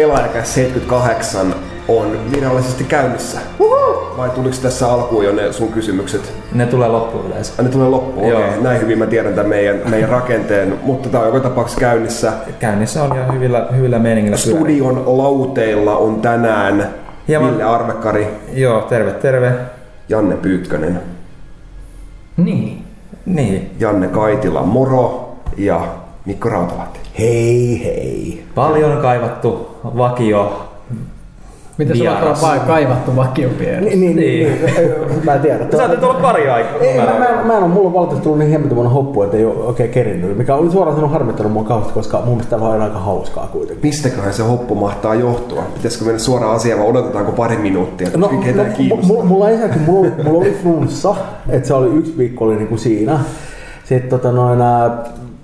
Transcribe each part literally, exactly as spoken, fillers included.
Pelaajakäs seitsemänkymmentäkahdeksan on virallisesti käynnissä. Uhu! Vai tuliko tässä alkuun jo ne sun kysymykset? Ne tulee loppuun yleensä. Ah, ne tulee loppuun, okei. Okay. Näin hyvin mä tiedän tämän meidän, meidän rakenteen, mutta tää on joka tapauksessa käynnissä. Käynnissä on ja hyvillä, hyvillä meiningillä. Studion pyörin. Lauteilla on tänään hieman... Ville Arvekkari. Joo, terve terve. Janne Pyykkönen. Niin. Niin. Janne Kaitila, moro. Ja Mikko Rautalahti. Hei hei. Paljon kaivattu vakio. Miten se on kaivattu vakiopieri? Niin, niin, niin. Mä en tiedä. Sä oot ollut pari aikaa. Ei, mä, mä, mä, mä en ole, mulla on valitettavasti tullut niin hieman hoppu, että ei ole oikein kerinnyt, mikä on suoraan sanonut harmittanut mua kauheasti, koska mun mielestä täällä on aika hauskaa kuitenkin. Mistäköhän se hoppu mahtaa johtua? Pitäisikö mennä suoraan asiaan vai odotetaanko pari minuuttia? No, no mulla, mulla, ensinnäkin, mulla, oli, mulla oli flunssa, että se oli yksi viikko oli niinku siinä. Sitten tota noin...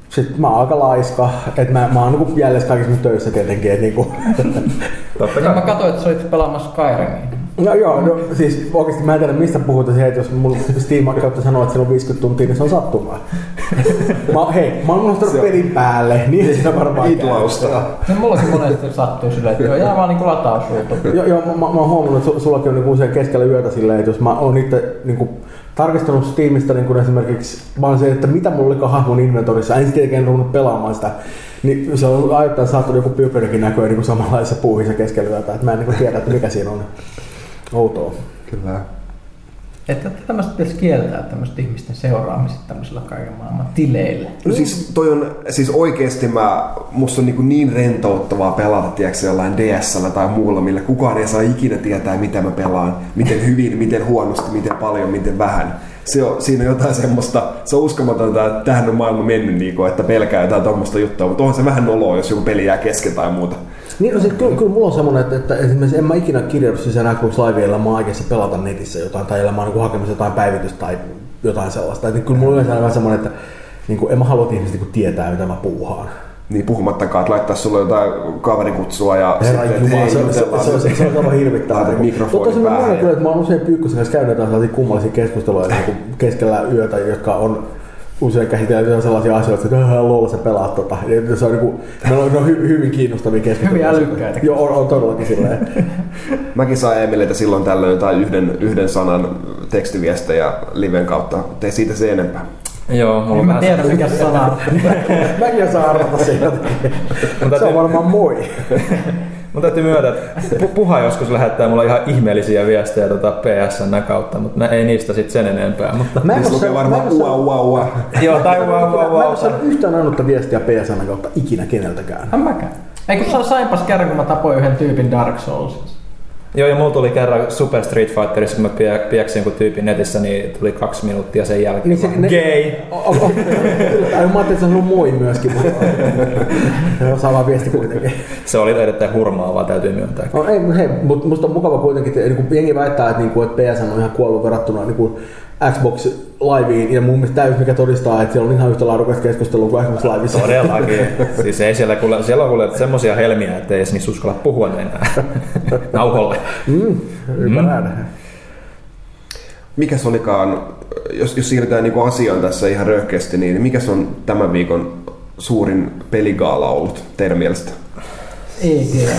Sitten mä oon aika laiska, että mä, mä oon niinku jäljessä kaikissa mun töissä tietenkin, et niinku... Ja mä katsoin, että sä olit pelaamassa Skyrimia. No joo, no siis oikeesti mä en tiedä mistä puhutaan, että jos mun Steam-kautta sanoo, että se on viisikymmentä tuntia, niin se on sattumaa. Mä, hei, mä oon unohtanut pelin päälle, niin sitä varmaan itlaustaa. No mullakin monesti sattuu silleen, että joo, jää vaan niinku lataa sulta. Joo, joo, mä, mä oon huomannut, että su, sullakin on niinku usein keskellä yötä silleen, että jos mä oon itse niinku... tarkistanut Steamista niin esimerkiksi vaan se, että mitä mulla oli hahmon inventorissa, en tietenkään ruvunut pelaamaan sitä, niin se on ajoittain saattanut joku pyöpönykin näköä niin samanlaisessa puuhissa keskellä, että mä en niin tiedä, että mikä siinä on outoa. Kyllä. Että tämmöistä pitäisi kieltää tämmöistä ihmisten seuraamista tämmöisillä kaiken maailman tileillä. No siis toi on, siis oikeesti mä, musta on niin, niin rentouttavaa pelata, tiedätkö, jollain D S:llä tai muulla, millä kukaan ei saa ikinä tietää, mitä mä pelaan, miten hyvin, miten huonosti, miten paljon, miten vähän. Se on, siinä on jotain semmoista, se on uskomatonta, että tähän on maailma mennyt, niin kuin, että pelkää jotain tommoista juttua, mutta onhan se vähän noloa, jos joku peli jää kesken tai muuta. Niin, no sitten kyllä, kyllä mulla on semmoinen, että, että esimerkiksi en mä ikinä kirjoitu sisään Xbox Livella, mä oon oikeassa pelata netissä jotain, tai mä oon niin hakemassa jotain päivitystä tai jotain sellaista. Että kyllä mulla on yleensä vähän semmoinen, että niin kuin, en mä halua, että ihmiset niin tietää, mitä mä puuhaan. Niin, puhumattakaan, että laittaa sulle jotain kaverikutsua ja... Herra Jumala, se, se, se, se, se on aivan hirvittävää. Mutta se on määrin kyllä, että mä oon usein Pyykkösen kanssa käynyt jotain sellaisia kummallisia keskusteluja niin keskellä yötä, jotka on... Usein käsitellään sellaisia asioita, että lol, sä pelaat tota. Se on niinku, ne on, ne on hy, hyvin kiinnostavia keskusteluja. Hyvin älykkäitä. Joo, on, on todellakin silleen. Mäkin sain Emililtä silloin tällöin jotain yhden, yhden sanan tekstiviestejä liven kautta. Tee siitä se enempää. Joo, mulla en mä tiedä mikä sana on. Mäkin osaan arvata siitä. Se on varmaan moi. Mun täytyy myötä, että Puha joskus lähettää mulle ihan ihmeellisiä viestejä tota P S:n kautta, mutta ei niistä sitten sen enempää. Mutta mä en niissä lukee varmaan ua ua ua. Joo, tai ua ua ua. Mä en saanut yhtään ainutta viestiä P S:n kautta ikinä keneltäkään. En mäkään. Ei kun sainpas kerran, kun mä tapoin yhden tyypin Dark Soulsissa. Joo, ja mulla tuli kerran Super Street Fighterissa, kun mä pieksin jonkun tyypin netissä, niin tuli kaksi minuuttia sen jälkeen. Niin se, ne, gay! O, o, o, mä ajattelin, että se on ollut moi myöskin, mutta sama viesti kuitenkin. Se oli erittäin hurmaavaa, täytyy myöntää. No, ei, hei, mutta musta on mukava kuitenkin, että niin jengi väittää, että, niin kuin, että P S on ihan kuollut verrattuna niin Xbox Liveen, ja mun mielestä täysin mikä todistaa, että siellä on ihan yhtä laadukasta keskustelua kuin Xbox Liveissa. Todellakin. Siis ei siellä, kuule, siellä on kuule semmosia helmiä, ettei edes niissä uskalla puhua enää nauholle. Mm, ymmärrän. Mm. Mikäs olikaan, jos, jos siirrytään niinku asiaan tässä ihan röyhkeästi, niin mikäs on tämän viikon suurin peligaala ollut teidän mielestä? Ei tiedä.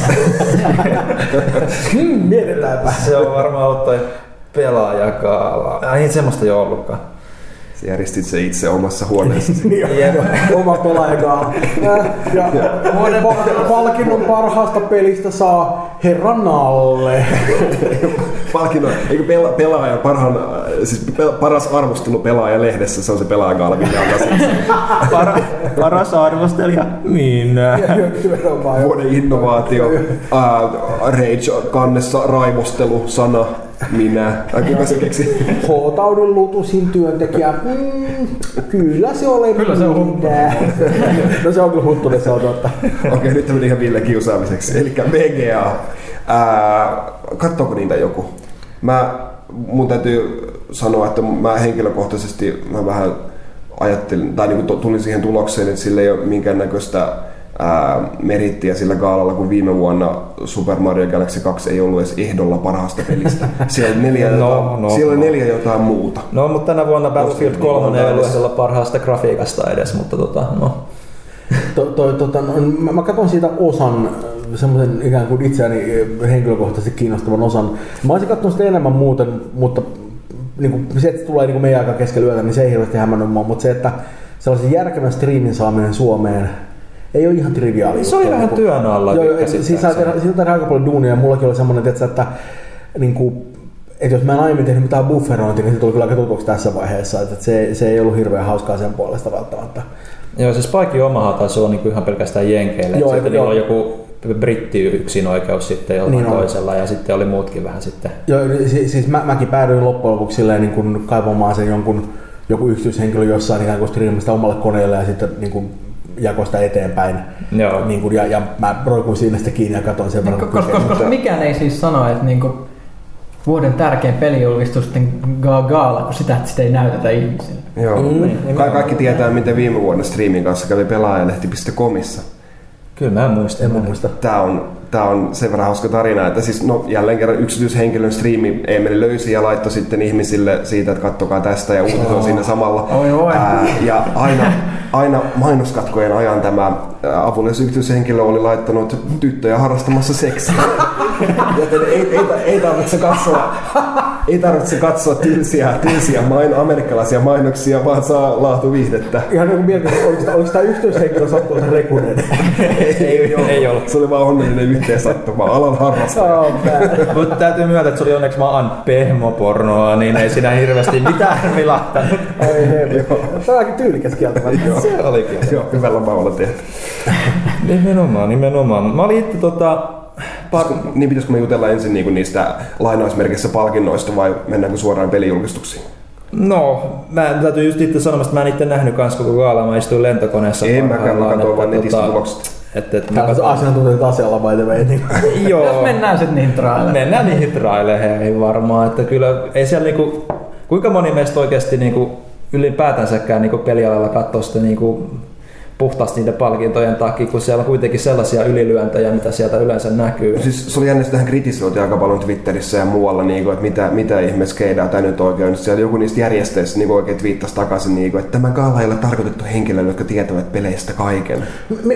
Mietitäänpä. Se on varmaan ollut toi pelaajakaala. Ei semmoista jo ollutkaan. Se järjestit se itse omassa huoneessasi. Oma pelaajakaala. Ja palkinnon parhaasta pelistä saa Herran Nalle. Palkinnon, eikö pela, pelaaja parhaan, siis paras arvostelu pelaaja lehdessä, se on se pelaajakaala, mikä on asiassa. Para, paras arvostelija, minä. Vuoden innovaatio, ää, rage, kannessa, raivostelu, sana. Minä. Ai kuka se keksi? H-taudun lutusin työntekijä. Mm, kyllä se oli. Kyllä se on Huttunen. No se on kyllä Huttunen, se on totta. Okei, nyt tämmöinen ihan Ville kiusaamiseksi. Elikkä V G A. Katsoako niitä joku? Mä, mun täytyy sanoa, että mä henkilökohtaisesti mä vähän ajattelin, tai niin kuin tulin siihen tulokseen, että sillä ei ole minkäännäköistä merittiä sillä gaalalla, kun viime vuonna Super Mario Galaxy kaksi ei ollut edes ehdolla parhaasta pelistä. Siellä on neljä, no, jotain, no, siellä no. neljä jotain muuta. No, mutta tänä vuonna Battlefield kolme ei ollut ehdolla parhaasta grafiikasta edes, mutta tota, no. To, to, tota, no, mä, mä katson siitä osan semmoisen ikään kuin itseäni henkilökohtaisesti kiinnostavan osan. Mä olisin katsonut sitä enemmän muuten, mutta niin kuin, se, että tulee niin kuin meidän aikaan keskellä yötä, niin se ei hirveästi hämmännyt mua, mutta se, että sellaisen järkevän striimin saaminen Suomeen ei ole ihan triviaalia. Se oli vähän työn alla. Siitä tehdään aika paljon duunia ja mullakin oli semmoinen, että, että, niin kuin, että jos mä en aiemmin tehnyt mitään bufferointia, niin se tuli kyllä aika tutuksi tässä vaiheessa. Että se, se ei ollut hirveän hauskaa sen puolesta välttämättä. Joo, se Spike Omaha taisi olla niin ihan pelkästään jenkeille. Joo, sitten niillä on joku britti-yksinoikeus sitten jollain niin toisella ja sitten oli muutkin vähän sitten. Joo, siis, siis mä, mäkin päädyin loppujen lopuksi silleen, niin kun kaivamaan sen jonkun joku yksityishenkilö jossain ikään kuin striimistä omalle koneelle ja sitten niin kuin jakoi sitä eteenpäin. Niin kuin, ja, ja mä roikuin siinä sitä kiinni ja katsoin sen verran. Koska koska mikään ei siis sano, että niin kuin vuoden tärkein pelijulkistus sitten gaala, kun sitä, että sitä ei näytetä ihmisille. Joo. Mm. Ka- kaikki tietää, miten viime vuonna striimin kanssa kävi pelaajalehti piste comissa. Kyllä mä en muista. En mä muista. Tää on, tää on sen verran hauska tarina, että siis no, jälleen kerran yksityishenkilön striimi Eemeli löysi ja laittoi sitten ihmisille siitä, että kattokaa tästä ja uutiset on siinä samalla. Oi, oi. Ää, ja aina, aina mainoskatkojen ajan tämä avulias yksityishenkilö oli laittanut tyttöjä harrastamassa seksiä. Joten ei, ei, ei tarvitse katsoa, ei tarvitse katsoa tylsiä, tylsiä main, amerikkalaisia mainoksia, vaan saa laatuviihdettä. Ihan niin kuin mietin, että oliko tämä yksityishenkilö sattunut Rekunen? Ei ole. Ei ole. Se oli vaan onnellinen yhteen sattuma. Alan harrastaja. Oh, mutta täytyy myöntää, että se oli onneksi vaan pehmopornoa, niin ei siinä hirveästi mitään vilahtanut. Ei, ei. Tämä onkin tyylikäs kieltämättä. Se olikin. Joo, hyvällä maalla tehty. Nimenomaan, nimenomaan. Mä olin itse tota... Par- niin pitäisikö me jutella ensin niinku niistä lainausmerkissä palkinnoista vai mennäänkö suoraan pelijulkistuksiin? No, mä täytyy just itse sanoa, että mä en itse nähnyt kans koko gaalaa, mä istuin lentokoneessa. En mäkään, mä katsoin vaan netistä tulokset. Tällaiset asiantuntijat asialla vai te veit. Jos mennään sitten niihin traileihin. Mennään niihin traileihin varmaan, että kyllä ei siellä niinku... Kuinka moni meistä oikeasti niinku ylipäätänsäkään niinku pelialalla katsoo sitä niinku... puhtaasti niiden palkintojen takia, kun siellä on kuitenkin sellaisia ylilyöntejä, mitä sieltä yleensä näkyy. Siis se oli jännä, että hän kritisoitiin aika paljon Twitterissä ja muualla, niin, että mitä, mitä ihmeessä keidää tämä nyt oikein. Siellä joku niistä järjestöistä niin oikein twiittasi takaisin, niin, että tämä gaala ei ole tarkoitettu henkilöille, jotka tietävät peleistä kaiken.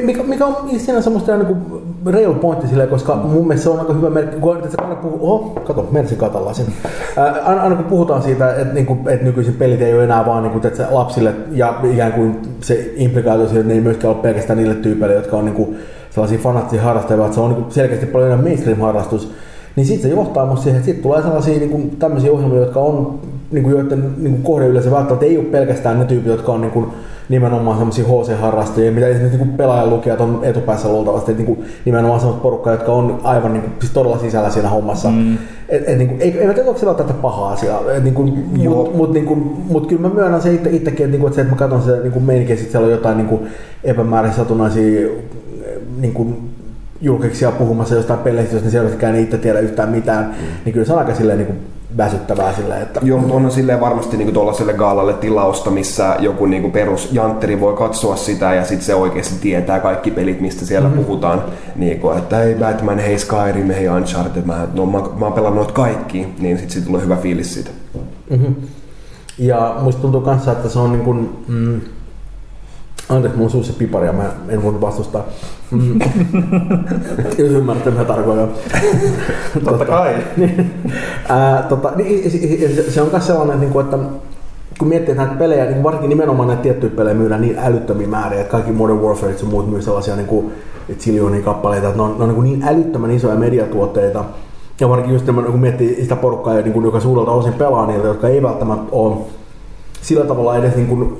Mikä, mikä on siinä semmoista niin reilu pointti silleen, koska mun mielestä se on aika hyvä merkki. Aina, puhu... Oho, kato, mersi katalasin. Aina, aina kun puhutaan siitä, että, että nykyisin pelit ei ole enää vaan niin, että lapsille ja ikään kuin se implikaatio ne ei myöskään ole pelkästään niille tyypeille, jotka on niinku sellaisia fanaattisia harrastajia, että se on niinku selkeästi paljon enemmän mainstream-harrastus, niin sitten se johtaa myös siihen, että sitten tulee sellaisia niinku tämmöisiä ohjelmia, jotka on, niinku, joiden niinku kohdeyleisö välttämättä ei ole pelkästään ne tyypit, jotka on niinku nimenomaan sellaisia H C-harrastajia, mitä esimerkiksi niinku pelaajalukijat on etupäässä luultavasti, että niinku nimenomaan sellaiset porukkaa, jotka on aivan niinku, siis todella sisällä siinä hommassa. Mm. Et, et, niinku, ei mä tiedä, onko se välttämättä paha asia, niinku, mutta mut, niinku, mut kyllä mä myönnän se itsekin, että niinku, et se, että mä katson se niinku meininki, että siellä on jotain niinku, epämääräisiä satunnaisia niinku, julkisia puhumassa jostain peleistä, jos ne selvästikään ei itse tiedä yhtään mitään, mm. niin kyllä se on aika silleen niinku, väsyttävää silleen, että... Joo, mutta on silleen varmasti niinku tuollaiselle gaalalle tilausta, missä joku niinku perusjantteri voi katsoa sitä ja sitten se oikeasti tietää kaikki pelit, mistä siellä mm-hmm. puhutaan. Niinku, että hei Batman, hei Skyrim, hei Uncharted, mä, no, mä, mä oon pelannut kaikki, niin sitten sit tulee hyvä fiilis siitä. Mm-hmm. Ja musta tuntuu kanssa, että se on niin kuin... Mm, anteeksi, mulla on suussa pipari ja mä en voinut vastustaa. Mm. Jos ymmärrät, mitä tarkoitan. Totta kai. Ää, tota, niin, se on myös sellainen, että kun miettii näitä pelejä, niin varsinkin nimenomaan näitä tiettyjä pelejä myydään niin älyttömiä määriä, että kaikki Modern Warfare ja muut myy sellaisia niin siljoonia kappaleita, että ne on, ne on niin älyttömän isoja mediatuotteita. Ja varsinkin just kun miettii sitä porukkaa, joka suurelta osin pelaa niiltä, jotka ei välttämättä ole sillä tavalla edes niin kuin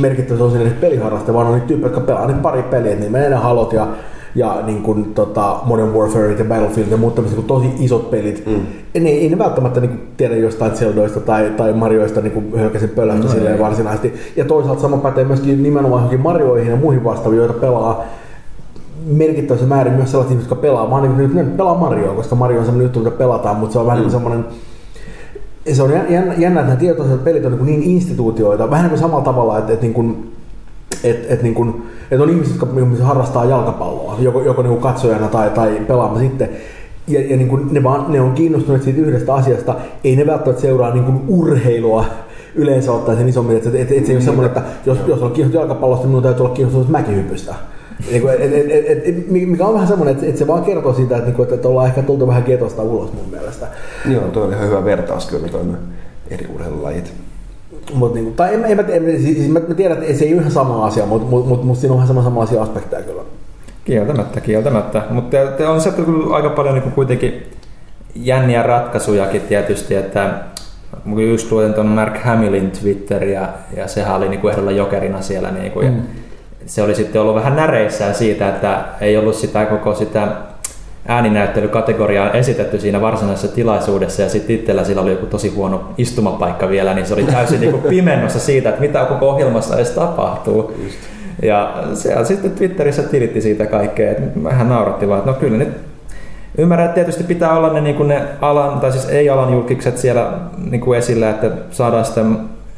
merkittävästi osin edes peliharraste, vaan on niitä tyyppejä, jotka pelaa niitä pari peliä, niin menee ne Halot ja, ja niin kuin, tota, Modern Warfare ja Battlefield ja muut tämmöiset tosi isot pelit. Mm. Ne, ei ne välttämättä niin kuin, tiedä jostain Zeldoista tai, tai Marioista niin hölkäisen pölästä no, silleen varsinaisesti. Ja toisaalta sama pätee myöskin nimenomaan johonkin Marioihin ja muihin vastaaviin, joita pelaa merkittävässä määrin myös sellaiset ihmiset, jotka pelaa. Mä niin, ne pelaa Marioa, koska Mario on semmoinen juttu, mitä pelataan, mutta se on vähän mm. semmoinen... Se on jännä, että nämä tietoiset pelit on niin instituutioita, vähän kuin samalla tavalla, että, että, että, että, että on ihmiset, jotka harrastaa jalkapalloa, joko, joko niin kuin katsojana tai, tai pelaamassa sitten. Ja, ja niin kuin ne, vaan, ne on kiinnostuneet siitä yhdestä asiasta, ei ne välttämättä seuraa niin kuin urheilua yleensä ottaen sen isommin. Että, että, että se ei ole semmoinen, että jos, jos on kiinnostunut jalkapallosta, minun täytyy olla kiinnostunut mäkihypystä. Mikä on vähän semmoinen, että se vaan kertoo siitä, että ollaan ehkä tultu vähän getosta ulos mun mielestä. Joo, tuo on ihan hyvä vertaus kyllä, tuo eri urheilulajit. Mut niinku, tai en, en, en, siis mä tiedän, että se ei ole ihan sama asia, mutta mut, mut, mut siinä on ihan sama, sama asia aspekteja kyllä. Kieltämättä, kieltämättä. Mutta te, te on sieltä kyllä aika paljon niinku kuitenkin jänniä ratkaisujakin tietysti, että just luotin tuon Mark Hamillin Twitter ja, ja sehän oli niinku ehdolla jokerina siellä. Niinku, mm. Se oli sitten ollut vähän näreissään siitä, että ei ollut sitä koko sitä ääninäyttelykategoriaa esitetty siinä varsinaisessa tilaisuudessa ja sitten itsellä sillä oli joku tosi huono istumapaikka vielä, niin se oli täysin niinku pimennossa siitä, että mitä koko ohjelmassa edes tapahtuu. Just. Ja se sitten Twitterissä tilitti siitä kaikkea, että vähän nauratti vaan, että no kyllä nyt ymmärrän, että tietysti pitää olla ne, niinku ne alan, tai siis ei-alan julkikset siellä niinku esillä, että saadaan sitä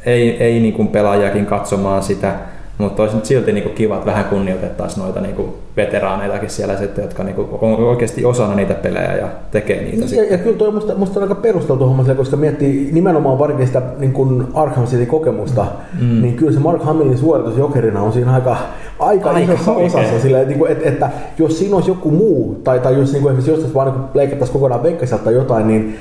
ei, ei niinku pelaajakin katsomaan sitä, mutta olisi nyt silti niinku kiva, että vähän kunnioitettaisiin noita niinku veteraaneitakin siellä sitten, jotka niinku on oikeasti osana niitä pelejä ja tekee niitä ja, sitten. Ja kyllä tuo musta, musta on aika perusteltu homma, koska miettii nimenomaan varsinkin sitä niin Arkham City-kokemusta, mm. niin kyllä se Mark Hamillin suoritus jokerina on siinä aika, aika, aika isossa osassa. Sillä, että, että, että jos siinä olisi joku muu, tai, tai jos niin kuin esimerkiksi jostain vaan leikattaisiin kokonaan veikkasilta tai jotain, niin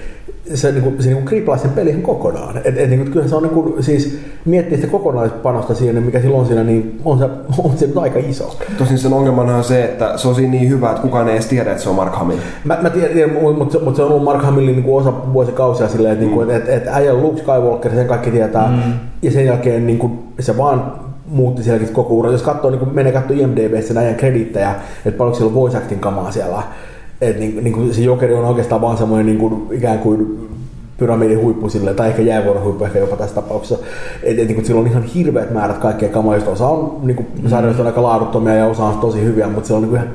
se niinku se niinku kriplaisi sen pelin kokonaan. Et et niinku kyllähän se on niinku siis miettii sitä kokonaispanosta siihen, mikä silloin siinä niin on se on se aika iso. Tosin sen ongelmana on se, että se on siinä niin hyvä, että kukaan ei edes tiedä, että se on Mark Hamill. Mä mä tiedän, mutta mut se on ollut Mark Hamillin niinku osa vuosikausia silleen, että mm. niinku että että äijän Luke Skywalker sen kaikki tietää mm. ja sen jälkeen niinku se vaan muutti sielläkin koko uran. Jos katsoo niinku menee katsoo IMDb:ssä näitä krediittejä, että paljonko siellä on voice acting kamaa siellä. Et niin, niin kuin se jokeri on oikeastaan vaan semmoinen niin kuin, ikään kuin pyramidin huippu sille, tai ehkä jäävuoren huippu ehkä jopa tässä tapauksessa. Et, et, niin kuin, sillä on ihan hirveät määrät kaikkea kamaa, josta osa on niin kuin, sarjoista on aika laaduttomia ja osa on tosi hyviä, mutta se on niin kuin, ihan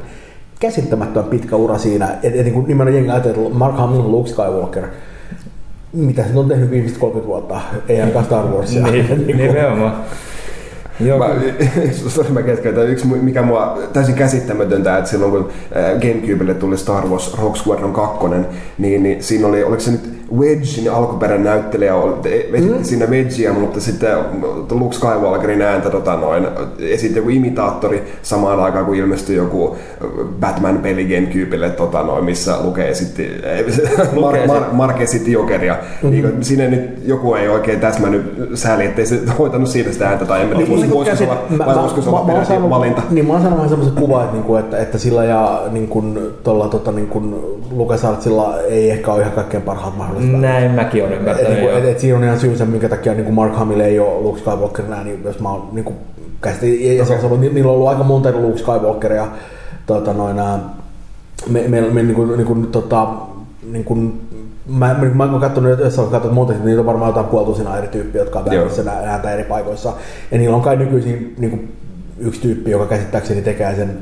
käsittämättömän pitkä ura siinä. Et, et, niin kuin, nimenomaan jengi ajattelee, että Mark Hamill, Luke Skywalker, mitä se on tehnyt viimeiset kolmekymmentä vuotta, ei ainakaan Star Warsia. Nimenomaan. Mä, sorry, mä keskeytän. Yksi, mikä mua täysin käsittämätöntä, että silloin kun GameCubelle tuli Star Wars Rogue Squadron kaksi, niin, niin siinä oli, oliko se nyt Wedge, niin alkuperäinen näyttelijä, esitti mm. siinä Wedgeä, mutta sitten Luke Skywalkerin ääntä tota noin, esitti joku imitaattori samaan aikaan, kun ilmestyi joku Batman-peli GameCubelle, tota noin, missä Luke esitti, Mark, Mark, Mark esitti jokeria. Mm-hmm. Niin, siinä nyt joku ei oikein täsmännyt sääli, ettei se hoitanut siitä sitä ääntä, tai en mä tiedä, voisiko se olla peräti valinta. Niin, mä oon saanut vähän semmoisen kuvan, että, että, että sillä ja niin kuin, tolla, tota, niin kuin Luke Sartsilla ei ehkä ole ihan kaikkein parhaat mahdollisuudet. Näin mäkin olen ymmärtänyt. Et, et, et, et siinä on ihan syynsä, minkä takia niin Mark Hamill ei ole Luke Skywalker näin, niin jos mä oon niin käsitin. Ja se on sanonut, ni, niillä on ollut aika monta Luke Skywalkeria. Tota, noin, me, me, me, niin kuin, niin kuin, tota, niin kuin, mä, mä oon katsonut, jos olet katsonut monta, niin niitä on varmaan jotain puoltuisinaa eri tyyppiä, jotka on väärissä näitä eri paikoissa. Ja niillä on kai nykyisin niin kuin, yksi tyyppi, joka käsittääkseni tekee sen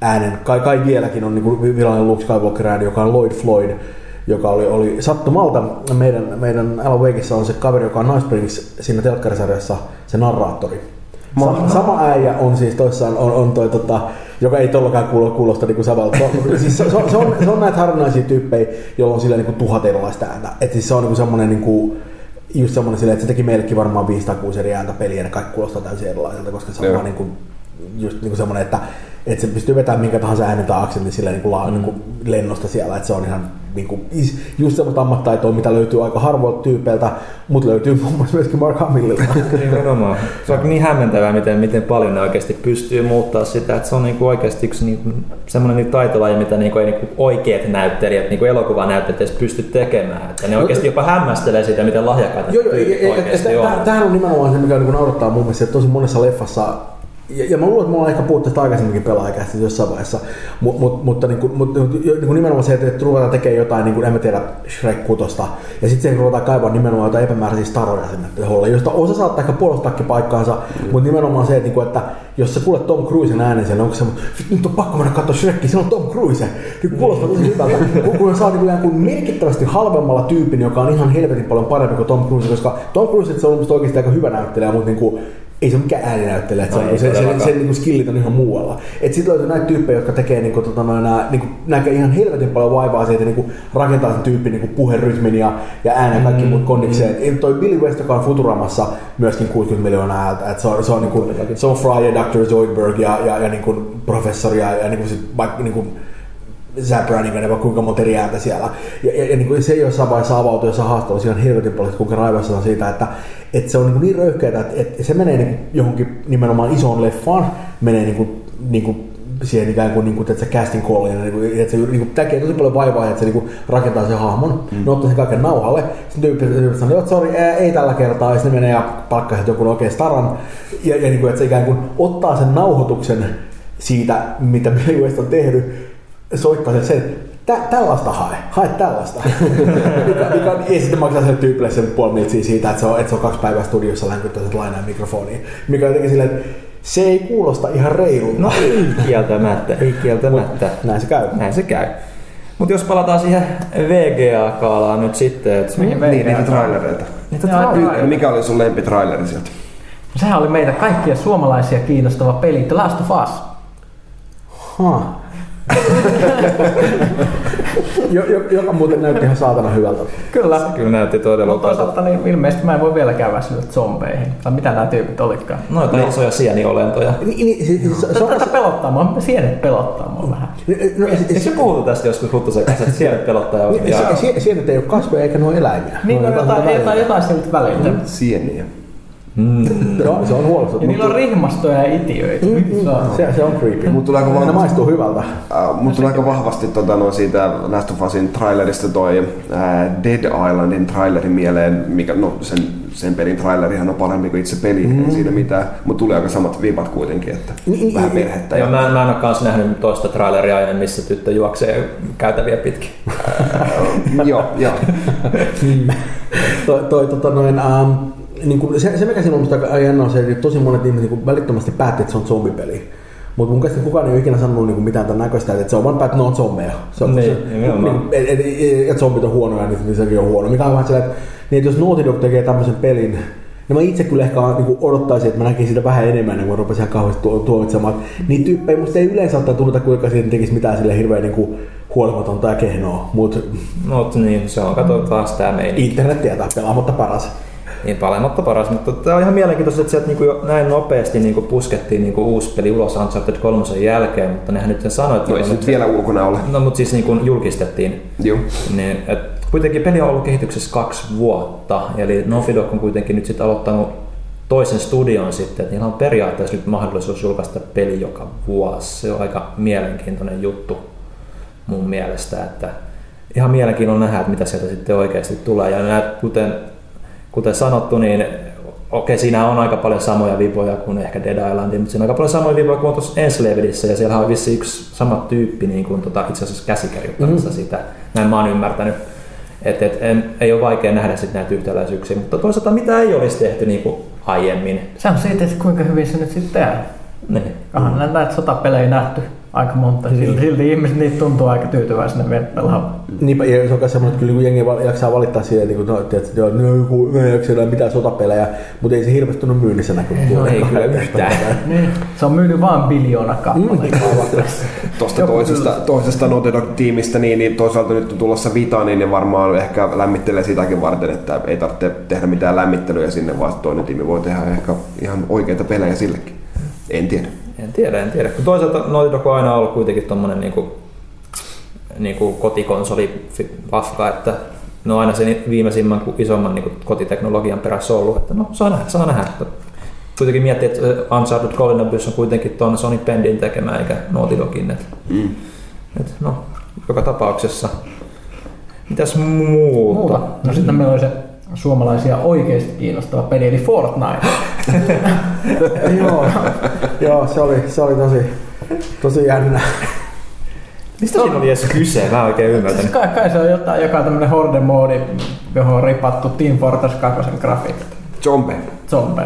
äänen. Kai, kai vieläkin on niin kuin virallinen Luke Skywalker-ääni, joka on Lloyd Floyd, joka oli, oli sattumalta. Meidän, meidän Alan Wakeissa on se kaveri, joka on Nightspringissa siinä telkkarisarjassa, se narraattori. Sama, sama äijä on siis toissaan, on, on toi, tota, joka ei tollakaan kuulosta, kuulosta niin kuin samalta. Siis se, se, on, se, on, se on näitä harvinaisia tyyppejä, joilla on sillä niin kuin tuhat erilaista ääntä. Et siis se on niin kuin semmoinen, niin kuin, just semmoinen sille, että se teki meillekin varmaan viisi tai kuusi eri ääntä peliä, ja kaikki kuulostaa täysin erilaiselta, koska se on vaan niin kuin, just niin kuin semmoinen, että, että se pystyy vetämään minkä tahansa äänen tai aksentin sillä niin kuin la, niin kuin lennosta siellä, että se on ihan niinku just semmoista ammattitaitoa, mitä löytyy aika harvoilta tyypeiltä, mutta löytyy muun muassa myöskin Mark Hamillilta. Se on niin hämmentävää, miten, miten paljon ne oikeasti pystyy muuttaa sitä, että se on niinku oikeasti yksi niinku semmoinen taitolaji, mitä niinku ei niinku oikeat näyttelijät, niinku elokuvanäyttelijät edes pysty tekemään. Että ne oikeasti jopa hämmästelee sitä, miten lahjakkaita tyyppi oikeasti on. Tämähän on nimenomaan se, mikä naurattaa mun mielestä, että tosi monessa leffassa. Ja, ja mä luulen, että me ollaan ehkä puhuttu tästä aikaisemminkin pelaajakästi jossain vaiheessa, mut, mut, mutta niinku, mut, niinku nimenomaan se, että ruvetaan tekemään jotain, niin kuin en mä tiedä, Shrek kuusi, ja sitten se ruvetaan kaivaa nimenomaan jotain epämääräisiä staroja sinne holle, josta osa saattaa ehkä puolustaakin paikkaansa, mm. mutta nimenomaan se, että, että jos sä kuulet Tom Cruisen äänen siellä, onko se, nyt on pakko mennä katsoa Shrekkiä, siellä on Tom Cruise, niin kuulostaa tosi hyvältä, kun saa niin merkittävästi halvemmalla tyypin, joka on ihan helvetin paljon parempi kuin Tom Cruise, koska Tom Cruise se on oikeasti aika hyvä näyttelijä, mutta niin kuin, ei se ole mikään ääninäyttelijä, että no se, se, sen, sen niinku skillit on ihan muualla. Et sit löytyy näitä tyyppejä, jotka tekee niinku, tota, no, nää, niinku, näkee ihan helvetin paljon vaivaa siitä, niinku, rakentaa sen tyyppi niinku, puherytmin ja, ja äänen kaikki mm, muut kondikseen. Mm. Et toi Billy West, joka on Futuramassa myöskin kuusikymmentä miljoonaa äältä, et se on, se on, niinku, se on Fry ja doktori Zoidberg ja, ja, ja niinku, professori ja, ja niinku, sit, vaikka, niinku, Zabranin, vaan kuinka monta eri ääntä siellä. Ja, ja, ja niin se ei jossain vaiheessa avautui jossain haastattelussa ihan helvetin paljon, kuinka raivassa on siitä, että, että se on niin, niin röyhkeätä, että, että se menee niin johonkin nimenomaan isoon leffaan, menee niin kuin, niin kuin siihen ikään kuin, niin kuin että se casting callina, niin että se niin tekee tosi paljon vaivaa, että se niin rakentaa sen hahmon, mm. ne ottaa sen kaiken nauhalle, sitten tyyppi sanoo, että sori, ei tällä kertaa, ja sitten menee ja palkkaa joku oikein staran, ja, ja niin kuin, että se ikään kuin ottaa sen nauhoituksen siitä, mitä Billy West on tehnyt, soittaa sen sen, tä- tällaista hae, hae tällaista. Ei sitten maksaa sen tyypille sen puolimitsiä siitä, että se on, että se on kaksi päivää studiossa länkyttää sen lainaa mikrofoniin. Mikä on jotenkin silleen, että se ei kuulosta ihan reilulta. No ei kieltämättä, ei kieltämättä. Mut, näin se käy. Näin se käy. Mutta jos palataan siihen V G A-kaalaan nyt sitten. Että... Mihin V G A? Niin, niitä trailereita. Niitä trailereita. Mikä oli sun lempitraileri sieltä? Sehän oli meitä kaikkia suomalaisia kiinnostava peli, The Last of Us. Huh. Joka muuten näytti ihan saatana hyvältä. Kyllä. Kyllä näytti todella hyvältä. Mutta toisaalta niin ilmeisesti mä en voi vieläkään väsyä zombeihin. Tai mitä nämä tyypit olikaan. Noita no. isoja sieniolentoja. Niin, niin, siis, se, se on tästä pelottaa mua. Sienet pelottaa mua vähän. No, no, siis, se puhuttu tästä joskus Huttusen kanssa, että sienet pelottaa. Ja niin, ja... Sienet sie, ei ole kasveja eikä nuo eläimiä. Niin, no, jotain, jotain, jotain sieltä välillä. Sieniä. Mm. No, se on huolestunut. Ja niillä on rihmastoja ja itiöitä. Mm. Se, se on creepy. Mut tulee aika maistuu hyvältä. Uh, mut tulee aika vahvasti tota, no, siitä Last of Usin trailerista toi uh, Dead Islandin traileri mieleen, mikä no sen sen pelin trailerihan on parempi kuin itse peli, mm. ei siinä mitään, mut tulee aika samat vipat kuitenkin, että mm. vähän perhettä. Ja mä en, mä en ole kans nähnyt toista traileria ennen, missä tyttö juoksee käytäviä pitkin. Joo, joo. Toi toi tota noin ähm niin kuin se, se mikä siinä on musta aika jännä on se, että tosi monet ihmiset niin välittömästi päätti, että se on zombipeli. Mutta mun käsittää kukaan ei ole ikinä sanonut niin mitään tämän näköistä, että se on vaan päätty, että ne on zombeja. Että zombit on huonoja, niin sekin on huono. Mikä on vähän sellainen, että, niin, että jos Naughty Dog tekee tämmöisen pelin, niin mä itse kyllä ehkä niin odottaisin, että mä näkisin sitä vähän enemmän, niin kun mä rupesin ihan kauheasti tuomitsemaan. Niitä tyyppejä musta ei yleensä ottaa tulta, kuinka siitä tekisi mitään silleen hirveän niin huolimatonta ja kehnoa. Mut, Mut niin, se on katsotaan sitä meidät. Internet tietää, pelaamatta paras. Niin palematta paras, mutta tämä on ihan mielenkiintoista, että sieltä niinku jo näin nopeasti niinku puskettiin niinku uusi peli ulos Uncharted kolme jälkeen, mutta nehän nyt sen sanoit. No, no ei se nyt vielä ulkona ole. No mutta siis niinku julkistettiin. Joo. Niin, et kuitenkin peli on ollut kehityksessä kaksi vuotta, eli Naughty Dog on kuitenkin nyt sitten aloittanut toisen studion sitten, että niillä on periaatteessa nyt mahdollisuus julkaista peli joka vuosi. Se on aika mielenkiintoinen juttu mun mielestä, että ihan mielenkiintoinen nähdä, että mitä sieltä sitten oikeasti tulee. Ja näet, kuten Kuten sanottu, niin okei, siinä on aika paljon samoja vivoja kuin ehkä Dead Islandin, mutta siinä on aika paljon samoja vivoja kuin tuossa Enslavedissä, ja siellä on vissiin yksi sama tyyppi niin kuin tota, itse asiassa käsikirjoittamassa mm-hmm. sitä. Näin mä oon ymmärtänyt. Et, et, en, ei ole vaikea nähdä sit näitä yhtäläisyyksiä, mutta toisaalta mitä ei olisi tehty niin kuin aiemmin. Se on siitä, että kuinka hyvin se nyt sitten tehdään. Niin. Onhan näitä sotapelejä nähty aika monta, silti, silti ihmiset niitä tuntuu aika tyytyväisenä vielä pelaamaan. Niinpä, ja se on myös semmoinen, että kyllä jengi jaksaa valittaa siihen, että no, tietysti, että ei ole siellä mitään sotapelejä, mutta ei se hirveästi tunnu myynnissä näkyy. No ei kyllä yhtään. Se on myynyt vaan biljoona kappaleita. Tuosta toisesta, toisesta Naughty Dog-tiimistä, niin, niin toisaalta nyt on tulossa Vita, niin ne varmaan ehkä lämmittelee sitäkin varten, että ei tarvitse tehdä mitään lämmittelyä sinne, vaan toinen tiimi voi tehdä ehkä ihan oikeita pelejä sillekin. En tiedä. En tiedä, en tiedä. Kun toisaalta Naughty Dog on aina ollut kuitenkin tommonen niinku, niinku kotikonsoli-vafka, että ne on aina sen viimeisimmän isomman niinku kotiteknologian perässä ollut, että no saa nähdä, saa nähdä. Kuitenkin miettii, että Uncharted Collinabys on kuitenkin tuonne Sony Pendin tekemään, eikä Naughty Dogin. Et, mm. et, no, joka tapauksessa. Mitäs muuta? muuta. No sitten meillä oli se suomalaisia oikeasti kiinnostava peli, eli Fortnite. Joo, joo, se oli, se oli tosi, tosi jännä. Mistä siinä oli edes kyse? Mä en oikein ymmärtänyt. Kai, kai se on jotain, joka on tämmönen horde-moodi, johon on ripattu Team Fortress kakkosen grafiikat. Zombe. Zombe.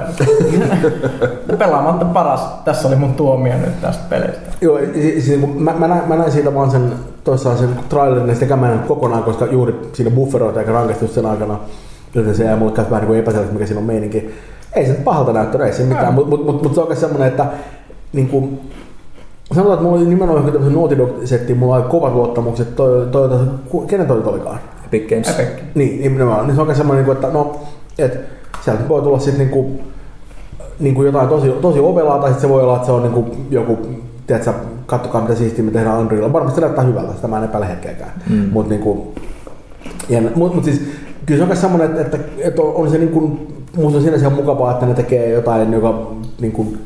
Pelaamatta paras. Tässä oli mun tuomio nyt tästä pelistä. Joo, siis mä, mä, näin, mä näin siitä vaan sen toissaan sen trailerin, ja sitäkään mä en kokonaan, koska juuri siinä bufferoita eikä rankaistu sen aikana. Joten se jää mulle vähän niin epäselväksi, mikä siinä on meininki. ei se pahalta näyttänyt, ei se mitään, mutta mut, mut, mut se on oikeasti semmoinen, että niin kuin, sanotaan, että mulla oli nimenomaan tämmöisen Naughty Dog-settiin, mulla oli kovat luottamukset, toi, toi, toi, kenen toi olikaan? Epic Games. Epic. Niin, nimenomaan. Niin se on oikein semmoinen, että no, et, sieltä voi tulla sitten niin kuin, niin kuin jotain tosi, tosi opelaa, tai sitten se voi olla, että se on niin kuin joku, tiedätkö, katsokaa mitä siistiä me tehdään Unrealilla. Varmasti se näyttää hyvältä, sitä mä en epäile hetkeäkään. Mm. Mutta niin kuin, ja, mut, mut siis, kyllä se on myös semmoinen, että, että, että on se niin kuin, musta on sinänsä ihan mukavaa, että ne tekee jotain, joka niin kuin,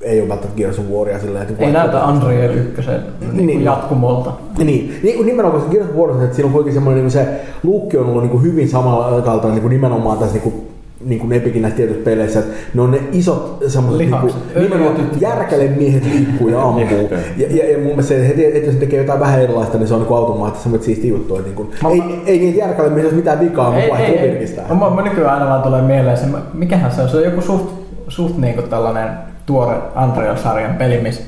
ei ole välttämättä Gears of Waria silleen. Ei näytä Unreal ykkösen niin, jatkumolta. Niin, niin nimenomaan koska Gears of War, että siinä on kuitenkin semmoinen, se luukki on ollut niin kuin hyvin samalla kaltainen niin kuin nimenomaan tässä niin kuin, niin kuin Epicin näissä tietyissä peleissä, että ne on ne isot semmoiset niin järkälen miehet liikkuu ja ampuu. ja, ja, ja mun mielestä se, että, että jos tekee jotain vähän erilaista, niin se on niin automaattisesti semmoinen siisti juttu. Niin kuin, mä, ei, mä... ei niitä järkälen miehet ole mitään vikaa, kun vaihtuu virkistää. Mä, mä nykyään aina vaan tulee mieleen se, mikähän se on, se on joku suht, suht niin kuin tällainen tuore Unreal-sarjan peli, missä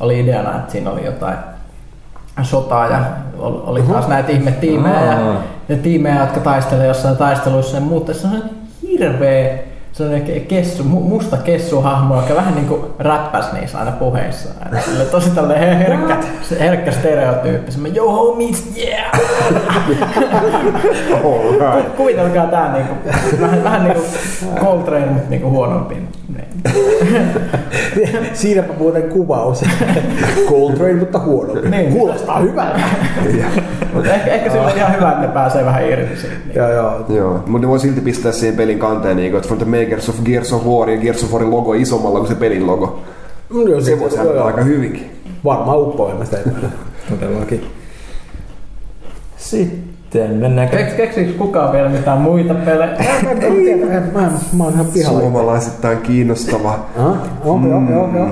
oli ideana, että siinä oli jotain sotaa ja oli taas uh-huh. näitä ihme tiimejä uh-huh. ja tiimejä, jotka taistelee jossain taisteluissa ja muuta. Se on hirveä kessu, musta kessuhahmo, joka vähän niin kuin räppäsi niissä aina puheissa. Sille tosi tällainen herkkä, herkkä stereotyyppi, semmoinen yo homies, yeah! Right. Kuvitelkaa tää niin kuin, vähän, vähän niin kuin Coltrane, mutta niin kuin huonompi. Siinäpä muuten kuvaus. Coltrane, mutta huonompi. Niin, kuulostaa hyvältä. ehkä ehkä sillä on ihan hyvä, että ne pääsee vähän irti siitä. Niin. Joo, joo. joo. Mutta ne voi silti pistää siihen pelin kanteen, niin, että from the makers of Gears of War ja Gears of Warin logo isommalla kuin se pelin logo. No, se voi saada aika hyvinkin. Varmaan uppoimmasta epäillä. Todellakin. Sitten. Keksiikö kukaan vielä mitään muita pelejä? Mä en tiedä, mä oon ihan pihalla. Suomalaisittain kiinnostava. Joo, joo, joo.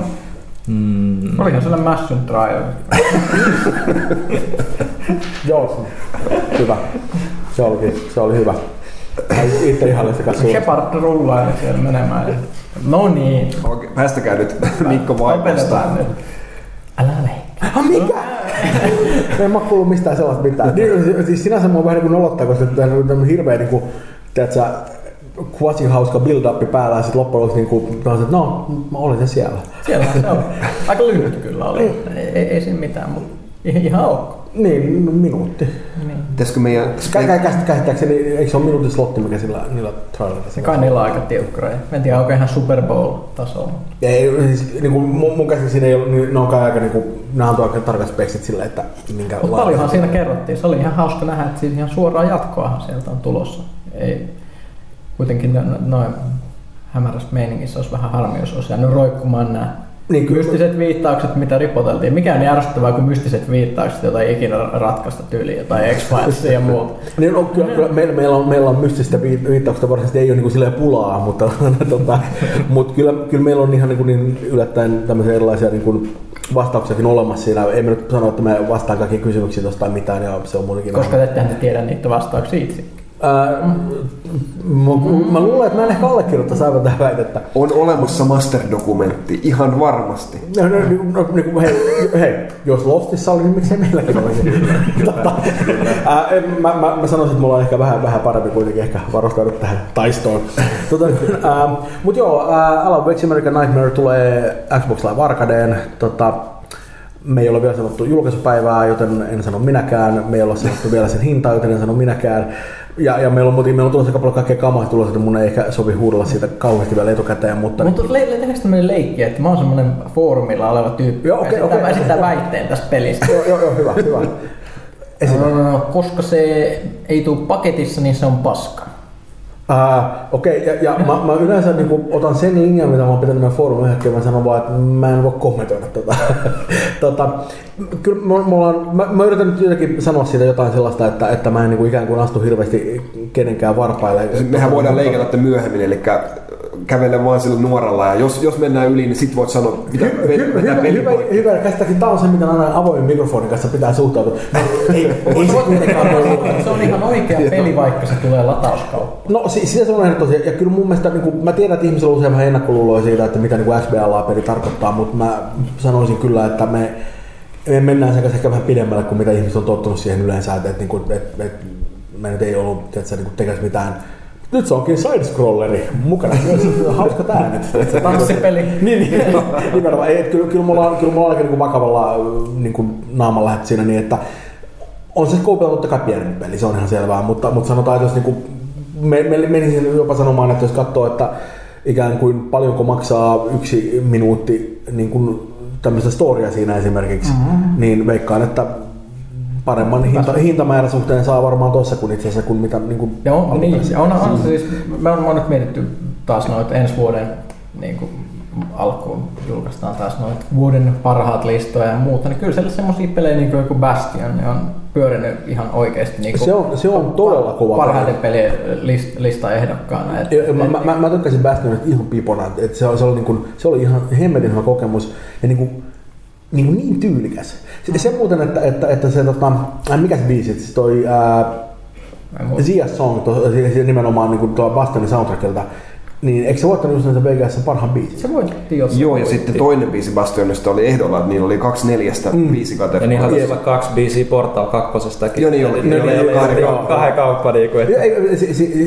Olihan sillä Mässyn trial. Joo, hyvä. Se oli, se oli hyvä. Itse ihalle se katsoa. Shepard rullaa siellä menemään. No niin. Okei, päästäkää nyt Mikko vaikutustaan. Älä leikkaa. Mikä? En mä kuullut mistään sellaista mitään. Siis sinänsä mä oon vähän niin kuin nolottaa, koska tässä on tämmönen hirveä niin kuin, tiiätsä, quasi-hauska build-up päällä ja sit loppujen niin kuin, että no, mä olin se siellä. Siellä se on. Aika lyhyt kyllä oli. Ei, ei, ei siinä mitään, mutta ihan ok. Niin, minuutti. Niin. Pitäisikö meidän... Käsittääkseni, eikö se ole minuutin slotti, mikä sillä niillä trailerilla? Se kai niillä on aika tiukkaa. Mä en tiedä, onko ihan Super Bowl-tasolla. Ei, siis niin kuin mun käsittääkseni ei ole, niin ne on kai aika niin kuin... Nämä on aika tarkat speksit sillä, että minkä... Mutta paljonhan siinä kerrottiin. Se oli ihan hauska nähdä, että siinä ihan suoraan jatkoahan sieltä on tulossa. Ei, kuitenkin noin hämärässä meiningissä olisi vähän harmi, jos olisi jäänyt roikkumaan nämä... Niin, mystiset viittaukset, mitä ripoteltiin. Mikä on järsyttävää kuin mystiset viittaukset, jota ei ikinä ratkaista tyyliä tai X-Filesia ja muuta. Niin, no, kyllä, kyllä, meillä, meillä, on, meillä on mystistä viittauksista, varsinaisesti ei ole niin kuin pulaa, mutta, tota, mutta kyllä, kyllä meillä on ihan niin kuin, niin yllättäen tämmöisiä erilaisia niin kuin vastauksiakin olemassa siinä. Ei me nyt sano, että me vastaan kaikkiin kysymyksiin tuosta mitään. Ja se on muutenkin koska te ette tiedä niitä vastauksia itse. Äh, mä, mä luulen, että mä en ehkä allekirjoittaisi aivan tähän väitettä. On olemassa masterdokumentti, ihan varmasti. No, no, no, no, hei, hei, jos Lostissa oli, niin miksei meilläkin olisi. äh, mä, mä, mä sanoisin, että mulla on ehkä vähän, vähän parempi kuitenkin ehkä varustaudut tähän taistoon. Tota, äh, mut joo, äh, Alan Wake's American Nightmare tulee Xbox Live Arcadeen. Tota, me ei ole vielä sanottu julkaisupäivää, joten en sano minäkään. Me ei ole sanottu vielä sen hintaa, joten en sano minäkään. Ja, ja meillä, on, meillä on tulossa paljon kaikkea kamaa tulossa, että mun ei ehkä sovi huudella siitä kauheasti vielä etukäteen. Mutta tehdäänkö le- tämmöinen leikki, että mä oon semmoinen foorumilla oleva tyyppi, joka okay, okay, esittää okay. väitteen tästä pelistä. Joo, joo, jo, hyvä, hyvä. No, no, no, koska se ei tule paketissa, niin se on paska. Uh, Okei, okay, ja, ja mä, mä yleensä niin kun otan sen linjan, mitä mä oon pitänyt meidän foorumin yhden, mä sanon vaan, että mä en voi kommentoida tätä. tota, kyllä me, me ollaan, mä, mä yritän nyt jotenkin sanoa siitä jotain sellaista, että, että mä en niin kuin ikään kuin astu hirveästi kenenkään varpaille. Mehän voidaan leikata että myöhemmin, eli kävelen vaan sillä nuoralla ja jos, jos mennään yli, niin sit voit sanoa, mitä pelipointia. Hyvä, käsittääkin tää on se, mitä aina avoimen mikrofonin kanssa pitää suhtautua. Ei, ei se kuitenkaan ole. Se on ihan oikea peli, vaikka se tulee latauskauppaan. No si- sitä se on ihan tosiaan. Ja kyllä mun mielestä, niin kun, mä tiedän, että ihmisillä on usein vähän ennakkoluuloja siitä, että mitä niin X B L A-peli tarkoittaa, mutta mä sanoisin kyllä, että me, me mennään sekä ehkä vähän pidemmälle kuin mitä ihmiset on tottunut siihen yleensä, että, että, että, että me nyt ei ollut tekemässä mitään Nyt se onkin side-scrolleri mukana. Hauska tää nyt. Se on se peli. Niin, niin. Nimenomaan. Ei, kyllä, kyllä mulla on, kyllä mulla on aika niin vakavalla niin naaman lähet siinä, niin että on se Scoopella totta kai pienempi peli, se on ihan selvää, mutta, mutta sanotaan, että jos niin kuin, me, me, menisin jopa sanomaan, että jos katsoo, että ikään kuin paljonko maksaa yksi minuutti niin kuin tämmöistä storia siinä esimerkiksi, mm-hmm. niin veikkaan, että paremman hinta, hintamäärä suhteen saa varmaan tuossa kuin itse asiassa, kuin mitä niin kuin joo, niin, on, on, siis, me on nyt mietitty taas noita ensi vuoden niin kuin alkuun julkaistaan taas noita vuoden parhaat listoja ja muuta, niin kyllä sellaisia pelejä niin kuin joku Bastion, ne on pyörinyt ihan oikeasti niin kuin se on, se on todella kova parhaiden pelejä list, lista ehdokkaana. Et, et, mä, mä, mä tykkäsin Bastionista ihan pipona, että se, se, niin se oli ihan hemmetin hyvä kokemus ja niin kuin, niin, niin tyylikäs. Sitten se muuten, että, että, että se, tota, mikä se biisi, siis toi Zia Song, to, nimenomaan niin Bastionin soundtrackilta, niin eikö se voittanut just näitä Vegasissa parhaan biisin? Se voitti jossain. Joo, ja sitten toinen biisi Bastionista oli ehdolla, että niillä oli kaksi neljästä mm. biisikategoriaa. Ja niinhän tuossa kaksi biisiä Portal kakkosestakin. Joo, niin oli. Ne oli kahden kauppa.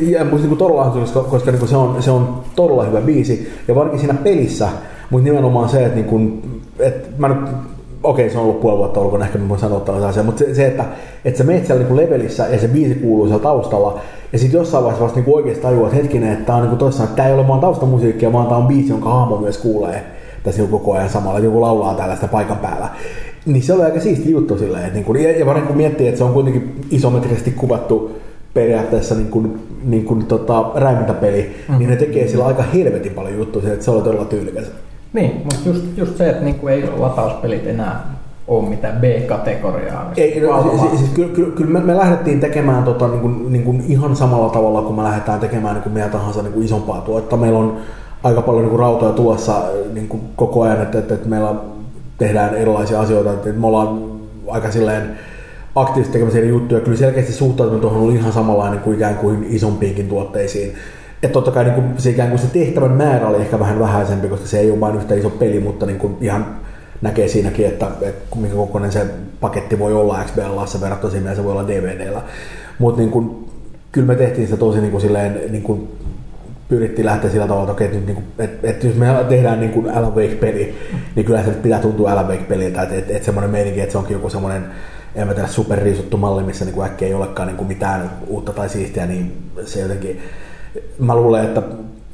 Ja musta todella hauskaa, koska se on todella hyvä biisi, ja varsinkin siinä pelissä, mutta nimenomaan se, että et mä nyt, okei se on ollut puoli vuotta, olkoon ehkä minun sanottava se asia, mutta se, se että, että sä meet siellä niinku levelissä ja se biisi kuuluu siellä taustalla ja sitten jossain vaiheessa vasta niinku oikeasti tajua, että hetkinen, että tämä niinku ei ole vaan taustamusiikkia, vaan tämä on biisi, jonka hahmo myös kuulee tässä joku koko ajan samalla, että joku laulaa tällaista paikan päällä. Niin se oli aika siisti juttu silleen, että niinku, ja varmaan kun miettii, että se on kuitenkin isometrisesti kuvattu periaatteessa niin kuin, niin kuin tota, räimintäpeli, mm. niin ne tekee sillä aika helvetin paljon juttuja, että se oli todella tyylikäs. Niin, mutta just, just se, että niinku ei latauspelit enää ole mitään B-kategoriaa. Ei, no, siis, siis, kyllä, kyllä, kyllä me, me lähdettiin tekemään tota, niin kuin, niin kuin ihan samalla tavalla, kun me lähdetään tekemään niin kuin meidän tahansa niin kuin isompaa tuotta. Meillä on aika paljon niin kuin rautoja tuossa niin kuin koko ajan, että, että, että meillä tehdään erilaisia asioita. Että me ollaan aika silleen aktiivisesti tekemäisiä juttuja. Kyllä selkeästi suhtautuminen tuohon oli ihan samanlainen kuin ikään kuin isompiinkin tuotteisiin. Että totta kai niin se, ikään kuin se tehtävän määrä oli ehkä vähän vähäisempi, koska se ei ole vain yhtä iso peli, mutta niin kuin ihan näkee siinäkin, että, että minkä kokoinen se paketti voi olla X B L:ssä verrattuna siihen, se voi olla D V D:llä. Mutta niin kyllä me tehtiin sitä tosi niin kuin silleen, niin kuin pyrittiin lähteä sillä tavalla, että, okei, että, nyt, niin kuin, että, että jos me tehdään niin kuin Alan Wake-peli, niin kyllä se pitää tuntua Alan Wake-peliltä, että, että, että semmoinen meininki, että se onkin joku semmoinen en mä tiedä superriisuttu malli, missä niin kuin äkkiä ei olekaan niin kuin mitään uutta tai siistiä, niin se jotenkin mä luulen, että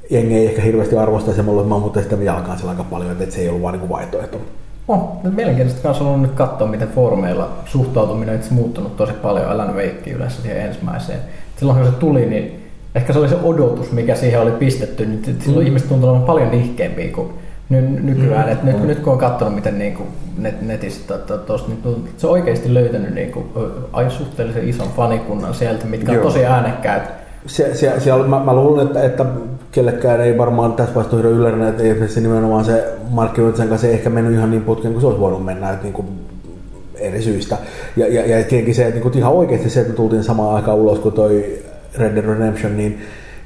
jengi ei ehkä hirveästi arvostaa semmoilla, että mä oon muuten sitä jalkaan siellä aika paljon, että se ei ollut vaan niin vaihtoehto. Oh, mielenkiintoista kanssa on nyt katsoa, miten foorumeilla suhtautuminen on muuttunut tosi paljon Alan Wake yleensä siihen ensimmäiseen. Silloin kun se tuli, niin ehkä se oli se odotus, mikä siihen oli pistetty, niin silloin mm. ihmiset tuntuu olevan paljon nihkeämpiä kuin nykyään. Mm. Et nyt, mm. nyt kun on katsonut, miten niin kuin net, netistä tuosta, niin se on oikeasti löytänyt niin kuin, ai, suhteellisen ison fanikunnan sieltä, mitkä on Joo. tosi äänekkäät. Se, se, se, mä, mä luulen, että, että kellekään ei varmaan tässä vaiheessa ole yllärinä, että ei se nimenomaan se markkinointisen kanssa ei ehkä mennyt ihan niin putkeen kuin se olisi voinut mennä, että niin kuin eri syistä. Ja, ja, ja tietenkin se, että niin kuin ihan oikeasti se, että tultiin samaan aikaan ulos kuin toi Red Dead Redemption, niin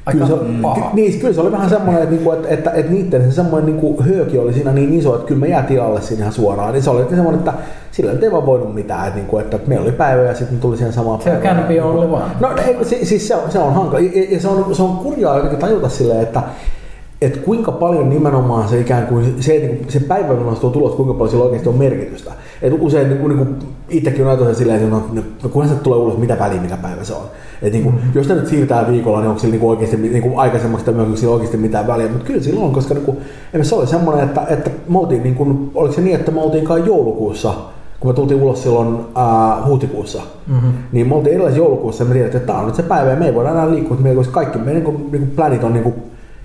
aika kyllä, se, paha. Niin, kyllä se oli vähän semmoinen, että, että, että, että niitten se semmoinen niin kuin hööki oli siinä niin iso, että kyllä me jää tilalle siinä ihan suoraan. Niin se oli semmoinen, että sillä ei vaan voinut mitään, että, niin kuin, että meillä oli päivä ja sitten tuli siihen samaan päivään. Se kärpi on ollut vaan. No ei, siis se on, se on hankala. Ja, ja se, on, se on kurjaa jotenkin tajuta silleen, että, että kuinka paljon nimenomaan se ikään kuin se, se päivä, kun tuo tulot, kuinka paljon sillä oikeasti on merkitystä. Et usein niin kuin, itsekin on ajatellut silleen, että no, kunhan se tulee ulos, mitä väliä, mikä päivä se on. Et, niin kuin, jos sitä nyt siirtää viikolla, niin onko sillä niin kuin oikeasti niin kuin aikaisemmaksi tai myöskin sillä oikeasti mitään väliä. Mutta kyllä sillä on, koska niin kuin, se oli semmoinen, että, että me oltiin, niin kuin, oliko se niin, että me oltiin kai joulukuussa, kun me tultiin ulos silloin ää, huhtikuussa, mm-hmm. niin me oltiin erilaisessa joulukuussa ja me tiedettiin, että tämä on nyt se päivä ja me ei voida enää liikkua, meillä olisi kaikki, meidän niin niin planit on niin kuin,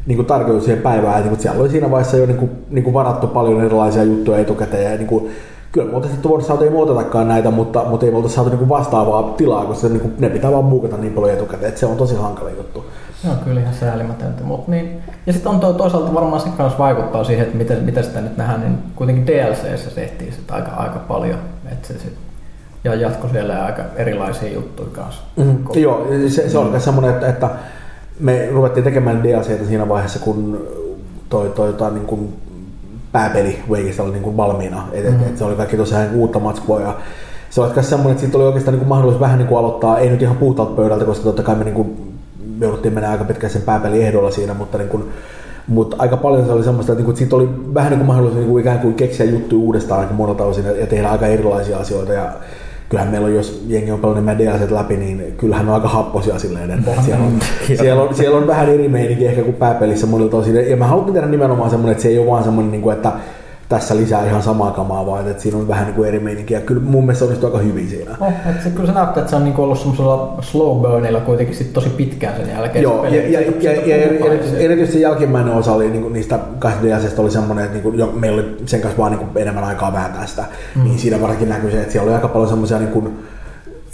niin tarkoitus siihen päivään, että siellä oli siinä vaiheessa jo niin kuin, niin kuin varattu paljon erilaisia juttuja etukäteen ja niin kuin, kyllä me oltaisiin voinut saada, ei me otetakaan näitä, mutta, mutta ei me oltaisiin saatu niinku vastaavaa tilaa, koska se, niinku, ne pitää vaan buukata niin paljon etukäteen, että se on tosi hankala juttu. No kyllä ihan säälimätöntä, mutta niin. Ja sitten on tuo toisaalta varmaan se kanssa vaikuttaa siihen, että miten, miten sitä nyt nähdään, niin kuitenkin D L C:ssä tehtiin sitä aika, aika paljon, että se sit, ja jatko siellä aika erilaisia juttuja kanssa. Mm-hmm. Joo, se, se on semmoinen, että, että me ruvettiin tekemään D L C:tä siinä vaiheessa, kun toi, toi jotain niin kuin pääpeli Wakeista oli niin kuin valmiina, et, mm-hmm. et se oli kaikki tosiaan uutta matskua ja se oli myös semmoinen, että siitä oli oikeastaan niin kuin mahdollisuus vähän niin kuin aloittaa, ei nyt ihan puhtaalta pöydältä, koska totta kai me niin kuin me jouduttiin mennä aika pitkään sen pääpelin ehdolla siinä, mutta niin kun, mutta aika paljon se oli semmoista, että siitä oli vähän niin kuin mahdollisuus niin kuin ikään kuin keksiä juttuja uudestaan aika monelta osin ja tehdä aika erilaisia asioita. Ja kyllähän meillä on, jos jengi on pelannut nämä D L C läpi, niin kyllähän on aika happosia silleen, että siellä on, siellä on, siellä on vähän eri meininki ehkä kuin pääpelissä monilta osin. Ja mä haluan tehdä nimenomaan semmoinen, että se ei ole vaan semmoinen, että tässä lisää ihan samaa kamaa, vaan että siinä on vähän niin kuin eri meininkiä. Kyllä mun mielestä onnistui aika hyvin siinä. Oh, se, kyllä se näyttää, että se on niin ollut semmoisella slow burnilla kuitenkin sit tosi pitkään sen jälkeen. Joo, se ja, ja, ja, ja, ja erityisesti, erityisesti jälkimmäinen osa oli, niin niistä kahdesta D L C:stä oli semmoinen, että niin kuin, jo, meillä oli sen kanssa vaan niin kuin enemmän aikaa vääntää sitä. Mm. Niin siinä varsinkin näkyy se, että siellä oli aika paljon semmoisia niin kuin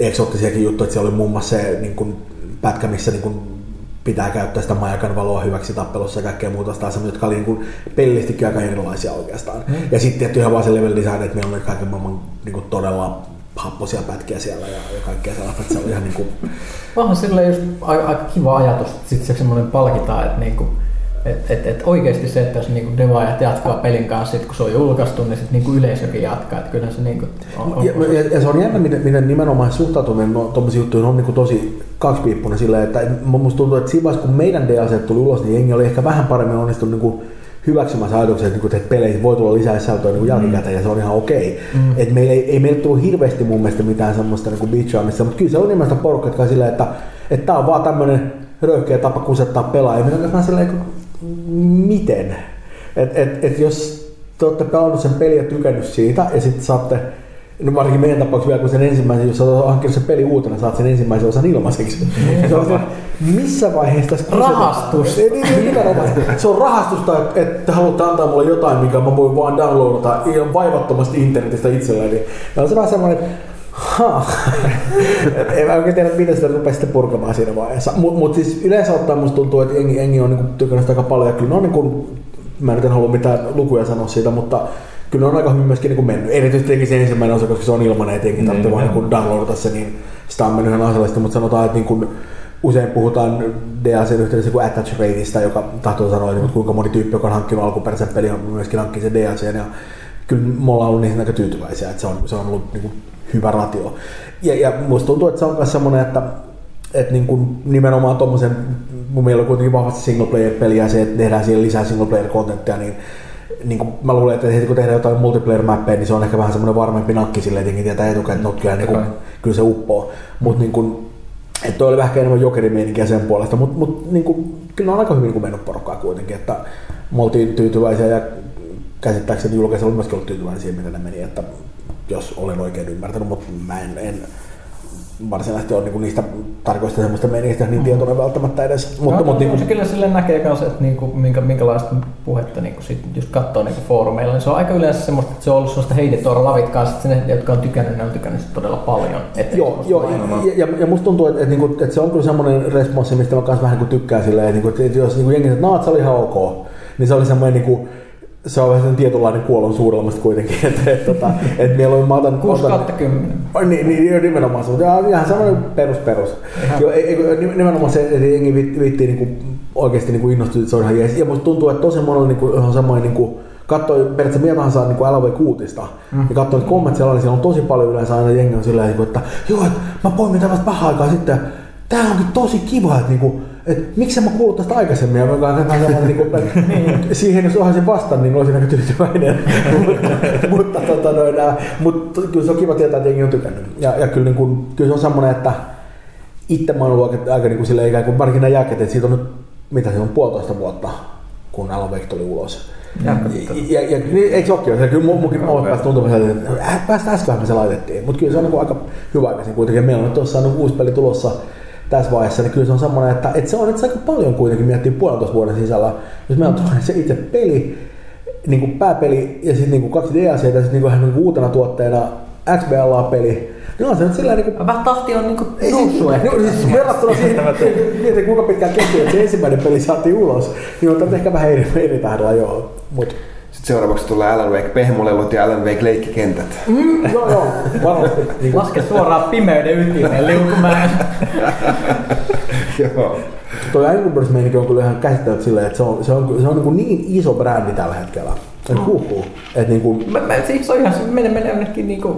eksoottisiakin juttuja, että siellä oli muun muassa se niin kuin pätkä, missä niin kuin pitää käyttää sitä majakan valoa hyväksi tappelussa ja kaikkea muuta sitä semmoista, jotka oli niin kuin pelillistikin aika erilaisia oikeastaan. Mm. Ja sitten tietty ihan vaan se level design, että meillä oli kaiken maailman niin kuin todella happoisia pätkiä siellä ja, ja kaikkea sellaista, että se oli ihan niin kuin... Onhan silleen just aika kiva ajatus, että sitten se semmoinen palkitaan, että niin kuin... Että et, et oikeasti se, että jos niinku devaajat jatkaa pelin kanssa, sit kun se on julkaistu, niin sit niinku yleisökin jatkaa. Että kyllähän se niinku on, on ja, ja, ja se on jännä, miten, miten nimenomaan suhtautuminen no, tuollaisiin juttuihin on niinku tosi kaksipiippunen silleen, että musta tuntuu, että siinä vaiheessa kun meidän D L C tuli ulos, niin jengi oli ehkä vähän paremmin onnistunut niinku hyväksymässä ajatuksia, että, että peleissä voi tulla lisää sisältöä niin jälkikäteen, mm. ja se on ihan okei. Mm. Et meillä ei, ei meillä tullut hirveästi mun mielestä mitään semmoista niinku bitchaamista, mutta kyllä se on nimenomaan porukka, jotka on silleen, että, että tää on vaan tämmönen röyhkeä tapa kusettaa pelaa. Ja minä olen silleen, miten? Että et, et jos te olette pelannut sen pelin ja tykännyt siitä, ja sitten saatte, no varsinkin meidän tapauksessa vielä kun sen ensimmäisen, jos olet hankkinut sen peli uutena, saat sen ensimmäisen osan ilmaiseksi. Mm. Missä vaiheessa tässä rahastus? Ei, ei, ei, se on rahastusta, että et haluatte antaa mulle jotain, minkä mä voin vaan downloadata ihan vaivattomasti internetistä itselläni. Ja on se vähän semmoinen, haa, en mä oikein tiedä, miten sitä rupesi sitten purkamaan siinä vaiheessa. Mutta mut siis yleensä ottaen musta tuntuu, että jengi, jengi on niinku tykännyt aika paljon. Ja kyllä ne on, niinku, mä nyt en halua mitään lukuja sanoa siitä, mutta kyllä ne on aika hyvin myöskin niinku mennyt. Erityisesti se ensimmäinen osa, koska se on ilmainen, että jengi tarvitsee vaan niinku downloadata se, niin sitä on mennyt ihan asiallisesti. Mutta sanotaan, että niinku, usein puhutaan D L C:n yhteydessä kuin attach rateista, joka tahtoo sanoa, että kuinka moni tyyppi, joka on hankkinut alkuperäisen pelin, on myöskin hankkinut sen D L C:n. Ja kyllä me ollaan ollut niihin aika tyytyväisiä, että se on, se on ollut niinku hyvä ratio. Ja, ja musta tuntuu, että se on myös semmoinen, että, että niin kuin nimenomaan tommosen, mun mielestä on kuitenkin vahvasti singleplayer-peliä ja se, että tehdään siihen lisää singleplayer-kontenttia, niin, niin kuin mä luulen, että kun tehdään jotain multiplayer-mäppejä, niin se on ehkä vähän semmoinen varmempi nakki silleen, tietenkin tietää etukäteen, että no, kyllä, niin kuin, kyllä se uppoo. Mutta niin kuin, että toi oli vähän enemmän jokerimeininkiä sen puolesta, mutta mut, niin kuin, kyllä on aika hyvin niin kuin mennyt porukkaa kuitenkin, että me oltiin tyytyväisiä ja käsittääkseni julkaisella oli myöskin ollut tyytyväinen siihen, miten ne meni, että jos olen oikein ymmärtänyt, mutta mä en, en varsinaisesti ole niinku niistä tarkoista semmoista menistä niin tietoinen välttämättä edes. Mutta, no, mutta, no, niin, se kyllä silleen näkee myös, että niinku, minkä, minkälaista puhetta niinku sit, jos katsoo niinku foorumeilla, niin se on aika yleensä semmoista, että se on ollut semmoista heidetoora lavit kanssa, ne, jotka on tykännyt, ne on tykännyt todella paljon. Et joo, joo ja, ja, ja musta tuntuu, että et, niinku, et se on kyllä semmoinen responssi, mistä mä kanssa vähän tykkään silleen, että et, et, jos niinku jengi sanoo, että naat, se oli ihan ok, niin se oli semmoinen niinku, se on vähän tietynlainen kuolon suurelmasta kuitenkin, että et, tota, et mieluummin mä otan... kuusi kymmenen Niin, niin, nimenomaan se, mutta ihan semmoinen perus perus. Jo, nimenomaan se, että jengi viittii niinku, oikeasti niinku innostui, että se on ihan jees. Ja musta tuntuu, että tosi monella niinku, on semmoinen... Niinku, katsoi periaatteessa mitä tahansa niinku L V kuusi mm. ja katsoi niitä kommentteja, siellä, siellä on tosi paljon yleensä aina jengi on sillä tavalla, että joo, et, mä poimin tällaista vähän aikaa sitten. Tää onkin tosi kiva, että niinku, et miksi mä kuullut tästä aikaisemmin ja mä olen niinku, siihen jos ohaisin vastaan, niin olisin aika tyytyväinen. mutta tota, noin, mut, kyllä se on kiva tietää, että jengi on tykännyt. Ja, ja kyllä, niinku, kyllä se on semmoinen, että itse mä olen ollut aika niinku, silleen ikään kuin varsinkin nämä jälkeen, että siitä on nyt, mitä se on, puolitoista vuotta, kun Alavek tuli ulos. Ja, ja, ja, niin, eikö se olekin? Se, kyllä minunkin olet päästä tuntumaan, että äh, päästä äskenhän me se laitettiin. Mutta kyllä se on niinku, aika hyvä aikaisin kuitenkin. Meillä on nyt tuossa uusi peli tulossa tässä vaiheessa, niin kyllä se on semmoinen, että, että se on itse aika paljon kuitenkin miettii puolentoista vuoden sisällä. Jos meillä on tuollainen se itse peli, niin kuin pääpeli ja sitten niin kuin kaksi D L C ja sitten niin niin uutena tuotteena X B L A-peli, niin on se nyt sillä niin kuin... Vähän tahti on niin kuin noussut. Siis verrattuna siihen, mietin kuinka pitkään kesti, että se ensimmäinen peli saatiin ulos, niin on ehkä vähän eri, eri tahdella, joo. Mut. Sitten seuraavaksi tulee Alan Wake pehmolelut ja Alan Wake leikkikentät. Mm, joo, joo, varmasti. Laske suoraan pimeyden ytimeen liukumäen. Joo. Tuo Angry Birds-meininki on kyllä ihan käsittänyt silleen, että se on, se on, se on niin, niin iso brändi tällä hetkellä. Se on huuhuu. Että niin kuin... Mä, mä, se on ihan, se menee, menee jonnekin niin kuin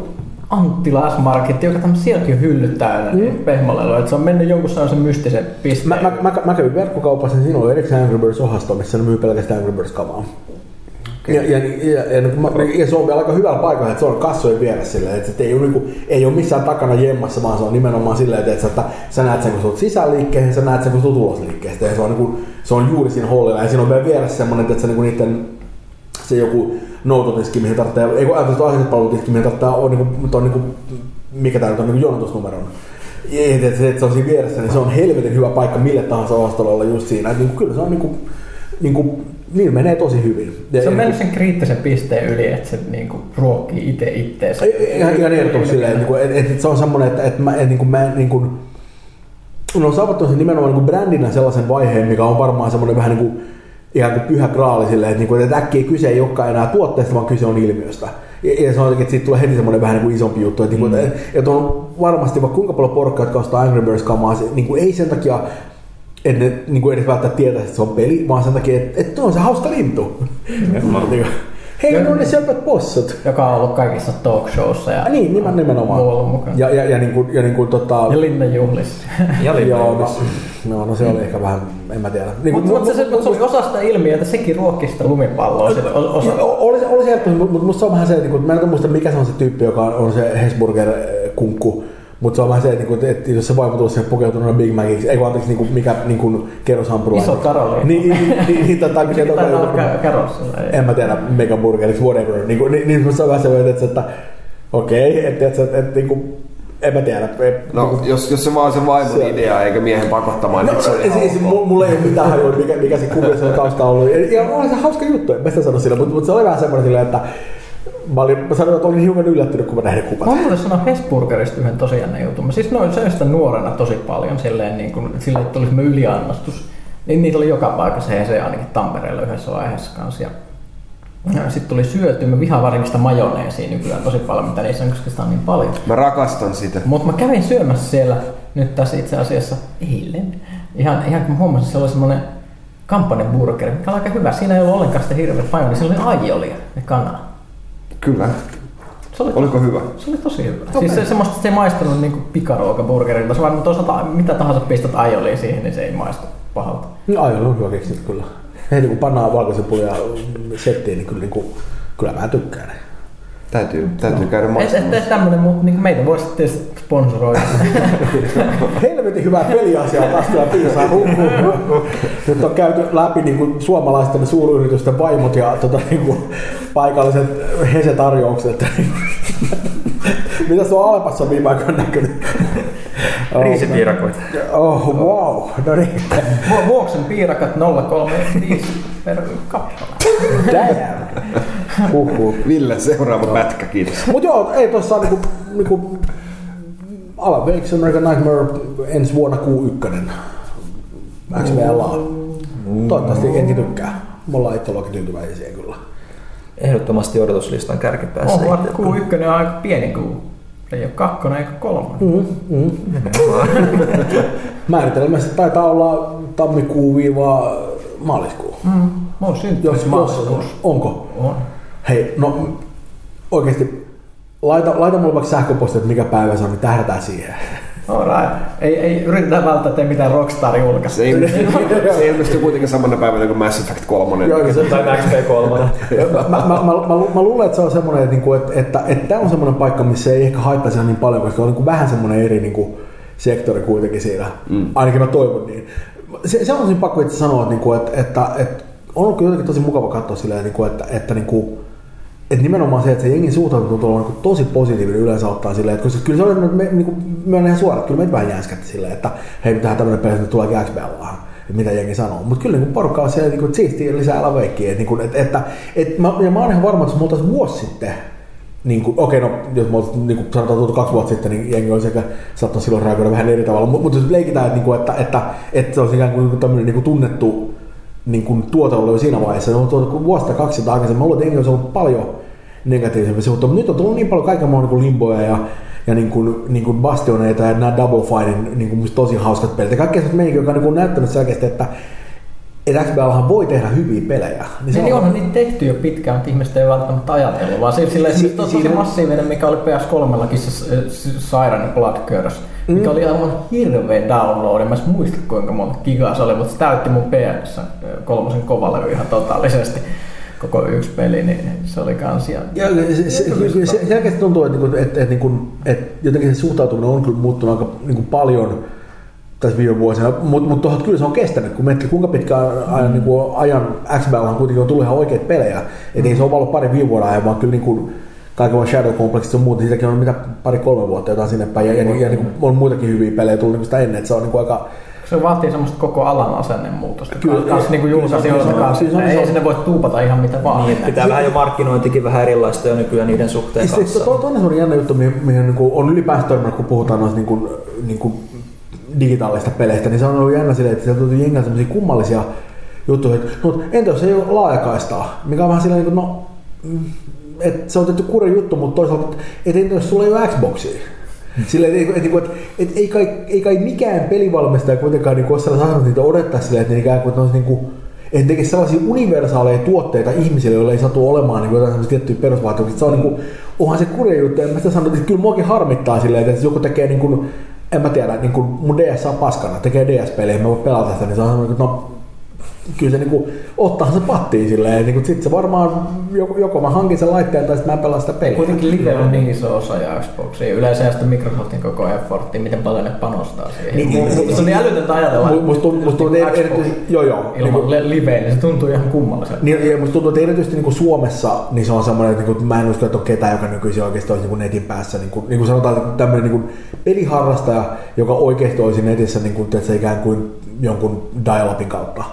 Anttila S-Marketti, joka tämmöinen sielläkin on hyllyt täynnä mm. pehmolelu, että se on mennyt jonkun sellaisen mystisen pisteen. Mä, mä, mä, mä kävin verkkokaupassa, niin sinulla oli erikseen Angry Birds -osasto, missä ne myy pelkästään Angry Birds -kavaa. Okay. Ja, ja, ja, ja, ja, ja se on aika hyvällä paikalla, että se on kassojen vieressä silleen, että ei ole, niin kuin, ei ole missään takana jemmassa, vaan se on nimenomaan silleen, että, että sä näet sen kun sä oot sisäliikkeeseen, sä näet sen kun sä oot ulosliikkeestä, ja se on, niin kuin, se on juuri siinä hollilla, ja siinä on vielä vieressä semmoinen, että se, niin kuin niiden, se joku noutotiski, mihin tarvitsee, ei kun äänestä asiakaspalvelutiski, mihin tarvitsee, on, niin kuin, on, niin kuin, mikä tämä nyt on, niin jonotusnumeron. Että, että, että se on siinä vieressä, niin se on helvetin hyvä paikka mille tahansa osastolla olla just siinä, että niin kuin, kyllä se on niin kuin, niin kuin, niin menee tosi hyvin. Se on mennyt sen kriittisen pisteen yli, että se niinku ruokkii itse itteensä. Ihan erottuu silleen, että, että, että se on semmoinen, että, että mä, että mä niin kuin, no saavuttaisi nimenomaan niin kuin brändinä sellaisen vaiheen, mikä on varmaan semmoinen vähän niin kuin, ihan kuin pyhä graali silleen, että, että äkkiä kyse ei olekaan enää tuotteesta, vaan kyse on ilmiöstä. Ja se on jotenkin, että siitä tulee heti semmoinen vähän niin kuin isompi juttu, että, mm. että, että on varmasti vaikka kuinka paljon porkkaa, jotka ostaa Angry Birds-kamaa, niin kuin ei sen takia, en ne niinku edes välttämättä tietäisi, että se on peli, vaan sen takia, että, että on se hauska lintu. Hei, no ne söpöt possut. Joka on ollut kaikissa talk showssa. Ja niin, nimenomaan. Ja, ja, ja, niin kuin, ja, niin kuin, tota... ja linnanjuhlissa. Ja linnanjuhlissa. No, no se oli ehkä vähän, en mä tiedä. Niin, mutta mut, mut, se, mut, se oli osa sitä ilmiötä, sekin ruokki sitä lumipalloa. Se, osa. Oli, oli se, mutta musta se on vähän se, että mä en muista mikä se on se tyyppi, joka on se Hesburger-kunkku. Mutta se on vähän se, että, että jos se vaimo tulisi siihen pukeutuneena Big Maciksi, ei kun anteeksi niinku, mikä niinku, kerroshampurua. Iso Karoliina. Niin, niin, tai mikä kerros. En mä tiedä, megaburgeriksi, whatever. Niin, niin, niin se on vähän se, että, että okei, okay, että et, et, niinku, en mä tiedä. Et, no, niinku, jos, jos se vaan se vaimon idea, eikä miehen pakottamaan, no, niin se on ihan siis, mulla ei ole mitään hajua, mikä, mikä se kuvissa on tausta ollut. Ja oli se hauska juttu, en mä sitä sano sillä, mutta, mutta se oli vähän semmoinen silleen, että Mä, olin, mä sanoin, että olin hiukan yllättynyt, kun mä näin ne kuvat. Mä muuten sanoin Hesburgerista yhden tosi jännä jutun. Mä siis noin söin sitä nuorena tosi paljon, silleen, niin kun, silleen että oli yliannostus. Niin, niitä oli joka paikassa ja se ainakin Tampereella yhdessä vaiheessa kanssa. Sitten tuli syötyä. Mä vihaan varsinkin sitä majoneesia nykyään tosi paljon, mitä niissä on, koska sitä on niin paljon. Mä rakastan sitä. Mutta mä kävin syömässä siellä nyt tässä itse asiassa eilen. Ihan, ihan kun mä huomasin, että se oli semmoinen kampanjaburgeri, mikä on aika hyvä. Siinä ei ollut ollenkaan sitä hirveät majoneesia, siinä oli aiolia ja kanaa. Kyllä. Oli, Oliko hyvä? Se oli tosi hyvä. Okay. Siis se, semmoista, että se ei maistunut niinku pikaruokaburgerilta, vaan toisaalta mitä tahansa pistät aioliin siihen, niin se ei maistu pahalta. No aioli on hyvä keksit kyllä. Hei, kun pannaan valkoisenpulia settiin, niin kyllä, niin kuin, kyllä mä tykkään. Täytyy, täytyy no. käydä maistamaan. Että tämmöinen, mutta niin meitä voisi tietysti sponsoroida. Helvetin hyvää peliasiaa taas kyllä piisaa. Nyt on käyty läpi niin suomalaisten suuryritysten vaimot ja tota, niin paikalliset hesetarjoukset. Mitä se on Alepassa viime aikoina näkynyt? Riisipiirakoita. Oh, wow. No niin. Vuoksen piirakat nolla kolme viisi per kappale. Damn. Huhhuh. Ville, seuraava no. pätkä, kiitos. Mut joo, ei tossa on niinku, niinku Alaveiksen American Nightmare ensi vuonna kuu yksi. X V L A. Mm. Toivottavasti ensi tykkää. Me ollaan itselläkin tyytyväisiä kyllä. Ehdottomasti odotuslistan kärkipäässä. Oh, kuu yksi on aika pieni kuu. Ei ole kakkonen eikä kolmonen. Mm, mm. Määritelmästi taitaa olla tammikuu-maaliskuu. Mm. Mä oon syntynyt maaliskuussa. Onko? On. Hei, no oikeesti laita, laita mulle vaikka sähköpostia, että mikä päivä se on, niin tähdätään siihen. Alright. Ei, ei yritetä välttää, ettei mitään Rockstar-julkaista. Se ei ilmesty kuitenkin samana päivänä kuin Mass Effect kolme. Tai Max P kolme. Mä luulen, että se on semmoinen, että, että, että tämä on semmoinen paikka, missä ei ehkä haittaisi ihan niin paljon, koska on vähän semmoinen eri niin kuin, sektori kuitenkin siinä. Mm. Ainakin mä toivon niin. Se, se on tosi pakko itse sanoa, että, että, että on ollut jotenkin tosi mukava katsoa silleen, että, että, että että nimenomaan se, että se jengin suhtautunut on niin tosi positiivinen yleensä ottaa silleen, että kyllä se on, että me, niin kuin, me on ihan suoraan, kyllä meitä vähän jänskätti silleen, että hei, mitähän tämmöinen peli tulee X B L:aan, että mitä jengi sanoo. Mutta kyllä niin porukka on siellä, niin että siistiä lisää Alaveikkiä. Että, että, että, että, ja mä oon ihan varma, että jos me oltaisiin vuosi sitten, niin kuin, okei, no jos me oltaisiin niin sanotaan kaksi vuotta sitten, niin jengi olisi ehkä saattanut silloin reagoida vähän eri tavalla. Mutta jos leikitään, että, että, että, että se olisi ikään kuin tämmöinen niin kuin tunnettu, niin kuin tuota oli jo siinä vaiheessa, no, tuota, vuosta kaksi tai aikaisemmin, mä luulen, että Englannissa on ollut paljon negatiivisempi, mutta nyt on tullut niin paljon kaiken maailman niin limboja ja, ja niin kuin, niin kuin bastioneita ja nämä Double Finein niin tosi hauskat pelit. Ja kaikkea se meininki, joka on niin näyttänyt selkeästi, että että X B L voi tehdä hyviä pelejä. Niin, niin on... onhan niitä tehty jo pitkään, mutta ihmiset ei välttämättä ajatellut, vaan sillä si- si- on tosi si- massiivinen, mikä oli P S kolmellakin se Siren Blood Curse, mikä mm. oli aivan hirveä download. En mä muista kuinka monta gigaa se oli, mutta se täytti mun P S kolme kovalevy ihan totaalisesti. Koko yksi peli, niin se oli kans ja... Selkeästi tuntuu, että, että, että, että jotenkin se suhtautuminen on kyllä muuttunut aika niin paljon tässä viime vuosina, mutta mut kyllä se on kestänyt, kun miettii kuinka pitkään ajan, niin kuin ajan X B L:han kuitenkin on tullut ihan oikeita pelejä, et ei se ole ollut pari viime vuoden ajan, vaan kyllä niin kaikenlainen Shadow Complexista on muuta, sitäkin on mitä pari-kolme vuotta jotain sinne päin, ja, ja, ja niin on muitakin hyviä pelejä tullut niin sitä ennen, että se on niin aika... Se vaatii semmoista koko alan asennemuutosta. Kyllä, kanssa niin kuin julkaisijoista kanssa. Ei sinne voi tuupata ihan mitä vaan. Niin, pitää vähän jo markkinointikin vähän erilaista jo nykyään niiden suhteen se, kanssa. Tuo on semmoinen jännä juttu, mihin, mihin on ylipäänsä törmännyt, kun puhutaan noista niin niin digitaalisista peleistä, niin se on ollut jännä silleen, että sieltä on jengään semmoisia kummallisia juttuja, että no, entä jos ei ole laajakaistaa, mikä on vähän silleen, niin no, että se on tehty kurja juttu, mutta toisaalta, että entä jos sulla ei ole Xboxia? Silleen, et, et, et, et, ei, kai, ei kai mikään pelivalmistaja kuitenkaan niin ole sellaista asemassa niitä odottaa silleen, että ne ikään kuin olisi niin kuin, että tekisi sellaisia universaaleja tuotteita ihmisille, joilla ei satu olemaan niin kuin jotain sellaisia tiettyjä perusvaatimuksia. Se on niin kuin, onhan se kurja juttu, en mä sitä sanonut, että kyllä muakin harmittaa silleen, että joku tekee niin kuin, en mä tiedä, niin kuin mun D S on paskana, tekee D S-pelejä, mä voin pelata sitä, niin se on sellainen, että no, kyllä se niin kuin, ottaahan se pattiin silleen, niin sitten se varmaan joko, joko mä hankin sen laitteen tai sitten mä pelaan sitä peliä. Kuitenkin live on niin iso osa ja Xboxia, yleensä ja sitten Microsoftin koko efforttiin, miten paljon ne panostaa siihen. Niin, niin, se, se on niin älytöntä ajatella, että Xbox ilman live, niin se tuntuu ihan kummalliselta. Niin, ja musta tuntuu, että erityisesti niin kuin Suomessa niin se on semmoinen, että niin kuin, mä en usko, että on ketään, joka nykyisin oikeasti olisi niin kuin netin päässä. Niin kuin, niin kuin sanotaan, että tämmöinen niin kuin peliharrastaja, joka oikeasti olisi netissä niin kuin, se ikään kuin jonkun dial-upin kautta.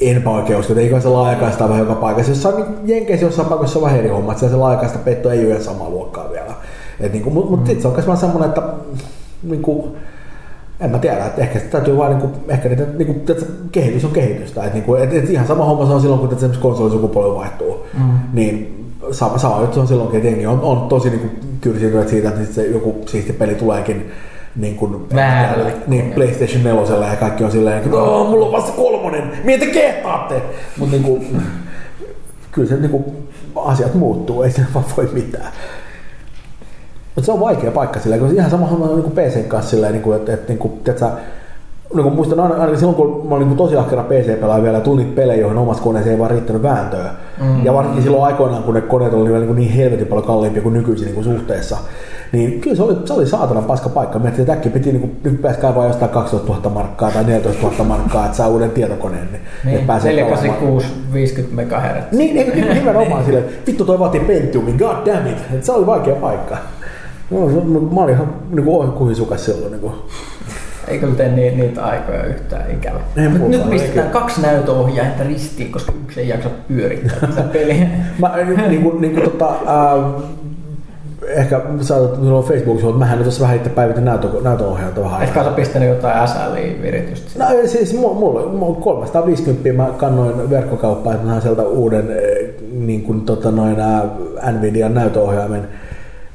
Enpä oikein usko, että ei kai se laajakaista vähän joka paikassa. Jossain niin jenkeissä jossain paikassa on vähän eri homma, että se laajakaista peitto ei ole ihan samaa luokkaa vielä. Niin mutta mut sitten se on myös vaan semmoinen, että niin kuin, en mä tiedä, että ehkä se täytyy vaan, niin kuin, ehkä niitä, niin kuin, että kehitys on kehitystä. Että, niin kuin, että, että ihan sama homma se on silloin, kun esimerkiksi konsolisukupolvi vaihtuu. Mm. Niin sama, sama juttu se on silloinkin, että jengi on, on tosi niin kuin kyrsiintynyt siitä, että se joku siisti peli tuleekin niin kuin niin PlayStation neljä ja kaikki on silleen, että oh, mulla on vasta kolmonen, mietin kehtaatte! Mut niin kuin, kyllä se niin kuin, asiat muuttuu, ei se vaan voi mitään. Mut se on vaikea paikka silleen, kun ihan sama on niin P C kanssa silleen, niin kuin, että, että niin kuin, tiiätkö, niin kuin muistan aina, aina silloin, kun mä olin niin tosi ahkera P C-pelaaja vielä ja tuli niitä pelejä, joihin omassa koneeseen ei vaan riittänyt vääntöä. Mm. Ja varsinkin silloin aikoinaan, kun ne koneet oli vielä niin, niin helvetin paljon kalliimpia kuin nykyisin niin suhteessa, niin kyllä se oli, se oli saatanan paska paikka. Miettii, että äkkiä piti niin nyt pääsi kaivaa jostain kaksitoistatuhatta markkaa tai neljätoistatuhatta markkaa, että saa uuden tietokoneen. Niin, niin neljäsataakahdeksankymmentäkuusi, viisikymmentä megahertsiä. Niin, nimenomaan silleen, vittu toi vaatii Pentiumin, god damn it, että se oli vaikea paikka. No, mä olin ihan niin ohikuhisukas silloin. Niin ei kyllä tee niitä, niitä aikoja yhtään ikävä. Mutta nyt pistetään kaksi näytöohjainta ristiin, koska yksi ei jaksa pyörittää tätä peliä. Mä, niinku, niinku, tota, äh, ehkä saatat minulla Facebookissa, että mähän nyt tässä vähän itse päivitän näytö, näytöohjainta vähän. Etkä sä pistänyt jotain S L I-viritystä? No siis mulla on kolmesataaviisikymmentä, mä kannoin verkkokauppaa, että mä näin sieltä uuden niin kuin, tota, noin, Nvidian näytöohjaimen.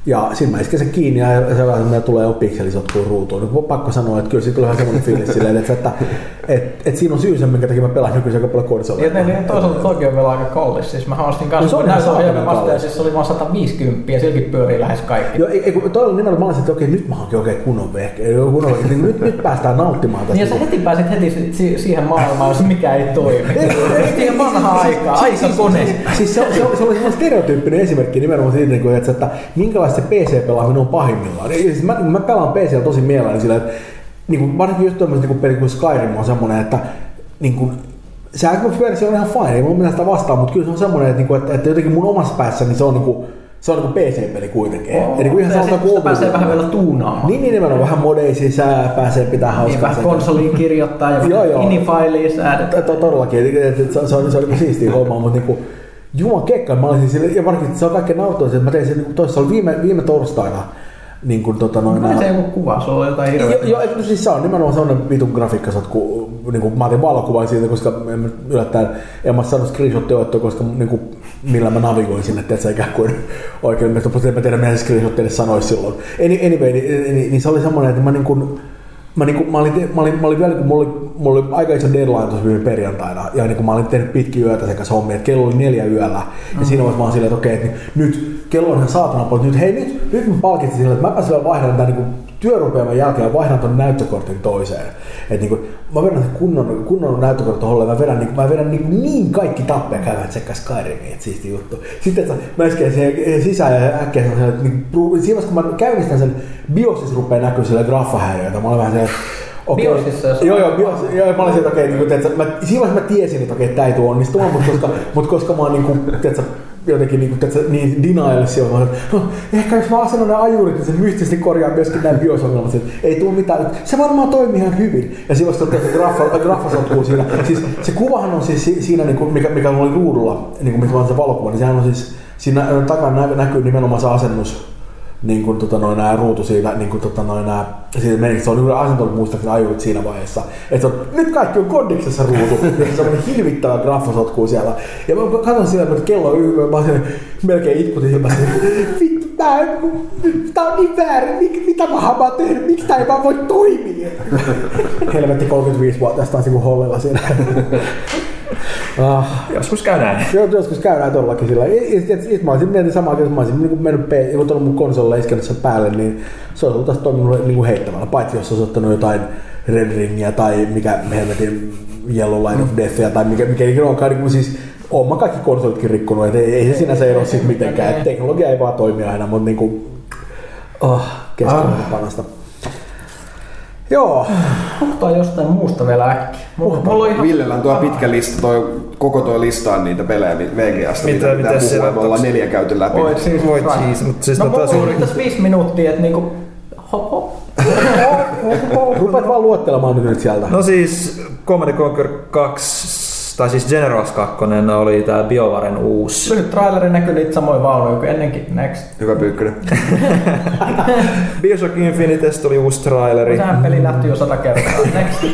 Ja sit mä isken sen kiinni ja se tulee jo pikselisotkuun ruutuun. Nyt on pakko sanoa, että kyllä siitä tulee ihan semmoinen fiilis silleen, että, että, että, että siinä on syy sen, minkä takia mä pelaan nykyisin aika paljon konsoleita. Ja niin, toisaalta toki on vielä aika kallis. Siis mä ostin kanssa, no, kun näin ohjelman vastaan, siis se oli vaan sataviisikymmentä ja silläkin pyörii lähes kaikki. Joo, ei, kun toi oli nimenomaan, mä olisin, että okei, nyt mä hankin oikein kunnon vehkeä. Niin nyt, nyt päästään nauttimaan tästä. Niin ja sä heti pääsit heti siihen maailmaan, jos mikään ei toimi. Siihen vanhaan aikaan, aikakoneeseen. Siis se oli ihan stereotyyppinen esimerkki nimenomaan siitä, että minkälaista se P C-pelaaminen on pahimmillaan. Mä, mä pelaan P C:llä tosi mielelläni sillä, että niin varsinkin just tuommoiset niin pelit kuin Skyrim on semmoinen, että niin se Xbox-versio on ihan fine, ei mulla mitään sitä vastaan, mutta kyllä se on semmoinen, että, niin että, että jotenkin mun omassa päässäni niin se on, niin kuin, se on niin P C-peli kuitenkin. Oh, ja niin ihan ja sitä pääsee vähän vielä tuunaamaan. Niin, niin nimenomaan vähän modei sisään, pääsee pitää hauskaa. Niin vähän konsoliin kirjoittaa ja minifailiin säädetään. Todellakin, se on siistiä hommaa, mutta Juman kekka, mä olisin sille, ja varsinkin se on kaikkein nautoisin, että mä tein sen, toisessa oli viime, viime torstaina. Niin kuin tota noin... Mä se joku kuva, se on jotain hirveätä. Joo, jo, siis se on nimenomaan sellainen vitun grafiikkasotku, niin kuin mä otin valokuvan siitä, koska yllättäen en mä saanut screenshot-teoittua, koska niin kuin, millä mä navigoin sinne, että se ikään kuin oikein, mä tiedän, mitä screenshot teille sanoisi silloin. Anyway, niin, niin, niin, niin se oli semmoinen, että mä niin kuin... Mä, niin kun, mä, olin, mä, olin, mä olin vielä, kun mulla oli, mulla oli aika iso deadline tuossa viime perjantaina, ja niin kun mä olin tehnyt pitkin yötä sekä hommia, että kello oli neljä yöllä, ja mm. siinä vaiheessa mä silleen, että okei, okay, että nyt kello on ihan saatana pois, nyt hei, nyt, nyt mä palkitsin silleen, että mä pääsin vielä vaihdamaan tämän niin työrupeaman jälkeen ja vaihdan ton näyttökortin toiseen. Et niin kun, mä vedän kunnon, kunnon näyttökortin holle, mä vedän, niin, mä vedän niin, niin kaikki tappeja käymään tsekkaan Skyrimiin, että siisti juttu. Sitten että mä isken siihen sisään ja äkkiä sanon, että niin, siinä vaiheessa kun mä käynnistän sen, BIOSissa rupeaa näkyy sillä graffahäiriöitä, mä olen vähän silleen, okay. BIOSissa? Joo, joo, BIOS, joo, mä olin silleen, okei, okay, niin siinä vaiheessa mä tiesin, että okei, okay, tää ei tule onnistumaan, mutta koska, mut koska mä oon niin kuin, tiiätkö, jotenkin niin, niin denial sijoilla, no, ehkä jos mä asennon nämä ajurit, niin se mystisesti korjaa myöskin nämä biosongelmat, ei tule mitään, se varmaan toimii ihan hyvin. Ja silloin se graffa, graffa sotkuu siinä, siis se kuvahan on siis siinä, mikä, mikä oli ruudulla, niin mikä on se valokuva, niin sehän on siis, siinä takana näkyy nimenomaan se asennus, niin kuin tota noin nää ruutu siitä, niin kuin tota noin nää, siitä meni, se on juuri asentunut muistaakseni ajurit siinä vaiheessa, että on, nyt kaikki on kondiksessa ruutu, ja se on hirvittävä graffa sotkuu siellä. Ja mä katson siellä, että kello yhden, mä oon melkein itkutin silmässä, vittu, tää, tää on niin väärin, Mik, mitä pahaa mä oon tehnyt, miksi tää ei vaan voi toimia? Helvetti kolmekymmentäviisi vuotta, tästä on sivu hollella siinä. Ah. Joskus käydään. Joo, joskus käydään todellakin sillä. Mä olisin miettinyt samaa, kun mä olisin niin mennyt pe- kun tuon mun konsolilla iskennyt sen päälle, niin se olisi ollut tässä toiminut niin heittämällä. Paitsi jos olisi ottanut jotain Red Ringiä tai mikä helvetin Yellow Line of Deathia tai mikä, mikä ei onkaan. Niin siis oon mä kaikki konsolitkin rikkonut, et ei, ei se sinänsä ero siis mitenkään. Et teknologia ei vaan toimi aina, mutta niin kuin, oh, keskellä ah. panasta. Joo. Puhutaan jostain muusta vielä äkkiä. Ihan... Villellä on tuo pitkä lista, toi, koko tuo lista on niitä pelejä V G S:stä, mitä pitää puhua, me ollaan neljä käyty läpi. Voit siis, voit siis. Mut siis no mulla on nyt tässä viisi minuuttia, että niinku hop hop. Rupeat vaan luottelemaan nyt sieltä. No siis Command and Conquer kaksi, tai siis Generals kaksi oli tää BioWaren uusi. Lyhyt traileri näkyy niitä samoja vaunuja kuin ennenkin. Next. Hyvä Pyykkönen. Bioshock Infinitest oli uusi traileri. Tähän peli nähty jo sata kertaa. Next.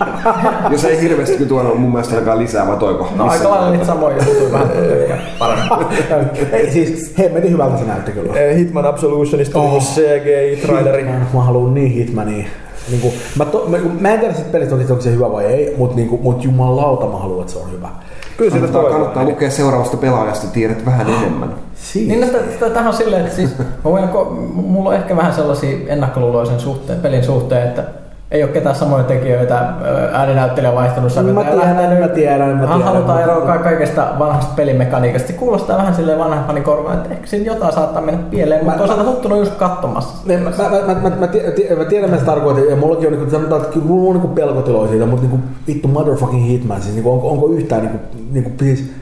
Jos ei hirveästi kyllä tuolla mun mielestä alkaa lisää, vai toiko? No aika lailla niitä samoja juttuja vähän paremmin. Ei siis, hemmetin hyvältä se näytti kyllä. Hitman Absolutionista oh. uusi C G I-traileri. Mä haluun niin Hitmania. Niinku, mä, to, mä, mä en tiedä sit pelistä, onko se hyvä vai ei, mutta niinku, mut jumalauta mä haluan, että se on hyvä. Kyllä sitä kannattaa lukea seuraavasta pelaajasta tiedät vähän oh. enemmän. Siis. Niin, no, tähän on silleen, että siis, mulla on ehkä vähän sellaisia ennakkoluuloisen suhteen, pelin suhteen, että ei ole ketään samoja tekijöitä, ääninäyttelijä vaihtunut säveltä. Mä tiedän, mä tiedän, tiedän, mä tiedän. Halutaan eroa kaikesta vanhasta pelimekaniikasta. Se kuulostaa vähän silleen vanhempani korvaan, että ehkä siinä jotain saattaa mennä pieleen, mutta osalta tuttunut just katsomassa. Mä, mä, mä, mä, mä tiedän, mitä se tarkoitin, ja mullakin on, niin sanotaan, että mulla on niin pelkotiloja siitä, mutta niin vittu motherfucking Hitman, siis niin kuin, onko, onko yhtään niin, kuin, niin, kuin, siis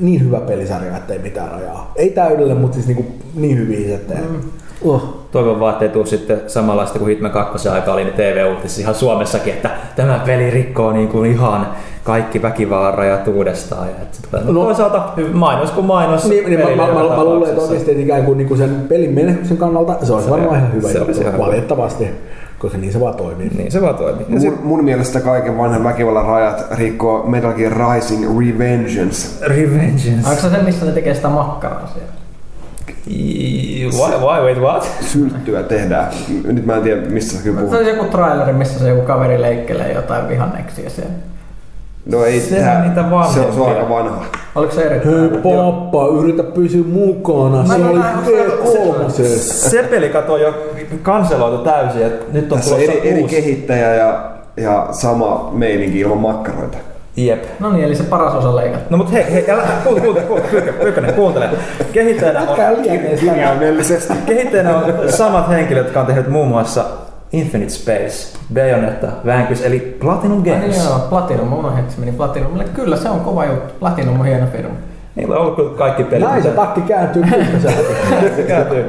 niin hyvä pelisarja, ettei mitään rajaa. Ei täydellä, mutta siis niin, kuin, niin hyviä, ettei. Mm. Oh. Toivon vaan, ettei tule sitten samanlaista kuin Hitman kaksi aika oli niin T V-uutisissa ihan Suomessakin, että tämä peli rikkoo niin kuin ihan kaikki väkivallan rajat uudestaan. Ja että se tulee no, toisaalta mainos kuin mainos. Niin, niin mä, mä, mä luulen, että oikeasti ikään kuin, niin kuin sen pelin menestyksen kannalta se olisi varmaan ihan hyvä juttu, valitettavasti. Koska niin se vaan toimii. Niin se vaan toimii. Mun, mun mielestä kaiken vanhan väkivallan rajat rikkoo Metal Gear Rising Revengeance. Revengeance. Onko se se, missä ne tekee sitä makkaraa siellä? Why, why, wait, what? Sylttyä tehdään. Nyt mä en tiedä, mistä sä kyllä puhut. Se on joku traileri, missä se joku kaveri leikkelee jotain vihanneksia siellä. No ei tehdä. Se on aika vanha. Oliko se eri? Hei pappa, yritä pysyä mukana. Se oli P kolme. Se, se peli katoi jo kanseloitu täysin. Nyt on tässä tulossa eri, eri kehittäjä ja, ja sama meininki ilman makkaroita. Jep. No niin, eli se paras osa leikata. No mut hei, hei, älä, kuuntele, kuuntele, kuuntele, kuuntele, kuuntele. Kehittäjänä on, kehittäjänä on samat henkilöt, jotka on tehnyt muun muassa Infinite Space, Bayonetta, Vanquish, eli Platinum Games. Ai, joo, Platinum, unohdin, se meni Platinumille. Kyllä, se on kova juttu. Platinum on hieno firma. Niillä on ollut kaikki pelit. Näin se takki kääntyy kylmäsääntöön. kääntyy.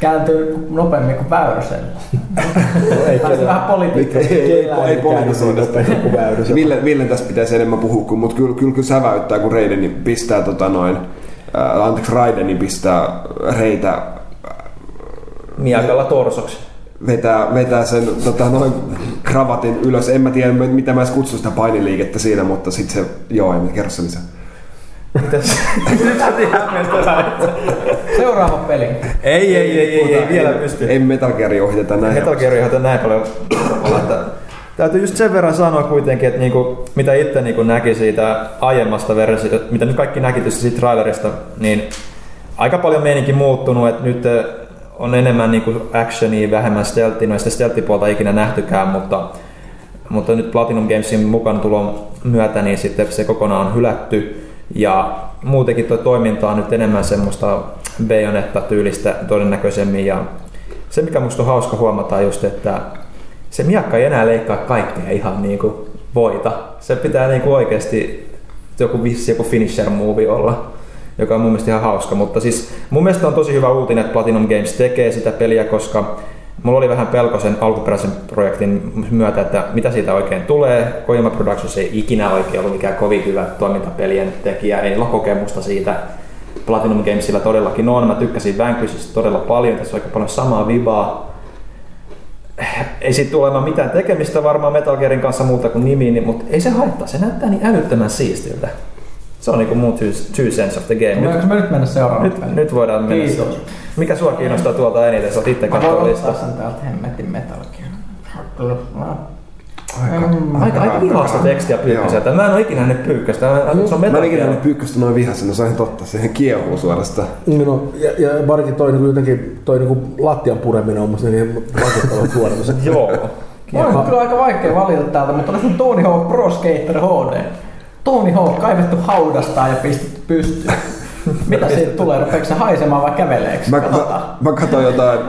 Kääntyy nopeammin kuin Väyrysen. Tai se vähän poliitikko. Ei poliitisuudesta. Villen tässä pitäisi enemmän puhua, kuin, mutta kyllä, kyllä, kyllä säväyttää, kun Raideni pistää, tota noin, äh, anteeksi, Raideni pistää reitä... Äh, miakalla torsoksi. Vetää, vetää sen tota, noin, kravatin ylös. En mä tiedä, mitä mä edes kutsun sitä painiliikettä siinä, mutta sit se... Joo, en mä kerro sen lisää. Mitäs? Nyt sä tiedät meistä lähtee. Seuraava peli. Ei, ei, ei, ei, ei, ei vielä pysty. Ei Metal Gear ohjata näin. Metal Gear ohjata näin paljon. Täytyy just sen verran sanoa kuitenkin, että niinku, mitä itse niinku näki siitä aiemmasta versiosta, mitä nyt kaikki näki tietysti siitä trailerista, niin aika paljon meininkin muuttunut, että nyt on enemmän niinku actionia, vähemmän stealthia, no ei sitä stealthipuolta ikinä nähtykään, mutta, mutta nyt Platinum Gamesin mukaan tulon myötä niin sitten se kokonaan on hylätty ja muutenkin tuo toiminta on nyt enemmän semmoista Bayonetta-tyylistä todennäköisemmin ja se mikä musta on hauska huomata just, että se miakka ei enää leikkaa kaikkea ihan niinku voita. Se pitää niinku oikeesti joku vissi, joku finisher movie olla, joka on mun mielestä ihan hauska. Mutta siis mun mielestä on tosi hyvä uutinen, että Platinum Games tekee sitä peliä, koska mulla oli vähän pelko sen alkuperäisen projektin myötä, että mitä siitä oikein tulee. Kojima Productions ei ikinä oikein ollut mikään kovin hyvä toimintapelien tekijä, ei ole kokemusta siitä. Platinum Gamesilla todellakin on. Mä tykkäsin Vanquishista todella paljon, tässä on aika paljon samaa vibaa. Ei siitä tule olemaan mitään tekemistä varmaan Metal Gearin kanssa muuta kuin nimi, mutta ei se haittaa, se näyttää niin älyttömän siistiltä. Se on niinku mun two, two sense of the game. Voidaanko me nyt mennä seuraavaan? Nyt, nyt voidaan mennä. Kiitos. Mikä sua kiinnostaa tuolta eniten? Sä oot itse katsoa listaa. Mä voin ottaa sen hemmetin Metal Gear. Aika, aika vihasta tekstiä Pyykköseltä. Mä en oo ikinä nähnyt Pyykköstä. Mä en ikinä nähnyt Pyykköstä noin vihasena, se on ihan totta. Sehän kiehuu suorastaan. No, ja, ja varsinkin toi, niin jotenkin, toi niin lattian pureminen on musta niin vaikuttava suoritus. Joo. On kyllä aika vaikea valita täältä, mutta oli sun Tony Hawk Pro Skater H D. Tony Hawk kaivettu haudastaan ja pistetty pystyyn. Mitä siitä tulee? Rupeeko se haisemaan vai käveleeksi? Mä, mä, mä katsoin jotain,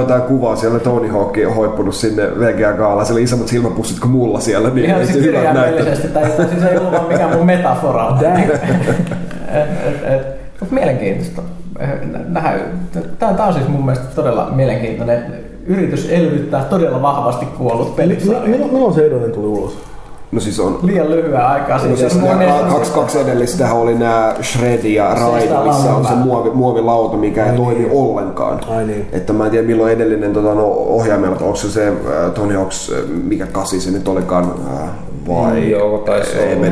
jotain kuvaa siellä, Tony Hawk on hoippunut sinne V G A-gaalaan, siellä isommat silmäpussit kuin mulla siellä. Niin ihan siis kirjaimellisesti, tai siis ei ollut vaan mikään mun metafora. Mutta mielenkiintoista. Tämä on siis mun mielestä todella mielenkiintoinen yritys elvyttää todella vahvasti kuollut pelisarja. Milloin se edellinen tuli ulos? No siis on liian lyhyen aikaa siitä. No siis kaksi, kaksi edellistähän oli nämä Shred ja Raiden, missä on se muovi, muovilauta, mikä ei toimi ollenkaan. Ai niin. Että mä en tiedä milloin edellinen tota, no, ohjaimelta, onko se äh, Tony Hawk's, mikä kasi se nyt olikaan, äh, vai joo,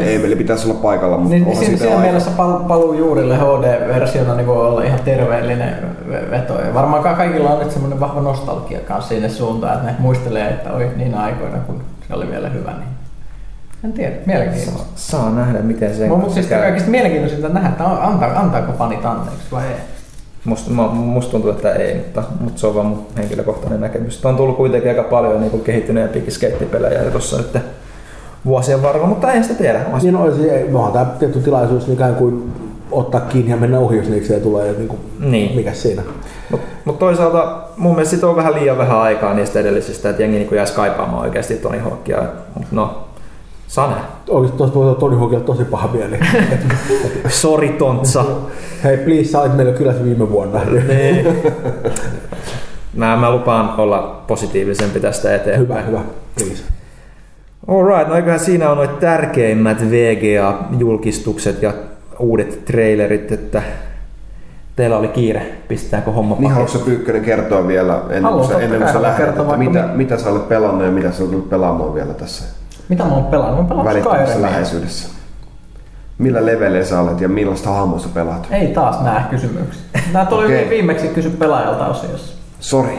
Emeli pitäisi olla paikalla, mutta niin, onhan siitä siinä mielessä pal- paluu juurille H D-versiona niin voi olla ihan terveellinen veto. Ja varmaan kaikilla on nyt semmoinen vahva nostalgia kanssa siinä suuntaan, että ne muistelee, että oi niin aikoina, kun se oli vielä hyvä. Niin. En tiedä, mielenkiintoista. Saa, saa nähdä, miten sen kanssa käy. Siis kaikista mielenkiintoista nähdä, että anta, antaako fanit anteeksi vai ei. Musta, musta tuntuu, että ei, mutta, mutta se on vaan mun henkilökohtainen näkemys. On tullut kuitenkin aika paljon niin kehittyneitä pikkiskeittipelejä tuossa nyt vuosien varrella, mutta ei sitä tiedä. Niin no, onhan tämä tietty tilaisuus ikään kuin ottaa kiinni ja mennä ohi, jos niikseen tulee niin kuin, niin. Mikä siinä. Mutta mut toisaalta mun mielestä sit on vähän liian vähän aikaa niistä edellisistä, että jengi niin jäisi kaipaamaan oikeasti Tony Hawkia. No. Sane. Oikeesti tuosta voi Tony Hawkilla tosi paha mieli. Sori Tontsa. Hei, please, sä olit meillä kylässä viime vuonna. Niin. mä, mä lupaan olla positiivisempi tästä eteenpäin. Hyvä, hyvä. Please. Alright, no eiköhän siinä on noit tärkeimmät V G A-julkistukset ja uudet trailerit, että teillä oli kiire, pistääkö homma pakettiin? Niin haluatko Pyykkönen kertoa vielä ennen kuin sä, ennen kuin sä lähdet, että mitä, me... mitä sä olet pelannut ja mitä sä olet pelaamaan vielä tässä? Mitä mä oon pelannut? Mä oon pelannut Skyrimia. Millä leveleen sä olet ja millaista hahmoa sä pelaat? Ei taas nää kysymyksiä. Nää tuli okay. Viimeksi kysy pelaajalta osiossa. Sori.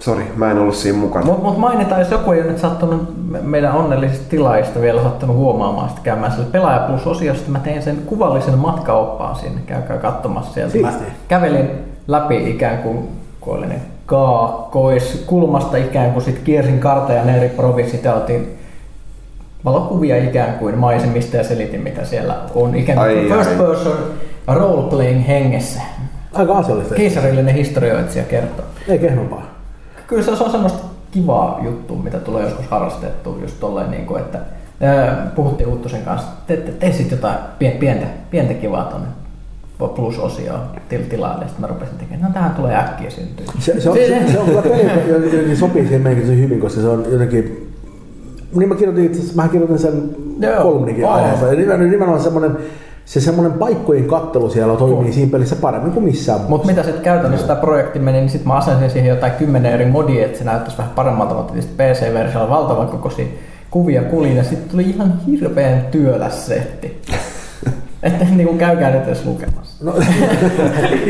Sori, mä en ollut siinä mukana. Mut, mut mainitaan, jos joku ei ole nyt sattunut meidän onnellisista tilaajista vielä sattunut huomaamaan sitä käymään sille Pelaaja Plus -osiosta. Mä tein sen kuvallisen matkaoppaan sinne. Käykää katsomassa sieltä. Mä kävelin läpi ikään kuin koillinen kaakkoiskulmasta ikään kuin sit kiersin kartan ja ne eri provinssit ja otin valokuvia ikään kuin maisemista ja selitin mitä siellä on ikään kuin ai, first person role-playing hengessä. Aika asiallista. Keisarillinen historioitsija kertoo. Ei kehnompaa. Kyllä se on semmoista kivaa juttua, mitä tulee joskus harrastettua just tolleen niin kuin, että ää, puhuttiin Uttusen kanssa, että te, te, tee jotain pientä, pientä kivaa tonne plus-osioon til, tilaille, ja sitten mä rupesin tekemään, no tähän tulee äkkiä syntyä. Se, se on, se, se on kyllä peli, jotenkin sopii siihen meikin hyvin, koska se on jotenkin niin mä kirjoitin itse asiassa, mähän kirjoitin sen kolumnikin aiheesta. Nimenomaan semmoinen, se semmoinen paikkojen kattelu siellä toimii siinä pelissä paremmin kuin missään. Mutta mitä sitten käytännössä tämä projekti meni, niin sitten mä asensin siihen jotain kymmenen eri modia, että se näyttäisi vähän paremmalta, mutta tietysti P C-versiolla valtavan kokoisia kuvia kulin, ja sitten tuli ihan hirveän työläs setti. Että niinku käykää nyt edes lukemassa. No,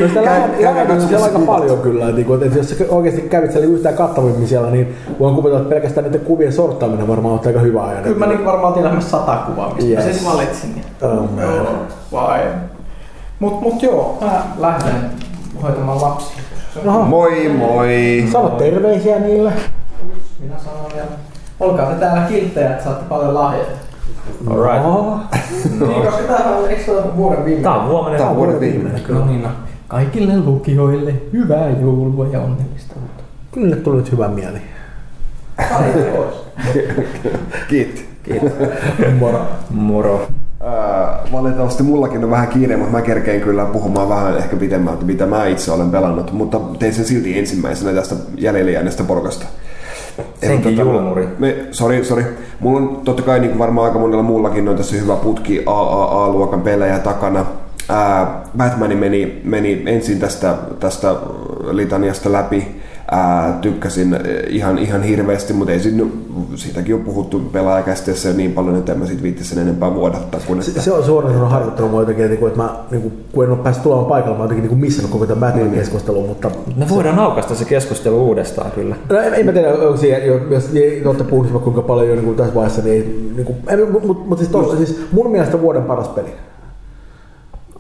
no sitä lähetään aika paljon kyllä, että jos sä oikeasti kävit siellä yhtään kattavimmin siellä, niin voin kuvitella, että pelkästään niiden kuvien sorttaaminen varmaan on aika hyvä ajan. Kyllä mä niin varmaan otin lähes sata kuvaa, mistä yes. mä siis valitsin. Oh, vai. Mut, mut joo, mä lähden hoitamaan lapsia. Aha. Moi moi! Sano terveisiä niille. Minä sanon vielä. Olkaa te täällä kilttejä, että saatte paljon lahjoja. Alright. No. Niin, koska tää on, eikö ole vuoden viimeinen? Tää on vuoden, tää on vuoden viimeinen. No niin, no. Kaikille lukijoille hyvää joulua ja onnellista uutta. Kyllä tuli nyt hyvä mieli. Kaikki pois. Kiitos. Kiitos. Moro. Moro. Äh, valitettavasti mullakin on vähän kiire, mutta mä kerkein kyllä puhumaan vähän ehkä pitemmältä, mitä mä itse olen pelannut, mutta tein sen silti ensimmäisenä tästä jäljellä jääneestä porukasta. Senkin tota, julmuri. Me, sorry, sorry. Mulla on totta kai niin kuin varmaan aika monella muullakin on tässä hyvä putki triple A-luokan pelejä takana. Ää, Batman meni, meni ensin tästä, tästä litaniasta läpi. Ää, tykkäsin ihan, ihan hirveästi, mutta ei siinä, siitäkin ole puhuttu pelaajakästeessä niin paljon, että en mä siitä viittis sen enempää vuodattaa. Kun se, että, se on suoraan sanon harjoittelu, mä jotenkin, että mä, kun en ole päässyt tulemaan paikalla, mä oon jotenkin missannut koko tämän Batman-keskustelun. Mutta me voidaan se, aukaista se keskustelu uudestaan kyllä. No en, en mä tiedä, jos te olette puhuneet kuinka paljon jo niin kuin tässä vaiheessa, niin, niin kuin, en, mutta mut, mut siis, no. siis mun mielestä vuoden paras peli.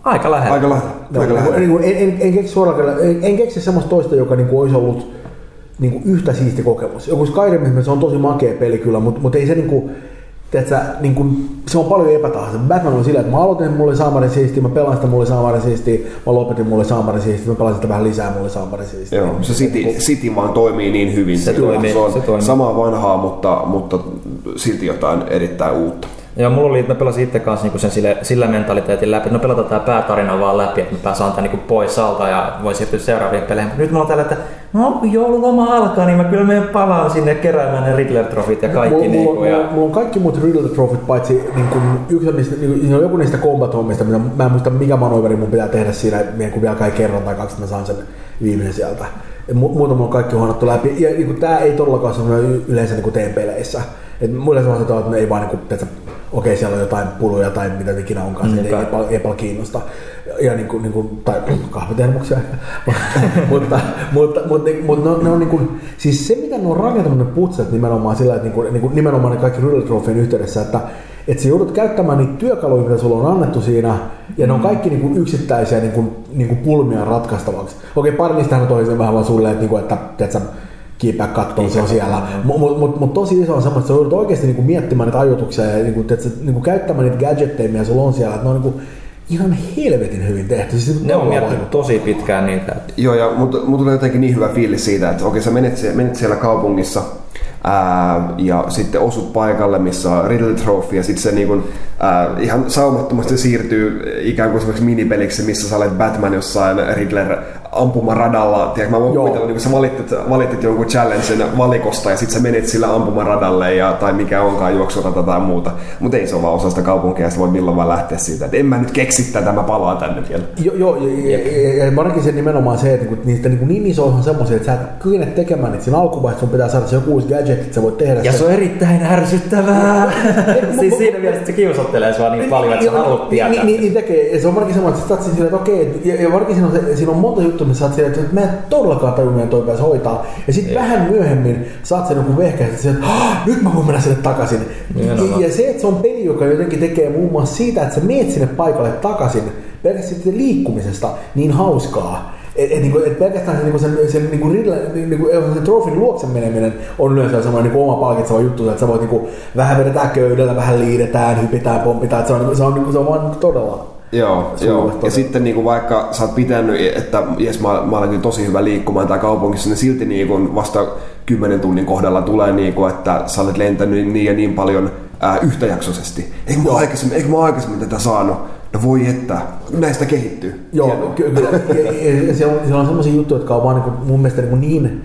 Aika lähellä. Aika lähellä. No, aika lähellä. Niin kuin, en, en, en keksi suoraan, en, en keksi semmoista toista, joka niin kuin olisi ollut niin kuin yhtä siisti kokemus. Joku Skyrim, se on tosi makea peli kyllä, mutta, mutta ei se niin kuin, tiedätkö, niin kuin, se on paljon epätahansa. Batman on sillä, että mä aloitin, mulla oli saamari siistiä, mä pelaan sitä, mulla oli saamari siistiä, mä lopetin, mulla oli saamari siistiä, mä pelaan sitä vähän lisää, mulla oli saamari siistiä. Joo, se City, niin, City vaan toimii niin hyvin. Se, toimii, se on se toimii. Samaa vanhaa, mutta, mutta silti jotain erittäin uutta. Joo, mulla oli, että mä pelasin itse kanssa niinku sen sillä, sillä mentaliteetin läpi, no pelataan tää päätarina vaan läpi, että mä pääsen antaa niinku pois alta ja voi siirtyä seuraaviin peleihin. Nyt mä oon täällä, että no kun joululoma alkaa, niin mä kyllä menen palaan sinne keräämään ne Riddler-trofit ja kaikki. Mulla, niinku, mulla, ja... mulla on kaikki muut Riddler-trofit, paitsi niinku, yksi, niistä, niinku, joku niistä combat-hommista, mitä mä en muista mikä manoveri mun pitää tehdä siinä, kun vielä kai kerran tai kaksi, että mä saan sen viimeisen sieltä. Muuta mulla on kaikki huonottu läpi. Ja niinku, tää ei todellakaan semmoinen yleensä niinku teen peleissä. Et mulle semmoiset on, että ne ei vaan niinku, että okei, siellä on jotain puluja tai mitä ikinä onkaan, mm, ei, ei, pal- ei paljon kiinnosta. Ja niin kuin, niin kuin, tai kahvitermuksia. mutta mutta, mutta, mutta ne, ne on niin kuin, siis se mitä ne on rakentanut ne putset nimenomaan sillä, että niin kuin, nimenomaan ne kaikki Riddle Trofeen yhteydessä, että että sä joudut käyttämään niitä työkaluja, mitä sulla on annettu siinä, ja ne on kaikki niin kuin yksittäisiä niin kuin, niin kuin pulmia ratkaistavaksi. Okei, pari niistähän on toisen vähän vaan sulle, että, että, että, että kiipää kattoon, se on siellä. Mutta mut, mut, mut tosi iso on sama, että sä joudut oikeasti niinku miettimään niitä ajoituksia ja niinku, tetsä, niinku käyttämään niitä gadgetteja, mitä sulla on siellä. Et ne on niinku ihan helvetin hyvin tehty. Siis ne on miettinyt tosi pitkään niitä. Joo, ja mut tulee jotenkin niin hyvä fiilis siitä, että okei, sä menet, menet siellä kaupungissa ää, ja sitten osut paikalle, missä on Riddle Trophy, ja sitten se niinku, ää, ihan saumattomasti siirtyy ikään kuin semmoiksi minipeliksi, missä sä olet Batman jossain Riddler ampumaradalla. Tiedätkö, mä voin kuvitella, niin kun sä valittit, valittit jonkun challengen valikosta ja sit sä menet sillä ampumaradalle ja, tai mikä onkaan, juoksurata tai muuta. Mutta ei se ole vaan osa sitä kaupunkia ja sä voit milloin vaan lähteä siitä. Et en mä nyt keksi tätä, mä palaan tänne vielä. Joo, jo, ja, ja, ja varsinkin se nimenomaan se, että niistä niin, niin iso on semmoisia, että sä et kykene tekemään niitä siinä alkuvaiheessa, sun pitää saada se joku uusi gadget, että sä voit tehdä. Ja se on erittäin ärsyttävää. Siis siinä vielä se kiusottelee sua niin paljon, että sä haluat tietää. Niin tekee, se on varsinkin semmoinen, että sä oot silleen, että okei, ja varsinkin siinä on monta juttu, sä oot silleen, että mä en todellakaan tajuminen toi pääs hoitaa. Ja sit yeah. vähän myöhemmin saat sen joku vehkäisesti, että nyt mä voin mennä sinne takaisin. Nimenomaan. Ja se, että se on peli, joka jotenkin tekee muun muassa siitä, että sä meet sinne paikalle takaisin, pelkästään siitä liikkumisesta, niin hauskaa. Että et, et, et pelkästään se, sen, sen, niinku, riddle, niinku, sen trofin luoksen meneminen on yleensä semmoinen niinku, oma palkitseva juttu, että sä voit niinku, vähän vedetään köydellä, vähän liidetään, hypitään, pompitaan, se on, se on, se on, se on vaan todella... Joo, joo. Ja sitten niinku vaikka sä oot pitänyt, että jes mä, mä olen tosi hyvä liikkumaan tää kaupungissa, niin silti niinku vasta kymmenen tunnin kohdalla tulee, niinku, että sä olet lentänyt niin ja niin paljon ää, yhtäjaksoisesti. Eikö mä, aikaisemmin, eikö mä aikaisemmin tätä saanut? No voi että, näistä kehittyy. Joo, kyllä. Ja siellä on semmosia juttuja, jotka on vaan niinku, mun mielestä niinku niin...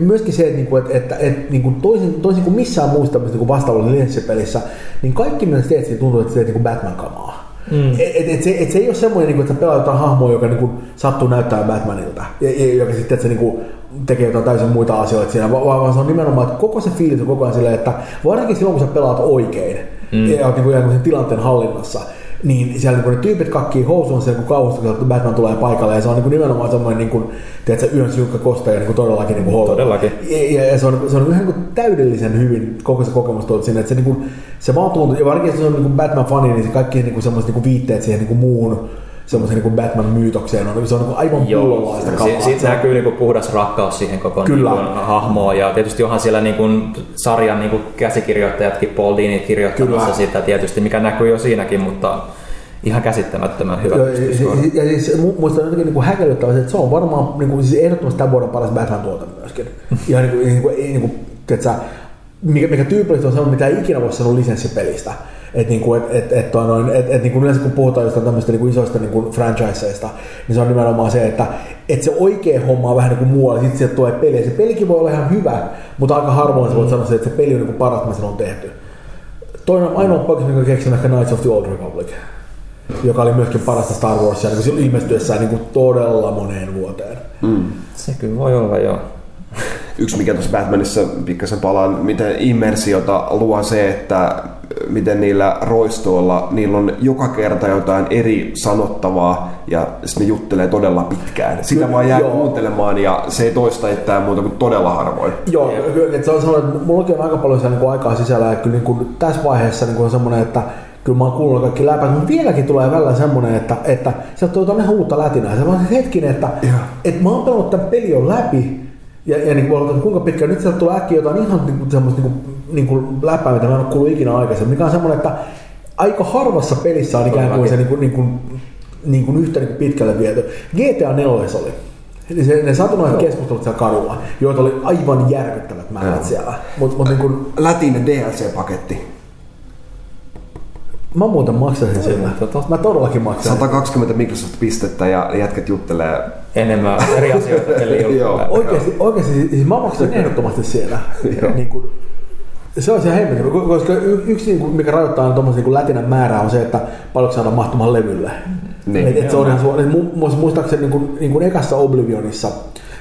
Myöskin se, että, että, että, että toisin, toisin kuin missään muusta niin vastaavalla linssipelissä, niin kaikki mitä teet, siitä tuntuu, että se teet Batman-kamaa. Mm. Et, et, et, se, et se ei ole semmoinen, että pelaa jotain hahmoa, joka niin sattuu näyttää Batmanilta, ja, joka sitten että se niin tekee jotain täysin muita asioita siinä, vaan, vaan se on nimenomaan, että koko se fiilis on koko ajan silleen, että varsinkin silloin kun sä pelaat oikein, mm. ja olet niin kuin sen tilanteen hallinnassa, niin siellä niin ne tyypit kakkii housuunsa, kun kauhustuksella Batman tulee paikalle, ja se on niin kuin nimenomaan semmoinen niin kuin, tiedätkö, yön synkkä kostaja niin kuin todellakin niin kuin holta. Todellakin. Ja, ja se on, se on niin kuin täydellisen hyvin koko se kokemus tuolta sinne, että se, niin kuin, se vaan tuntuu, ja varsinkin jos on niin kuin Batman-fani, niin se kaikki niin kuin semmoiset niin kuin viitteet siihen niin kuin muuhun, semmoisen niin kuin Batman-myytokseen on, se on niin kuin aivan pullolaista kamaa. Siitä näkyy niin kuin puhdas rakkaus siihen koko niin kuin hahmoon, ja tietysti onhan siellä niin kuin sarjan niin kuin käsikirjoittajatkin Paul Dini kirjoittamassa Kyllä. sitä tietysti, mikä näkyy jo siinäkin, mutta ihan käsittämättömän hyvä. Ja, ja, ja siis muistan jotenkin niin kuin häkellyttävästi, että se on varmaan niin kuin, siis ehdottomasti tämän vuoden paras Batman-tuote myöskin. Ihan niin kuin, niin kuin, niin kuin tiiätkö, mikä, mikä tyypillistä on semmoinen, mitä ei ikinä voi sanoa lisenssipelistä. Että niinku, et, et, et, et, et, niinku yleensä kun puhutaan jostain tämmöistä niinku isoista niinku franchiseista, niin se on nimenomaan se, että et se oikea homma on vähän niinku muualla, sitten sieltä tulee peli. Ja se pelikin voi olla ihan hyvä, mutta aika harvoin sä voit sanoa se, että se peli on niinku paras, mitä sen on tehty. Toinen ainoa paikka, mikä keksin ehkä Knights of the Old Republic, joka oli myöskin parasta Star Warsia niin ilmestyessään niinku todella moneen vuoteen. Mm. Se kyllä voi olla, joo. Yksi mikä tuossa Batmanissa pikkasen palaa, miten immersiota luo se, että miten niillä roistoilla, niillä on joka kerta jotain eri sanottavaa ja sitten ne juttelee todella pitkään. Sitä vaan jää kuuntelemaan ja se ei toista itseään muuta kuin todella harvoin. Joo, että se on semmoinen, että mullakin on aika paljon niin kuin aikaa sisällä ja kyllä niin kuin tässä vaiheessa niin kuin on semmoinen, että kyllä mä oon kuullut kaikki läpät, mutta vieläkin tulee välillä semmoinen, että, että sieltä tulee jotain uutta lätinää. Se on hetkinen, että, että mä oon pelannut tämän pelin jo läpi ja, ja niin kuin, kuinka pitkään nyt sieltä tulee äkkiä jotain ihan niin kuin, semmoista niin kuin, niin kuin läppää, mitä mä en ole kuullut ikinä aikaisemmin, mikä on semmoinen, että aika harvassa pelissä on ikään kuin se niin kuin, niin kuin, niin kuin yhtä niin kuin pitkälle viety. G T A neljä oli. Eli se, ne satunaiset keskustelut siellä kadulla, joita oli aivan järkyttävät määrät Joo. siellä. Mut, mut niin kuin lätinen D L C-paketti. Mä muuten maksasin sillä. Mä todellakin maksasin. sata kaksikymmentä Microsoft-pistettä ja jätket juttelee enemmän eri asioita. Oikeasti, oikeasti siis mä maksasin ehdottomasti siellä. Niin kuin, se on se hemmekin, koska yksi mikä rajoittaa tuommoisen lätinän määrää on se, että paljonko saadaan mahtumaan levylle. Niin. Et, et se on ihan suora. Muistaakseni niin kuin, niin kuin ekassa Oblivionissa,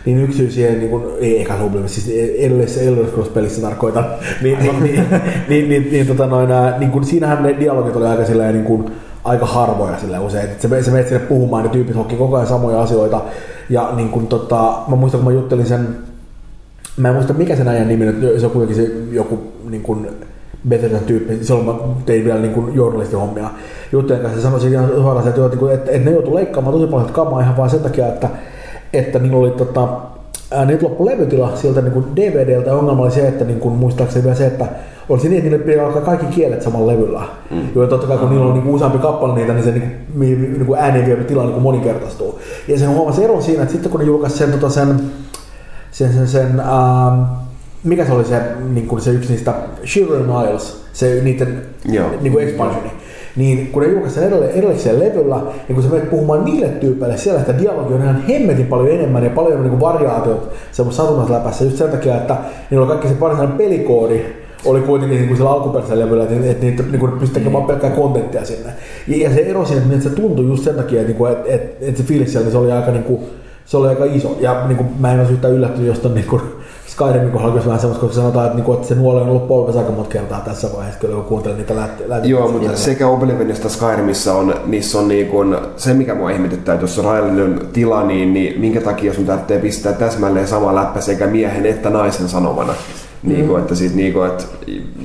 niin yksi syy siihen, niin kuin, ei ekassa Oblivionissa, siis edellisessä Elder Scrolls-pelissä tarkoitan, niin, niin, niin, niin, niin, tota noin, niin kuin, siinähän ne dialogit oli aika silleen, niin kuin, aika harvoja silleen usein. Et se, se menet sinne puhumaan, ne tyypit hokki koko ajan samoja asioita. Ja niin kuin, tota, mä muistan, kun mä juttelin sen, mä en muista mikä sen ajan nimi, se on kuitenkin se joku niin kuin Bethesdan tyyppi, silloin mä tein vielä niin kuin journalistihommia juttujen kanssa ja sanoisin ihan suoraan, että, että, että ne joutui leikkaamaan tosi paljon kamaa ihan vaan sen takia, että, että niillä oli tota, niitä loppu levytila sieltä niin kuin D V D:ltä. Ongelma oli se, että niin kuin, muistaakseni vielä se, että olisi niin, että niille pitää alkaa kaikki kielet samalla levyllä. Mm. Joo, totta kai kun mm. niillä on niinku useampi kappale niitä, niin se niinku, niinku ääneen vielä tila niinku moninkertaistuu. Ja sen huomasi eron siinä, että sitten kun ne julkaisi sen, tota, sen sen, sen, sen ähm, mikä se oli se, niin se yksi niistä Shivering Isles, se niiden niin expansioni, niin kun ne julkaisivat edelleen, edelleen levyllä, niin kun sä menet puhumaan niille tyypeille siellä, että dialogi on ihan hemmetin paljon enemmän ja paljon niin variaatiot semmoisessa satunnaisläpässä just sen takia, että niillä on kaikki se varsinainen pelikoodi, oli kuitenkin niin kuin siellä alkuperäisellä levyllä, että niitä niin, niin, niin, pystyy tekemään pelkkää kontenttia sinne. Ja se ero siinä, että se tuntui just sen takia, että, että, että, että se fiilis siellä, niin se oli aika niin kuin, se oli aika iso. Ja niin kuin, mä en olisi yhtään yllättynyt jostain niin Skyrimin kohdalla, jos vähän semmoista, koska sanotaan, että, niin kuin, että se nuoli on ollut polvessa aika monta kertaa tässä vaiheessa, kun kuuntelin niitä lähtiä. Joo, mutta jälkeen. Sekä Oblivionista Skyrimissa on, niissä on niin kuin, se, mikä mua ihmetyttää, että jos on rajallinen tila, niin, niin minkä takia sun tarvitsee pistää täsmälleen sama läppä sekä miehen että naisen sanomana. Niin kuin, mm. että sit, niin kuin, että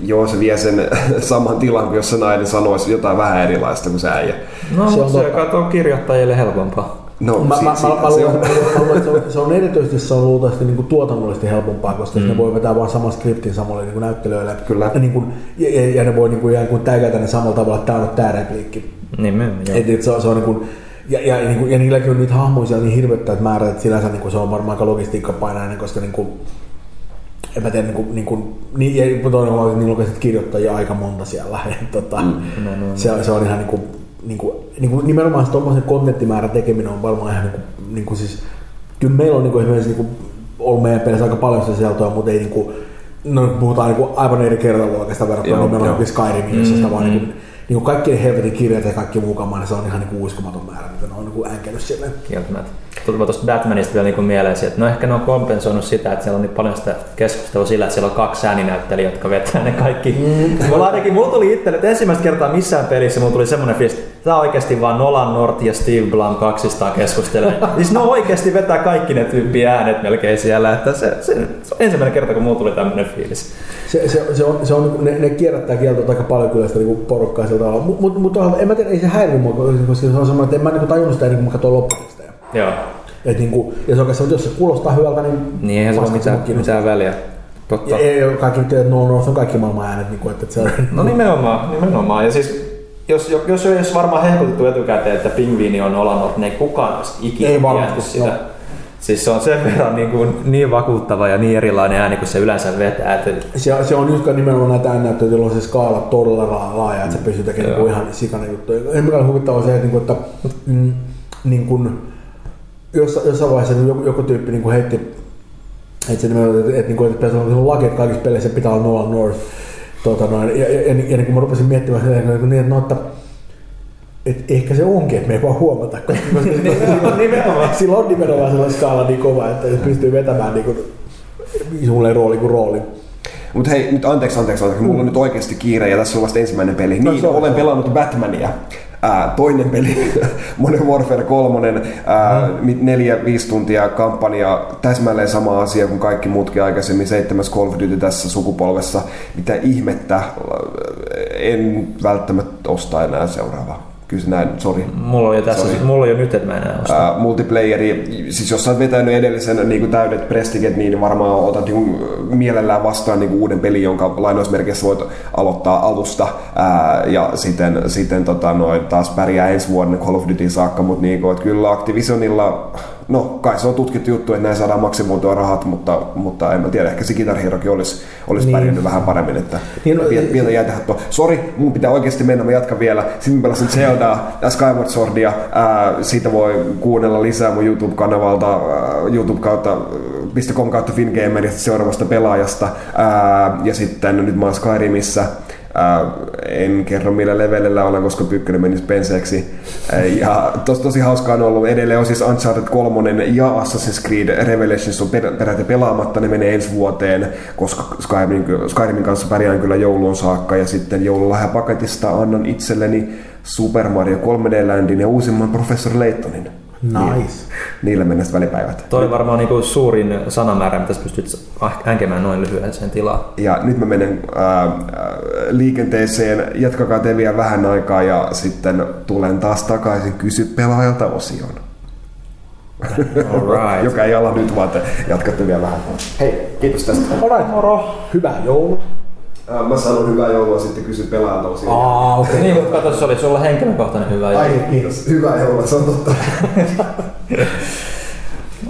joo, se vie sen saman tilan kuin jos se nainen sanoisi jotain vähän erilaista kuin se äijä. No, se on, se, joka on kirjoittajille helpompaa. No, mä, si- mä, si- mä, si- mä luulen, että se on, se on erityisesti se on luultavasti niin tuotannollisesti helpompaa, koska mm. ne voi vetää vaan saman skriptin samalle niin näyttelijöille. Kyllä. Ja, niin kuin, ja, ja ne voi niin kuin, kuin täykätä ne samalla tavalla, että tämä on tämä repliikki. Nimenomaan. Ja, ja, ja, ja niilläkin on niitä hahmoja niin hirvettävät määrät, että sinänsä niin kuin, se on varmaan aika logistiikkapainainen, koska niin kuin, en mä tiedä, niin niin kuin, niin, ja toinen on, että niillä on kirjoittajia aika monta siellä. tota, mm. no, no, no. Se, se on ihan niin kuin, Niin kuin, niin kuin nimenomaan tuommoisen kontenttimäärän tekeminen on varmaan ihan niin kuin, niin kuin siis, kyllä meillä on niin kuin, esimerkiksi niin kuin, ollut meidän pelissä aika paljon sisältöä, mutta ei niin kuin, no puhutaan niin kuin, aivan eri kertaluokasta verrattuna nimenomaan Skyrimiin, jossa sitä vaan niin kuin, niin kuin kaikki ne helvetin kirjat ja kaikki muukamaan, niin se on ihan niin kuin uskomaton määrä, mitä ne on niin kuin änkellyt silleen. Kieltämättä. Tuli tuosta Batmanista vielä niin kuin mieleen, että no ehkä ne on kompensoinut sitä, että siellä on niin paljon sitä keskustelua sillä, että siellä on kaksi ääninäyttelijä, jotka vetää ne kaikki. Mm. Mulla ainakin, mulla tuli itselle, että ensimmäistä kertaa missään pelissä mulla tuli semmoinen fiilis, että tämä oikeasti vaan Nolan North ja Steve Blum kaksistaan keskustelee. Siis ne oikeasti vetää kaikki ne tyyppi äänet melkein siellä, että se, se, se on ensimmäinen kerta, kun mulla tuli tämmöinen fiilis. Se, se, se on, se on, ne, ne kierrättää kieltä aika paljon kyllä sitä niin porukkaa sieltä alla, mutta mut, en mä tiedä, ei se häiri mua, koska se on semmoinen, että en mä niin tajunnut sitä ennen kuin mä katsoin loppuista. Joo. Et niinku, ja se on käsin, jos se kuulostaa hyvältä, niin... Niin eihän se ole mitään, mitään väliä. Totta. Ei, ei kaikki nyt tiedät, no, no, se on kaikki maailman äänet. Niinku, että se on, no nimenomaan, nimenomaan. Ja siis, jos, jos ei olisi varmaan hehkutettu etukäteen, että Pingviini on olannut, niin ei kukaan olisi ikinä tiedä sitä. No. Siis se on sen verran niin, kuin, niin vakuuttava ja niin erilainen ääni, kun se yleensä vetää. Se, se on just nimenomaan näitä äänenäyttöjä, jolloin se skaala todella laaja, että se pystyy tekemään mm. ihan sikana juttuja. En mikä ole huvittavaa se, että... että mm, niin kuin, jossain vaiheessa joku, joku tyyppi niin kuin heitti, heitti että et, niin että on laki, että kaikissa peleissä pitää olla Nolan North. Tuota, noin, ja, ja, ja, ja niin kuin mä rupesin miettimään sitä, niin, niin, että, no, että et, ehkä se onkin, että me ei vaan huomata, koska sillä on nimenomaan sellainen skaala niin kova, että se pystyy vetämään niin kuin, suunnilleen rooli kuin rooli. Mutta hei, nyt anteeksi, anteeksi, anteeksi, mulla on nyt oikeasti kiire ja tässä on vasta ensimmäinen peli. Niin, no, olen pelannut Batmania. Ää, toinen peli, Modern Warfare kolmonen, ää, mm. neljä, viisi tuntia kampanja, täsmälleen sama asia kuin kaikki muutkin aikaisemmin, seitsemäs Call of Duty tässä sukupolvessa. Mitä ihmettä, en välttämättä osta enää seuraavaa. Kyllä se näin, sori. Mulla on jo tässä, sorry. Mulla on jo nyt, että mä enää osta. Ää, multiplayeri, siis jos sä oot vetänyt edellisen niin täydet prestiget, niin varmaan otat niin mielellään vastaan niin uuden pelin, jonka lainausmerkeissä voit aloittaa alusta. Ää, ja sitten, sitten tota, noin, taas pärjää ensi vuonna Call of Duty saakka, mutta niin, kyllä Activisionilla, no kai se on tutkittu juttu, että näin saadaan maksimoitua rahat, mutta, mutta en mä tiedä, ehkä se Guitar Herokin olisi, olisi niin pärjännyt vähän paremmin, että niin, no, vielä, vielä jää tähän tuo. Sori, mun pitää oikeasti mennä, mä jatkan vielä. Sitten mä pelasin Zeldaa, Skyward Swordia, ää, siitä voi kuunnella lisää mun YouTube-kanavalta, ää, youtube piste com kautta Fingamerista seuraavasta pelaajasta, ää, ja sitten nyt mä oon Skyrimissä. Äh, en kerro millä levelellä olen, koska Pyykkönen menisi penseeksi. Äh, ja tos, tosi hauskaa on ollut. Edelleen on siis Uncharted kolme ja Assassin's Creed Revelations on per, peräti pelaamatta. Ne menee ensi vuoteen, koska Skyrimin, Skyrimin kanssa pärjään kyllä joulun saakka. Ja sitten joululahjapaketista annan itselleni Super Mario kolme D Landin ja uusimman Professor Laytonin. Nice. Niillä mennään välipäivät. Toi varmaan niinku suurin sanamäärä, mitä sä pystyt änkemään noin lyhyeseen tilaan. Ja nyt mä menen äh, liikenteeseen, jatkakaa te vielä vähän aikaa ja sitten tulen taas takaisin kysy pelaajalta osion. Alright. Joka ei ala nyt, vaan te jatkatte vielä vähän. Hei, kiitos tästä. Alright, moro. Hyvää joulua. Mä sanon hyvää joulua, sitten kysyn pelaajalta osin. Aa, okei. Okay. Niin, mutta kato, se oli sulla henkilökohtainen hyvää joulua. Ai, kiitos. Hyvää joulua, se on totta.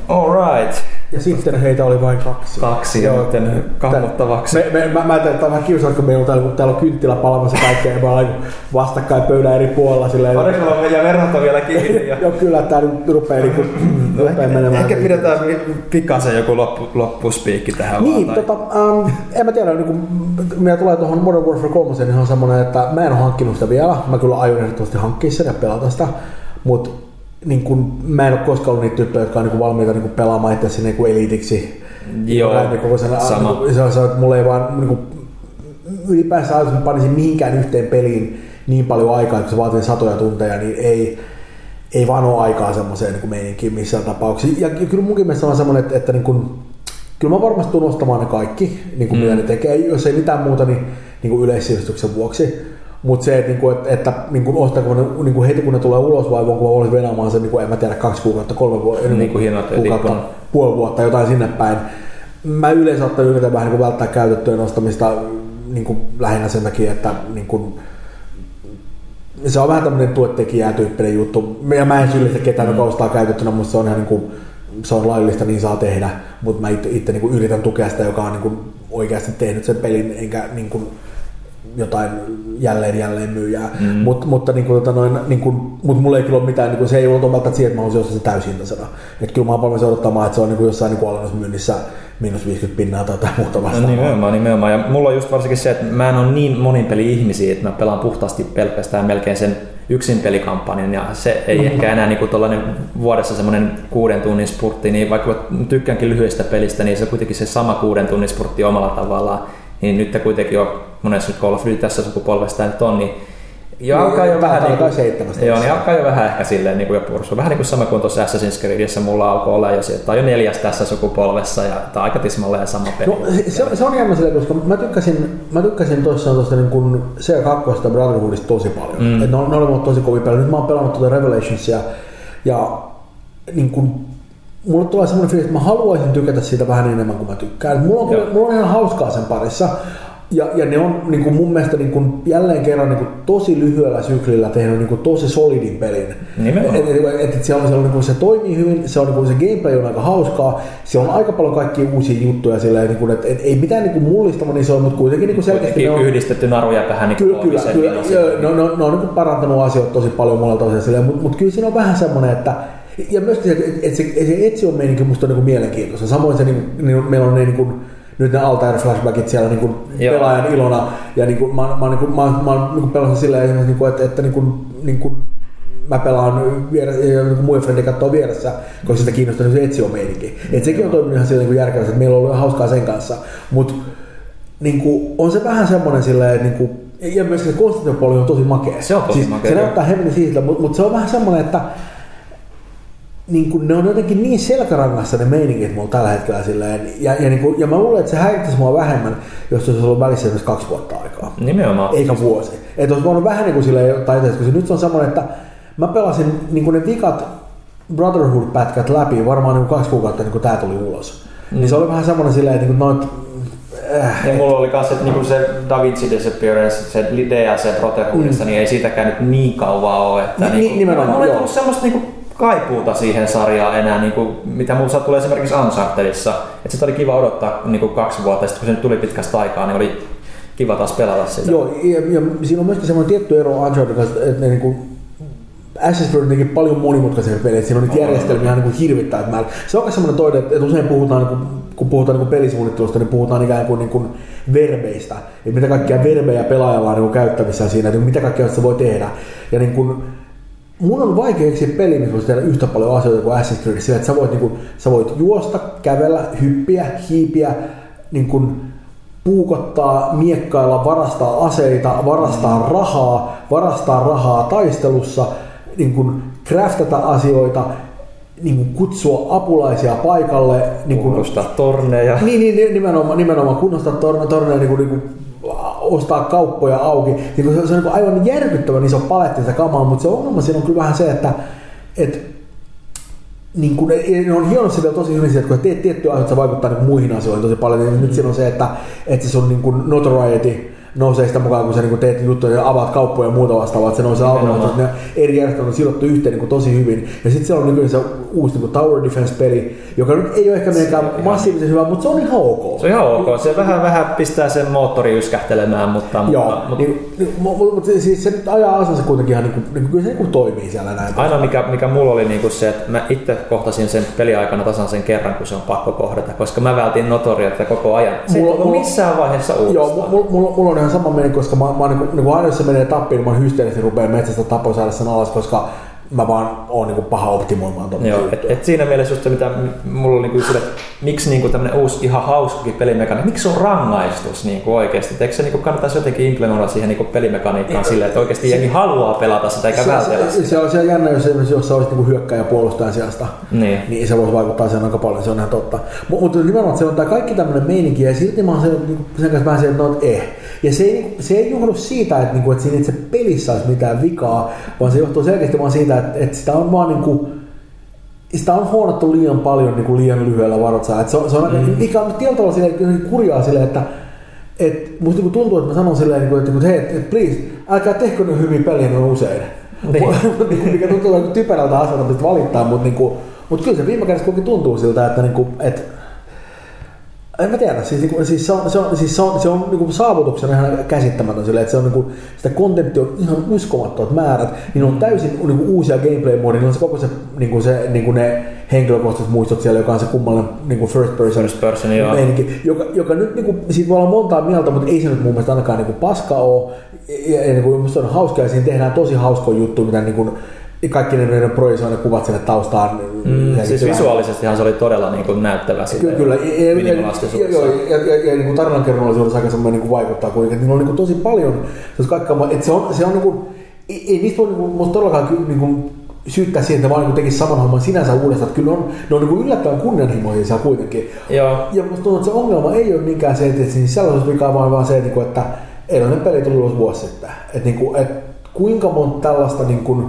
Alright. Ja sitten heitä oli vain kaksi. Kaksi, joo, joten kammottavaksi. Me, me, mä, mä tein, että on vähän kiusaa, kun meillä on täällä on kynttilä palamassa kaikkea, ja mä olen vastakkain pöydän eri puolella. Onneksi on meidän verhot on vielä kiinni. Joo, kyllä, tää nyt rupeaa niin kuin, no, rupeaa menemään. Ehkä pidetään pikaisen joku loppu, loppuspiikki tähän. Niin, tota, ähm, en mä tiedä, niin kun meillä tulee tuohon Modern Warfare kolme, niin se on semmoinen, että mä en ole hankkinut sitä vielä. Mä kyllä aion ehdottomasti hankkia sen ja pelata sitä, mut niin kun, mä en ole koskaan ollut niitä tyyppejä, jotka on niin valmiita niin pelaamaan itse niin eliitiksi. Joo, niin sama. Niin, se, se, mulla ei vaan niin kun, ylipäänsä ajatus, että panisin mihinkään yhteen peliin niin paljon aikaa, kun se vaatii satoja tunteja, niin ei, ei vaan ole aikaa semmoiseen niin meininkiin missään tapauksessa. Ja kyllä munkin mielestä on semmoinen, että, että niin kun, kyllä mä varmasti tulen ostamaan ne kaikki, niin kun, mm. mitä ne tekee, jos ei mitään muuta, niin, niin yleissivistyksen vuoksi. Mutta se, että, että, että, että ostaako ne niin heti kun ne tulee ulos vai voinko olisi venaamaan sen, niin en mä tiedä, kaksi kuukautta, kolme vuotta, niin kuukautta, puoli vuotta, jotain sinne päin. Mä yleensä ottanut yritän vähän niin välttää käytettyjen ostamista niin lähinnä sen takia, että niin kuin, se on vähän tämmöinen tuettekijää tyyppinen juttu. Ja mä en syyllistä ketään, joka ostaa käytettynä, mutta se on ihan niin kuin, se on laillista, niin saa tehdä. Mutta mä itse, itse niin kuin yritän tukea sitä, joka on niin kuin oikeasti tehnyt sen pelin, enkä niin kuin jotain jälleen jälleen myyjää, mm. Mut, mutta niin kuin, tota, noin, niin kuin, mut mulla ei kyllä ole mitään, niin kuin, se ei ole välttämättä siihen, että mä olisin jostain se täysintaisena. Että kyllä mä olen valmis odottamaan, että se on niin kuin jossain niin kuin alennusmyynnissä miinus viisikymmentä pinnaa tai muuta vastaavaa. No nimenomaan, nimenomaan. Ja mulla on just varsinkin se, että mä en ole niin monin peli-ihmisiä, että mä pelaan puhtaasti pelkästään melkein sen yksin pelikampanjan, ja se ei mm-hmm. ehkä enää niin kuin vuodessa semmoinen kuuden tunnin spurtti, niin vaikka tykkäänkin lyhyestä pelistä, niin se kuitenkin se sama kuuden tunnin spurtti omalla tavallaan, niin nyt kuitenkin on monessa Call of Duty tässä sukupolvesta nyt on, niin ja alkaa jo vähän niinku seitsemästä. Joo, niin alkaa jo vähän ehkä silleen niinku jo pursu. Vähän niinku sama kuin tuossa Assassin's Creedissä mulla alkoi olla jo sieltä. Tai jo neljäs tässä sukupolvessa ja tää aika tismalle ja sama peli. No, se, se on jännä sille, koska mä tykkäsin mä tykkäsin toissaan tosta niinkuin C kaksi Brotherhoodista tosi paljon. Mm. Et ne on, ne oli tosi kovia pelejä. Nyt mä oon pelannut tuota Revelationsia ja niinkuin mulle tulee semmoinen fiilis, että mä haluaisin tykätä siitä vähän enemmän kuin mä tykkään. Mulla on, mulla on ihan hauskaa sen parissa. Ja, ja ne on niin kuin mun mielestä niin kuin jälleen kerran niin kuin tosi lyhyellä syklillä tehnyt niin kuin tosi solidin pelin. Nimenomaan. Et, et, et se, on, se, on, niin kuin se toimii hyvin, se, on, niin kuin se gameplay on aika hauskaa, se on aika paljon kaikkia uusia juttuja, niin että et, ei mitään niin kuin mullistamaan isoa, mutta kuitenkin niin kuin selkeästi kuitenkin ne on... yhdistetty naruja tähän niin kyllä, kyllä, kyllä, ne on, ne on, ne on niin kuin parantanut asioita tosi paljon monelta osin, mutta mut kyllä siinä on vähän semmoinen, että ja myöskin se, että et se, et se Ezion meininki musta on niin kuin mielenkiintoista. Samoin se, niin, niin, meillä on ne... Niin kuin, nyt ne Altair flashbackit siellä niinku pelaajan ilona ja niinku mä mä niinku mä mä niinku pelasin sillä esimerkiksi niinku että että niinku niinku mä pelaan vieressä ja niinku mun frendi katsoo vieressä, koska sitä kiinnostaa se Ezio meininki. Et sekin on toiminut ihan sillä niinku järkevästi, että meillä on ollut hauskaa sen kanssa, mut niinku on se vähän semmoinen sillä että niinku ja myös se Konstantinopoli on tosi makea. Se on tosi siis, makea. Se näyttää hemmetin siitä, mut mut se on vähän semmoinen, että niin kun ne on jotenkin niin selkärangassa ne meiningit mulla tällä hetkellä silleen, ja, ja, niin kun, ja mä luulen, että se häirittäisi mua vähemmän, jos se olisi ollut välissä esimerkiksi kaksi vuotta aikaa. Nimenomaan. Eikä vuosi. Että olisi voinut vähän niin kuin silleen, tai itse, nyt se on semmoinen, että mä pelasin niin ne vikat Brotherhood-pätkät läpi varmaan niin kaksi kuukautta, niin kun tää tuli ulos. Mm. Niin se oli vähän semmoinen silleen, että niin noin... Äh, ja mulla et... oli myös se, niin se Da Vinci Disappearance, se D L C Brotherhoodissa, mm. niin ei siitäkään nyt niin kauan ole. Että niin, niin, nimenomaan, joo. Mulla on semmoista niin kuin kaipuuta siihen sarjaan enää, niin kuin, mitä muuta tulee esimerkiksi Unchartedissa. Että se oli kiva odottaa niin kuin kaksi vuotta, ja sitten kun se tuli pitkästä aikaa, niin oli kiva taas pelata sitä. Joo, ja, ja siinä on myöskin semmoinen tietty ero Unchartedissa, että ne niin kuin Assassin's Creed on paljon monimutkaisia pelejä, siinä on niitä järjestelmiä ihan niin hirvittää. Mä... Se on semmoinen toinen, että usein puhutaan, niin kuin, kun puhutaan niin kuin pelisuunnittelusta, niin puhutaan ikään kuin, niin kuin verbeistä. Ja mitä kaikkia verbejä pelaajalla on niin kuin käyttävissä siinä, että mitä kaikkea se voi tehdä. Ja niin kuin, mun on vaikea keksiä peli, missä voisi tehdä yhtä paljon asioita kuin Assassin's Creed, sillä että sä voit, niin kun, sä voit juosta, kävellä, hyppiä, hiipiä, niin kun, puukottaa, miekkailla, varastaa aseita, varastaa rahaa, varastaa rahaa taistelussa, niin kun, craftata asioita, niin kun, kutsua apulaisia paikalle. Niin kun, kunnostaa torneja. Niin, niin nimenomaan, nimenomaan kunnostaa torne, torneja. Niin kun, niin kun, ostaa kauppoja auki. Se on aivan järkyttävän iso paletti sitä kamaa, mutta se ongelma siinä on kyllä vähän se, että et, niin kun, ne on hienosti vielä tosi hyvin, että kun teet tiettyjä asioita, se vaikuttaa niin muihin asioihin tosi paljon. Mm-hmm. Nyt siinä on se, että, että se on niin kuin notoriety nousee sitä mukaan, kun sä niin teet juttuja ja avaat kauppoja ja muuta vastaavaa, että se nousee automaattisesti. Ne eri järjestelmät on sidottu yhteen niin tosi hyvin. Ja sitten siellä on nykyään se uusi niin Tower Defense-peli, joka nyt ei ole ehkä meikään massiivisen hyvä, mutta se on ihan ok. Se on ihan ok. Se vähän, vähän pistää sen moottori yskähtelemään, mutta... Joo, mutta, mutta... Niin, niin, mutta siis se nyt ajaa asensa kuitenkin ihan, niin kuin, niin kyllä se niin toimii siellä näin. Aina mikä, mikä mulla oli niin se, että mä itse kohtasin sen peliaikana tasan sen kerran, kun se on pakko kohdata, koska mä vältin notoriota koko ajan. Se mulla, ei tullut missään vaiheessa uudestaan. Joo, mulla, mulla on ihan sama meni, koska mä, mä, niin, niin, aina jos se menee tappiin, niin mä hysteellisesti rupean metsästä taposaada sen alas, koska mä vaan oon niin paha optimoimaan tuollaisia juttuja. Et, et siinä mielessä just se, mitä mulla oli niin sille, että miksi niin tämmöinen uusi ihan hauskakin pelimekaniikka, miksi on rangaistus niin oikeasti? Eikö se niin kannattaisi jotenkin implementoida siihen niin pelimekaniikkaan silleen, että oikeasti jengi haluaa pelata sitä eikä vältellä sitä? Se on siellä jännä, jos, jos sä olisit niin hyökkäjä puolustajan sijasta, niin. niin se voisi vaikuttaa siihen aika paljon, se on ihan totta. Mutta nimenomaan se on tämä kaikki tämmöinen meininki ja silti mä oon sen, sen kanssa vähän sieltä, että eh. Ja se ei, se ei johdu siitä, että, että siinä itse pelissä olisi mitään vikaa, vaan se johtuu selkeästi vaan siitä, että, että sitä on vaan niin kuin, sitä on huonottu liian paljon niin kuin liian lyhyellä varoitusajalla. Se on, se on mm-hmm. mikä on tietyllä tavalla silleen, kurjaa silleen, että et, musta niin tuntuu, että mä sanon silleen, että, että, että hei, että, please, älkää tehkö ne hyviä peliä noin usein. Niin. Mikä tuntuu typerältä asialta, mistä valittaa, mutta, niin kuin, mutta kyllä se viime kädessä tuntuu siltä, että, että, että En mä tiedä, siis, niinku, siis se on, se on, siis se on, se on niinku saavutuksena ihan käsittämätön silleen, että se on niinku, sitä kontenttia on ihan uskomattomat määrät, niin on täysin niinku, uusia gameplay-modeja, niin on se koko se, niinku, se niinku ne henkilökohtaiset muistot siellä, joka on se kummallinen niinku first person, first person meininki, joka, joka nyt niinku, siitä voi olla montaa mieltä, mutta ei se nyt mun mielestä ainakaan niinku paska ole, ja, ja niinku, minusta on hauskaa, ja siinä tehdään tosi hauskoja juttuja, mitä niinku, kaikki ne meidän projisoineet kuvat sinne taustaan. Mm, siis visuaalisestihan se oli todella niin kuin näyttävä sitten. Kyllä, minimalaskisuudessa. Ja, ja, ja, ja, ja niin tarinankerronnallisuudessa aika semmoinen niin vaikuttaa kuitenkin, että niillä on niin kuin tosi paljon. Että se on, se on niin kuin, ei niistä voi niin kuin, todellakaan niin kuin, syyttää siihen, että vaan niin tekisi saman homman sinänsä uudestaan. Kyllä ne on, ne on niin kuin yllättävän kunnianhimoisia siellä kuitenkin. Joo. Ja musta tuntuu, että se ongelma ei ole niinkään se, että siis sellaisessa vikaa, vaan, vaan se, että, että eiloinen peli tuli ulos vuosi sitten. Että, että, että kuinka monta tällaista niin kuin,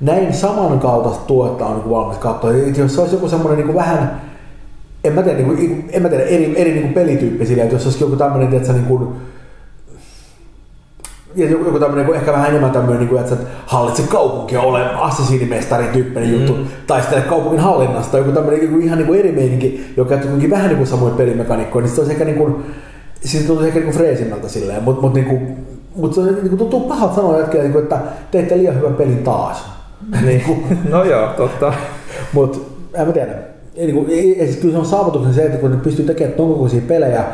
näin samankaltaista tuotetta on niin valmis katsoa. Jos se olisi joku semmoinen niin vähän, en mä tiedä, niin en mä tiedä eri, eri niin pelityyppi sillä, että jos olisi joku tämmöinen, että niin kuin, joku tämmöinen, ehkä vähän enemmän tämmöinen, niin kuin, että hallitse kaupunkia, ole assasiinimestarin tyyppinen juttu, mm. taistele kaupungin hallinnasta, tai joku tämmöinen ihan niin kuin eri meininki, joka on vähän niin kuin samoja pelimekaniikkoja, niin se olisi ehkä niin kuin, siis se tuntuisi ehkä niin kuin freesimmältä silleen, mutta mut, niin mut niin tuntuu pahalta sanoa jätkellä, niin että teitte liian hyvän pelin taas. Niin. No joo, totta. Mutta en mä tiedä. Eli, eli, eli kyllä se on saavutuksen se, että kun ne pystyy tekemään tuon kokoisia pelejä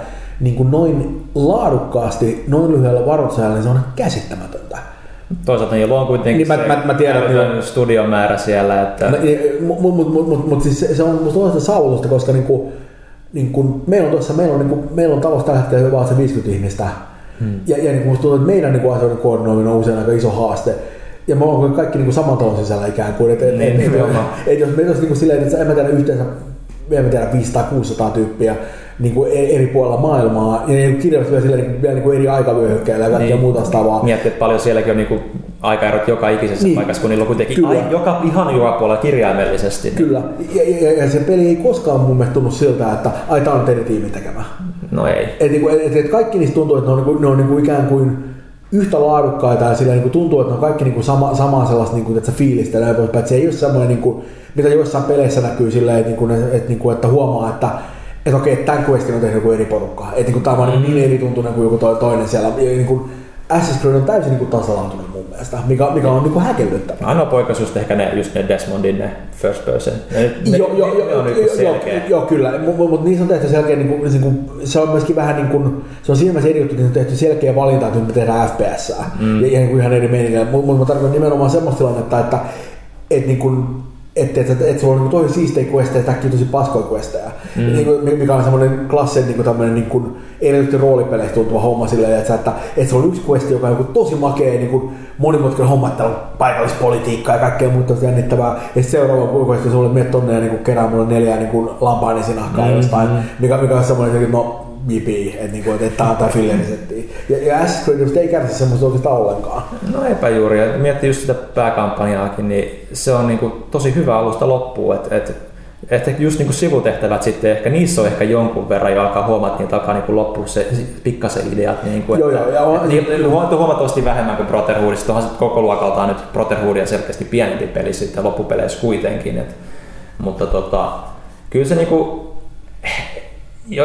niin noin laadukkaasti, noin lyhyellä varoitusajalla, niin se on käsittämätöntä. Toisaalta niillä on kuitenkin niin, se mä, mä tiedän, on studiomäärä siellä. Että... Mutta mut, mut, mut, mut, siis se on musta saavutusta, koska niinku, niinku, meillä on tuossa, meillä on, niinku, meillä on talossa tällä hetkellä jopa se viisikymmentä ihmistä. Hmm. Ja, ja niinku, musta tuntuu, että meidän niinku, asioiden koordinoiminen on usein aika iso haaste. Ja me ollaan kaikki niinku saman talon sisällä ikään kuin, että et, et, et, jos meitä olisi niinku silleen, että en mä tiedä yhteensä viisisataa kuusisataa tyyppiä niinku eri puolella maailmaa, ja ne ei kirjoittaa vielä, niin, vielä niin eri aikavyöhykkeillä ja kaikkea niin, muuta vastaavaa. Miettii, että paljon sielläkin on niinku aikaerot joka ikisessä niin, paikassa, kun niillä on kuitenkin ai, joka, ihan joka puolella kirjaimellisesti. Niin. Kyllä, ja, ja, ja se peli ei koskaan mun mielestä tunnu siltä, että ai tää on teidän tiimin tekemä. No ei. Et, et, et, et kaikki niistä tuntuu, että ne on, ne on niinku ikään kuin yhtä laadukkaita ja silleen, niin tuntuu, että ne on kaikki niin sama, samaa sellaista niin kuin, että fiilistä ja näin, että se ei ole semmoinen, niin kuin, mitä joissain peleissä näkyy silleen, että, että, että, että huomaa, että, että okei, tämän questin on tehnyt joku eri porukka. Että niin tämä on mm. niin eri tuntuinen kuin joku toinen siellä. Ja, niin kuin, Assassin's Creed on täysin niin kuin tasalautunut mun mielestä, mikä, mikä on niin kuin häkellyttävää. Ainoa poikas just ehkä ne, just ne Desmondin ne first person. Joo, kyllä, mutta niissä on tehty selkeä, niin kuin, niin kuin, se on myöskin vähän niin kuin, se on siinä mielessä eri juttu, niin on tehty selkeä valinta, että me tehdään F P S:ää mm. ja niin kuin ihan eri meiningillä. Mutta mä tarkoitan nimenomaan semmoista tilannetta, että et niin kuin, että et, et, et sulla on niin tosi siistejä questeja ja tämäkin tosi paskoja questeja, mm. niin, mikä on semmoinen klassinen niin tämmöinen niin kuin erityisesti roolipeleissä tuntuva homma silleen, että, että, että se on yksi questi, joka on niin tosi makea niin monimutkainen homma, että on paikallispolitiikkaa ja kaikkea muuta jännittävää, ja seuraava questi sulle mene tonne ja niin kerää mulle neljää niin lampaaninsinahkaa mm. jostain, mikä, mikä on semmoinen, että no jipii, että niin et, tämä on tämä fillerisettiin. Ja, ja Assassin's Creed ei kärsi semmoista oikeastaan ollenkaan. No eipä juuri, ja miettii just sitä pääkampanjaakin, niin se on niin kuin tosi hyvä alusta loppuun, että et, et just niin kuin sivutehtävät sitten ehkä, niissä on ehkä jonkun verran jo alkaa huomata, niin alkaa niin loppuun se pikkasen ideat. Niin kuin, joo, että, joo, että, joo. Niin, huomattavasti vähemmän kuin Brotherhoodista, onhan sitten koko luokaltaan nyt Brotherhoodia selkeästi pienempi peli sitten loppupeleissä kuitenkin. Et, mutta tota, kyllä se niinku...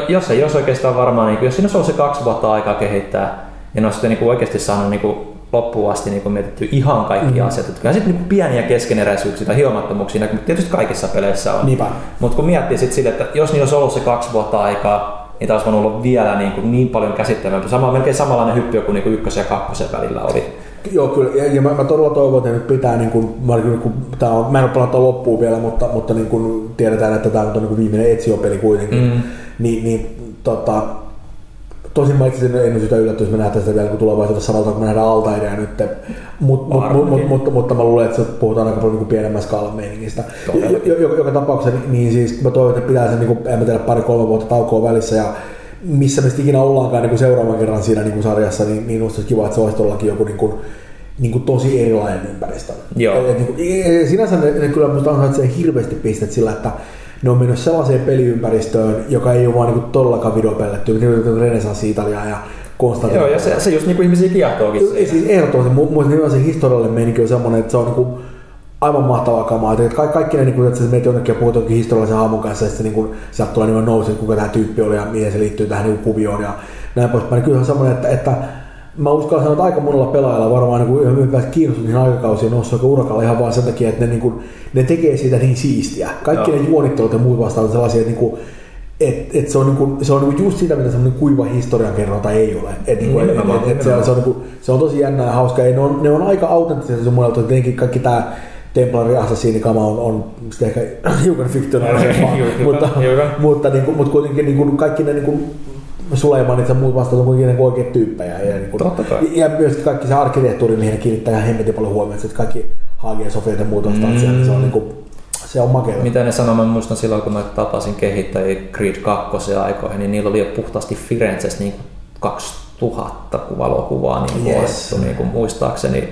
Jos ei olisi oikeastaan varmaan, niin jos siinä olisi ollut se kaksi vuotta aikaa kehittää, niin olisi sitten oikeasti saanut loppuun asti mietittyä ihan kaikki mm. asiat. Kyllä sitten pieniä keskeneräisyyksiä tai hiomattomuuksia, mutta tietysti kaikissa peleissä on. Niinpä. Mutta kun miettii sitten sille, että jos niillä olisi ollut se kaksi vuotta aikaa, niin tämä olisi voinut olla vielä niin, niin paljon käsittävämpi. Sama, melkein samanlainen hyppy kuin ykkösen ja kakkosen välillä oli. Joo, kyllä. Ja mä, mä todella toivon, että nyt pitää, niin kun, tää on, mä en ole palattu loppuun vielä, mutta, mutta niin kun tiedetään, että tämä on niin kun viimeinen Ezio-peli kuitenkin. Mm. Niin, niin tota, tosin mä itse asiassa en ole sitä yllätty, jos me nähdään sitä vielä tulevaisuudessa samalta, kun me nähdään Altairia nyt, mut, mut, mut, mut, mutta, mutta mä luulen, että puhutaan aika paljon niin pienemmän skaalan meiningistä. Joka, joka tapauksessa, niin siis mä toivon, että pitää sen, niin en mä tiedä, pari-kolme vuotta taukoa välissä, ja missä me sitten ikinä ollaankaan niin seuraavan kerran siinä niin sarjassa, niin, niin olisi kiva, että se olisi todellakin joku niin kuin, niin kuin tosi erilainen ympäristö. Et, niin kuin, sinänsä ne, ne kyllä musta ansaitsee hirveästi pistet sillä, että ne on mennyt sellaiseen peliympäristöön, joka ei ole vaan niinku todellakaan videopelletty. Ne on renesanssi-Italiaa ja Konstantinopolaa. Joo, ja se, se just niinku ihmisiä kiehtookin. Siis ehdottomasti. Mun mielestä se historiallinen meininki on semmoinen, että se on niinku aivan mahtavaa kamaa. Ka- kaikki ne, niin että meitä jonnekin ja puhut jonkin historiallisen hahmon kanssa, ja sitten niin sieltä tulee niin nousi, että kuka tämä tyyppi oli ja miten se liittyy tähän niin kuvioon ja näin poispäin. Niin kyllähän semmoinen, että, että mä uskallan sanoa, että aika monella pelaajalla varmaan niin yhä myöhemmin kiinnostunut niihin aikakausiin noussut aika urakalla ihan vaan sen takia, että ne, niin kuin, ne tekee siitä niin siistiä. Kaikki no. ne juonittelut ja muut vastaavat sellaisia, että, niin kuin, että, että se on, niin kuin, se on niin kuin just sitä, mitä semmoinen kuiva historiankerronta ei ole. Että, mm, että, että, että, että se, on, se, on, niin kuin, se on tosi jännää ja hauskaa. Ja ne, on, ne on aika autenttisia se monelta, tietenkin kaikki tämä Templari Assassini-kama on, on sitten ehkä hiukan fiktionaalisempaa, mutta, mutta, niin kuin, mutta kuitenkin niin kuin kaikki ne niin kuin, Suleimanit ja muut vastaan on kuitenkin oikeat tyyppejä. Ja, niin kun, ja myös kaikki se arkkitehtuuri, mihin ne kiinnittää ihan hemmetin paljon huomiota, että kaikki Hagia ja Sofiat ja muut on mm. siellä, niin se on, niin kun, se on makeaa. Mitä ne sanoi, mä muistan silloin, kun mä tapasin kehittäjiä Creed kaksi aikoihin, niin niillä oli jo puhtaasti Firenzessä niin kaksituhatta valokuvaa niin yes. vuodettu, niin muistaakseni.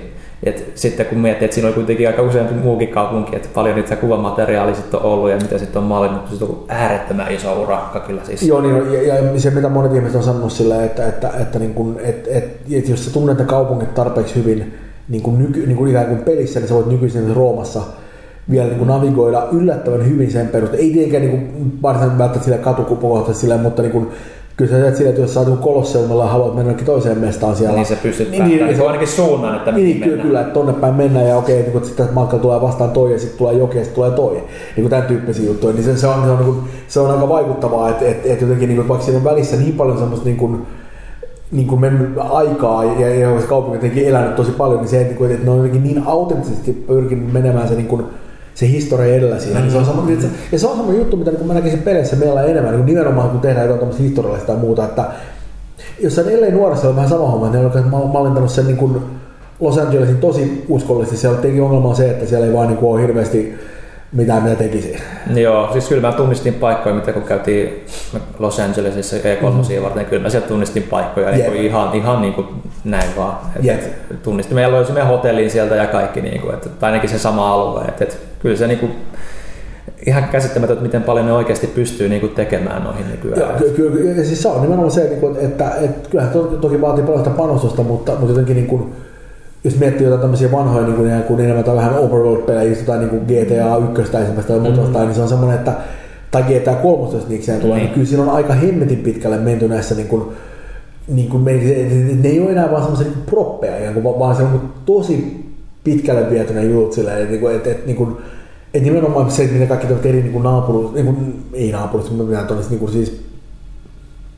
Et sitten kun miettii, että siinä oli kuitenkin aika useampi muukin kaupunki, että paljon niitä kuvamateriaalia sitten on ollut ja mitä sitten on maailma, mutta sitten on äärettömän iso urakka kyllä siis. Joo, niin, ja, ja se mitä monet ihmiset on sanonut silleen, että, että, että, niin kun, että, että, että jos sä tunnet ne kaupungit tarpeeksi hyvin niin kuin, nyky, niin kuin ikään kuin pelissä, niin sä voit nykyisin Roomassa vielä niin kuin navigoida yllättävän hyvin sen perusteella. Ei tietenkään niin varsinaisesti välttämättä sillä katukupokohtaisesti silleen, mutta niin kuin, kyllä sä teet sillä, että jos sä oot Kolosseumilla ja haluat mennäkin toiseen mestaan siellä. Niin se pystyt niin, päättää, niin, se on ainakin suunnan, että mihin niin, mennään. Kyllä, että tonne päin mennään ja okei, niin sitten matkalla tulee vastaan toi ja sitten tulee joki ja sitten tulee toi. Niin tämän tyyppisiä juttuja, niin se, se, on, se, on, se, on, se on aika vaikuttavaa, että et, et jotenkin niin, vaikka siinä on välissä niin paljon semmoista niin kuin, niin kuin mennyt aikaa ja, ja se kaupunki jotenkin elänyt tosi paljon, niin se, että, että ne on jotenkin niin autenttisesti pyrkinyt menemään se niin kuin, se historia edellä siinä. Mm-hmm. Se on sama, se, ja se on sama juttu, mitä niin kun mä näkisin peleissä meillä enemmän, niin kun nimenomaan kun tehdään jotain tämmöistä historiallista tai muuta, että jos on L A nuorissa on vähän sama homma, niin olen mallintanut sen niin kun Los Angelesin tosi uskollisesti. Siellä teki ongelma on se, että siellä ei vaan niin ole hirveästi mitään mitä tekisi. Joo, siis kyllä mä tunnistin paikkoja, mitä kun käytiin Los Angelesissa E kolme varten, kyllä mä sieltä tunnistin paikkoja yeah. niin ihan, ihan niin kuin näin vaan. Yeah. Tunnistin, me löysimme hotelliin sieltä ja kaikki, niin kuin, että, tai ainakin se sama alue. Että, että kyllä se niin kuin, ihan käsittämätöntä, miten paljon ne oikeasti pystyy niin kuin tekemään noihin nykyään. Joo, kyllä, ja siis se on nimenomaan se, että, että, että, että kyllähän to, toki vaatii paljon sitä panostusta, mutta, mutta jotenkin niin kuin, jos miettii jotain tämmöisiä vanhoja niin kuin, kun enemmän tai vähän overworld-pelejä, tai niin kuin G T A yksi tai semmoista tai muuta, mm-hmm. niin se on semmoinen, että tai G T A kolme, jos niikseen tulee, niin kyllä siinä on aika hemmetin pitkälle menty näissä niin kuin, niin kuin, ne ei ole enää vaan semmoisia niin proppeja, vaan se on tosi pitkälle viety ne jutut silleen, että, että, että, että, että, että nimenomaan se, mitä kaikki tuot eri niin naapurut, niin kuin, ei naapurut, mitä tuollaiset niin siis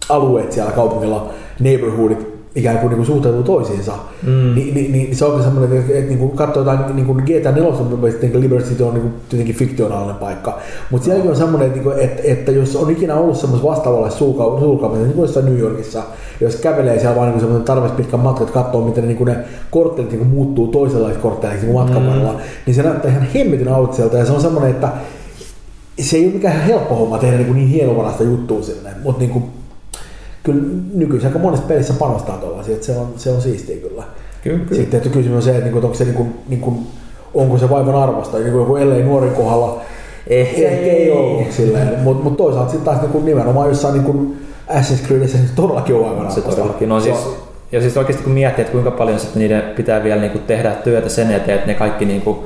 alueet siellä kaupungilla, neighborhoodit, ikään kuin, niin kuin suhtautuu toisiinsa, mm. niin, niin, niin se onkin semmoinen, että, että, että, että katsoo jotain niin G T A neljä, Liberty City on niin tietenkin fiktionaalinen paikka, mutta sielläkin no. on semmoinen, että, että, että jos on ikinä ollut semmoisessa vastaavalle sulkaamisessa, niin kuin New Yorkissa, jos kävelee siellä vaan niin semmoisen tarpeeksi pitkän matkan, että katsoo, miten ne, niin ne korttelit niin muuttuu toisenlaisiksi kortteleiksi niin matkan varrella, mm. niin se näyttää ihan hemmetin auttiselta ja se on semmoinen, että se ei ole mikään helppo homma tehdä niin, niin hienovaraista juttua sinne, mutta niin kuin, kyllä nykyisin aika monessa pelissä panostaa tuollaisia, että se on, se on siistiä kyllä. Kyllä, kyllä. Sitten että kysymys on se, että onko se, niin kuin, onko se vaivan arvosta, niin kuin joku L A nuorin kohdalla ehkä ei ollut silleen, mutta mut toisaalta sitten taas niin nimenomaan jossain niin kuin Assassin's Creedissä niin todellakin on vaivan arvosta. Se todellakin on. Siis, ja siis oikeasti kun miettii, että kuinka paljon sitten niiden pitää vielä niin kuin tehdä työtä sen eteen, että ne kaikki niin kuin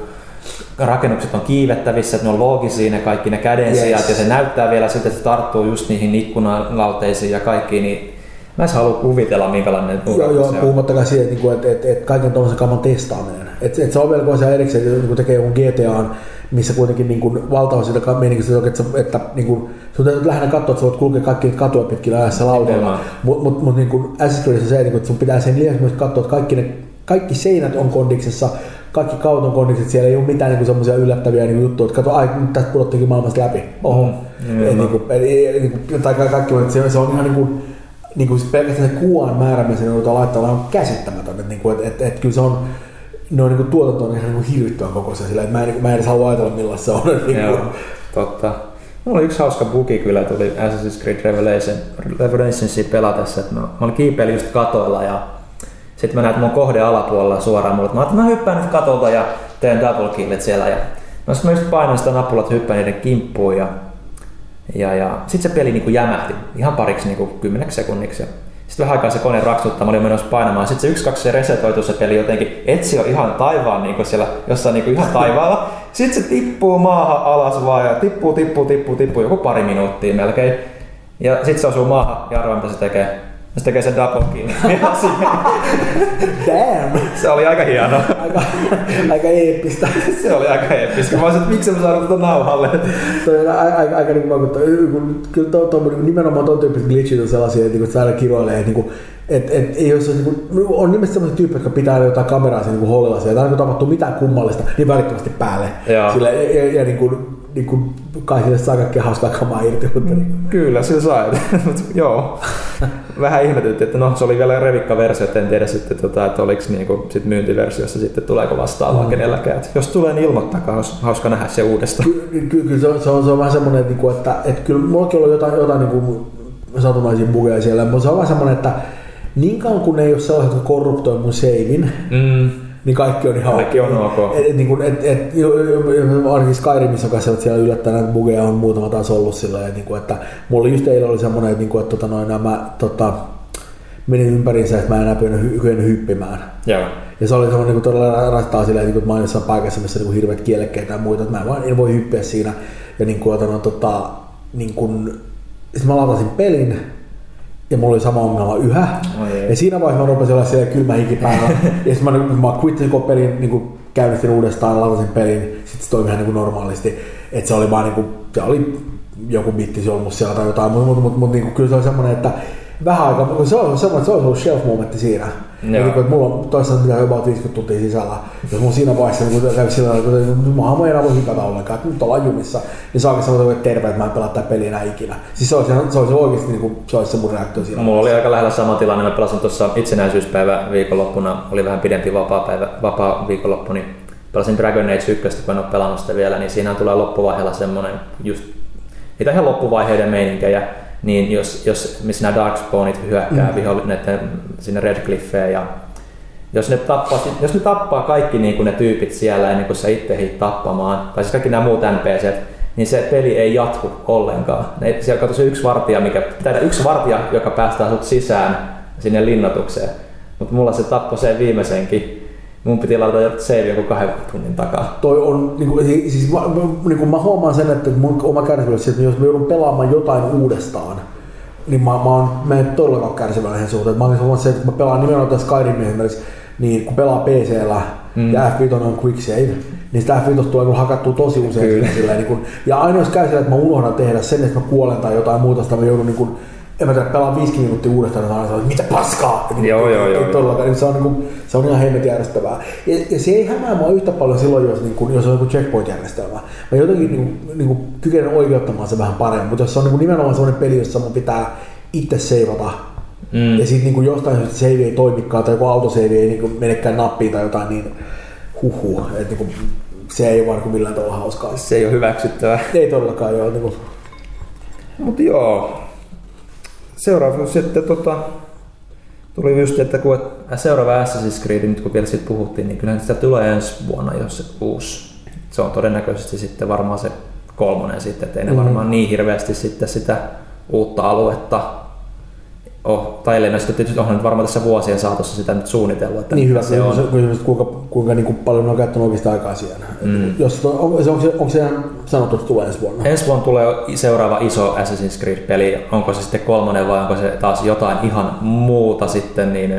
rakennukset on kiivettävissä, että ne on loogisia, ne kaikki ne kädensijat yes. ja se näyttää vielä siltä, että se tarttuu just niihin ikkunalauteisiin ja kaikkiin, niin mä en halua kuvitella minkälainen joo, joo, se on. Puhumattakaan siitä, että, että, että, että kaiken tuollaisen kaman testaaminen. Että, että se on vielä kohdassa erikseen, että kun tekee joku G T A, missä kuitenkin niin valtaus siitä meininkin, että, että niin kuin, sun täytyy lähinnä katsoa, että sä voit kulkea kaikkia katua pitkin ajassa laudalla. Mutta mut, mut, niin Assassin's Creedissä on se, että sun pitää sen lisäksi myös katsoa, että kaikki, ne, kaikki seinät on kondiksessa, kaikki kauton kondikset, siellä ei ole mitään niinku semmoisia yllättäviä niinku juttuja, että kato, ai, nyt tästä pudottiinkin maailmasta läpi. Oho. Mm, et, niinku, et, niinku, tai kaikki, se, se on ihan niinku, niinku pelkästään se kuvan määrämisen joudutaan laittaa on käsittämätön. Et, niinku, et, et, et, kyllä se on, ne on niinku tuotanto on ihan niinku hirvittävän kokoisia sillä, että mä, en, mä en edes halua ajatella millaista se on. Niinku. Joo, totta. Mulla oli yksi hauska bugi kyllä, tuli Assassin's Creed Revelation, Revelationsia pelatessa, että mä olin kiipeilin just katoilla ja sitten mä näin, että mun kohde alapuolella suoraan mulle, että mä ajattelin, että mä hyppään nyt katolta ja teen double killit siellä. Ja no sitten mä just painoin sitä nappulaa, että hyppään niiden kimppuun. Ja, ja, ja sitten se peli niin kuin jämähti ihan pariksi niin kuin kymmeneksi sekunniksi. Ja Sitten vähän aikaa se kone raksuttaa, mä olin menossa painamaan. Sitten se yksi kaksi se resetoitu se peli jotenkin, etsi on ihan taivaan niinku siellä, jossain niinku ihan taivaalla. Sitten se tippuu maahan alas vaan ja tippuu, tippuu, tippuu, tippuu joku pari minuuttia melkein. Ja sitten se osuu maahan ja arvaa mitä se tekee. Se tekee sen dapokin. Damn! Se oli aika hieno. Aika, aika eeppistä. Se oli aika eeppistä. Mä olisin, että miksi mä saanut tuota nauhalle. Toi on aika, aika niin kuin vaikuttaa. Kyllä to, to, nimenomaan ton tyyppiset glitchit on sellaisia, että sä aina kiroilee. Että, et, et, jos on, niin on nimessä sellaisia tyyppejä, jotka pitää aina jotain kameraa sen niin hollellaan. Että aina kun tapahtuu mitään kummallista, niin välittömästi päälle. Sillä, ja, ja niin kuin, niin kuin, kai sille saa kaikkea hauskaa kamaa irti. Mutta... Kyllä, sillä sai. Joo. Vähän ihmetytti, että no se oli vielä revikkaversio, että en tiedä sitten, tota, että oliko niinku, sit myyntiversiossa sitten tuleeko vastaavaa mm. kenelläkään. Et jos tulee, niin ilmoittakaa, olisi hauska nähdä se uudestaan. Kyllä ky- ky- se, se, se on vähän semmoinen, että, niinku, että et kyllä minullakin on ollut jotain, jotain niinku, satunnaisia bugeja siellä, mutta se on vähän semmoinen, että niin kauan kun ei ole sellaiset, jotka korruptoi mun seivin, mm. niin kaikki on ihan kaikki on ok. Et, et, niin et, et, ainakin Skyrimissa kanssa, että siellä yllättäen näitä bugeja on muutama taas ollut sillä tavalla, että, että mulla just eilen oli semmoinen, että, että, että, että, että mä tota, menin ympäriinsä, että mä en enää kyennyt hyppimään. Joo. Ja se oli semmoinen että todella rastaa sillä tavalla, että mä olin jossain paikassa, missä on hirveät kielekkeitä ja muita, että mä en, vaan, en voi hyppiä siinä. Ja niin kuin, että, no, tota, niin kuin, sit mä latasin pelin. Ja mulla oli sama ongelma yhä. Oi, ja siinä vaiheessa mä rupesin olla siellä kylmä hikipäivä. Ja sitten mä, mä quittin koko pelin, niin käynnistin uudestaan, latasin pelin. Sitten se toimi ihan niin normaalisti. Että se oli vaan niin kuin, se oli joku bittisolmus siellä tai jotain. Mutta mut, mut, niin kyllä se oli semmoinen, että vähän aikaa, se on semmoinen, että se olisi ollut shelf-momentti siinä. Ja niin kuin, että mulla on toistaan mitä jopa viisikymmentä tuntia sisällä. Jos mun siinä vaiheessa niin käy sillä tavalla, että mä hamon enää voi hikata ollenkaan, että nyt ollaan jumissa. Niin saakin sanotaan, että terve, että mä en pelaa tää peliä enää ikinä. Siis se olisi, se olisi oikeasti niin kuin, se olisi se mun reaktio siinä. Mulla oli aika lähellä sama tilanne. Mä pelasin tuossa itsenäisyyspäivä viikonloppuna, oli vähän pidempi vapaa-päivä, vapaa viikonloppu, niin pelasin Dragon Age yksi, kun en ole pelannut sitä vielä, niin siinä tulee loppuvaiheella semmoinen just, niitä ihan loppuvaiheiden meininkejä. Niin jos, jos missä nämä Darkspawnit hyökkää mm. vihollinen sinne Redcliffeen ja jos ne tappaa, jos ne tappaa kaikki niin kuin ne tyypit siellä ennen kuin sä itse hiit tappamaan, tai siis kaikki nämä muut N P C:t, niin se peli ei jatku ollenkaan. Ne, siellä katsoi se yksi vartija, mikä, tai yksi vartija, joka päästää sut sisään sinne linnoitukseen, mutta mulla se tappoi sen viimeisenkin. Mun piti laittaa save joku kahden tunnin takaa. Toi on, niin kuin, siis mä, niin kuin mä huomaan sen, että mun oma kärsivällisyys, että jos mä joudun pelaamaan jotain uudestaan, niin mä, mä, on, mä en todellakaan kärsivällinen suhteen. Mä huomaan sen, että mä pelaan nimenomaan tässä Skyrimia, niin kun pelaa P C:llä mm. ja F viisi on quick save, niin sitä F viisi tulee hakattua tosi usein. Sillä, niin kuin, ja ainoa jos käy sillä, että mä unohdan tehdä sen, että mä kuolen tai jotain muuta, sitä mä joudun niin kuin, en mä tiedä, pelaan viisi minuuttia uudestaan, niin sanoin, että mitä paskaa! Niin, joo, joo, joo. Todellakaan, se on, niin kuin, se on ihan hemmet järjestävää. Ja, ja se ei hämää mua yhtä paljon silloin, jos, niin kuin, jos on joku checkpoint-järjestelmä. Mä jotenkin niin kuin, niin kuin, kykenen oikeuttamaan se vähän paremmin, mutta jos se on niin kuin, nimenomaan sellainen peli, jossa mun pitää itse seivata, mm. ja sitten niin jostain syystä save ei toimikaan, tai joku autosave ei niin kuin, menekään nappiin tai jotain, niin huhuh. Että, niin kuin, se ei ole millään tavalla hauskaa. Se ei ole hyväksyttävää. Ei todellakaan, joo. Niin mutta joo. Seuraavaksi sitten tota, tuli just, että kun seuraava Assassin's Creed, nyt kun vielä siitä puhuttiin, niin kyllähän sitä tulee ensi vuonna, jos se uusi. Se on todennäköisesti sitten varmaan se kolmonen sitten, ettei mm-hmm. ne varmaan niin hirveästi sitten sitä uutta aluetta ole. Tai ei sitten tietysti onhan nyt varmaan tässä vuosien saatossa sitä nyt suunnitellut. Että niin hyvä, se on. Kysymys, kuinka, kuinka niin kuin paljon on käyttänyt oikeastaan aikaa siihen. Mm. Jos, on, onko, se, onko se sanottu, että tulee ensi vuonna? Ensi vuonna tulee seuraava iso Assassin's Creed-peli. Onko se sitten kolmonen vai onko se taas jotain ihan muuta sitten, niin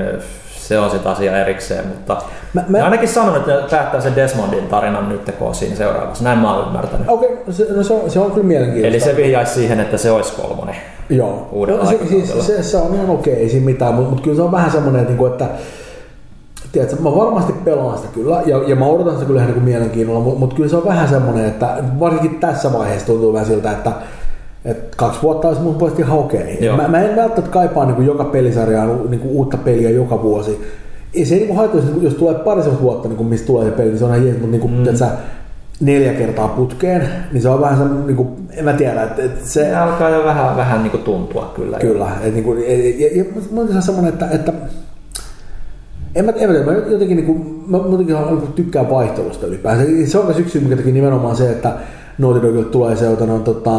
se on sitten asia erikseen. Mutta mä, mä... ainakin sanon, että päättää sen Desmondin tarinan nyt tekoon siinä seuraavassa. Näin mä oon ymmärtänyt. Okei, okay. se, no se, on, se on kyllä mielenkiintoista. Eli se vihjaisi siihen, että se olisi kolmonen. Joo, no, se, siis, se, se on ihan okei, okay, ei siinä mitään, mutta mut kyllä se on vähän semmoinen, että, että tiedätkö, mä varmasti pelaan sitä kyllä, ja, ja mä odotan sitä kyllä ihan niin kuin mielenkiinnolla, mutta mut kyllä se on vähän semmoinen, että varsinkin tässä vaiheessa tuntuu vähän siltä, että et kaksi vuotta olisi mun puolesta ihan okei. Okay. Mä, mä en välttämättä kaipaa niin kuin joka pelisarjaan niin kuin uutta peliä joka vuosi. Ja se ei niin haittaa, jos tulee pari semmoista vuotta, niin kuin, missä tulee se peli, niin se on ihan jees, mutta niin kuin, mm. tiedätkö, neljä kertaa putkeen, niin se on vähän semmoinen, niin kuin, en mä tiedä, että, että se... Ne alkaa jo vähän, vähän niin kuin tuntua kyllä. Kyllä, että niin kuin, et, ja, ja, ja mä olen semmoinen, että, että en mä tiedä, mä jotenkin, niin kuin, mä jotenkin tykkään vaihtelusta ylipäänsä. Se on myös yksi syy, mikä teki nimenomaan se, että Naughty Dogilta tulee se, jota on tota,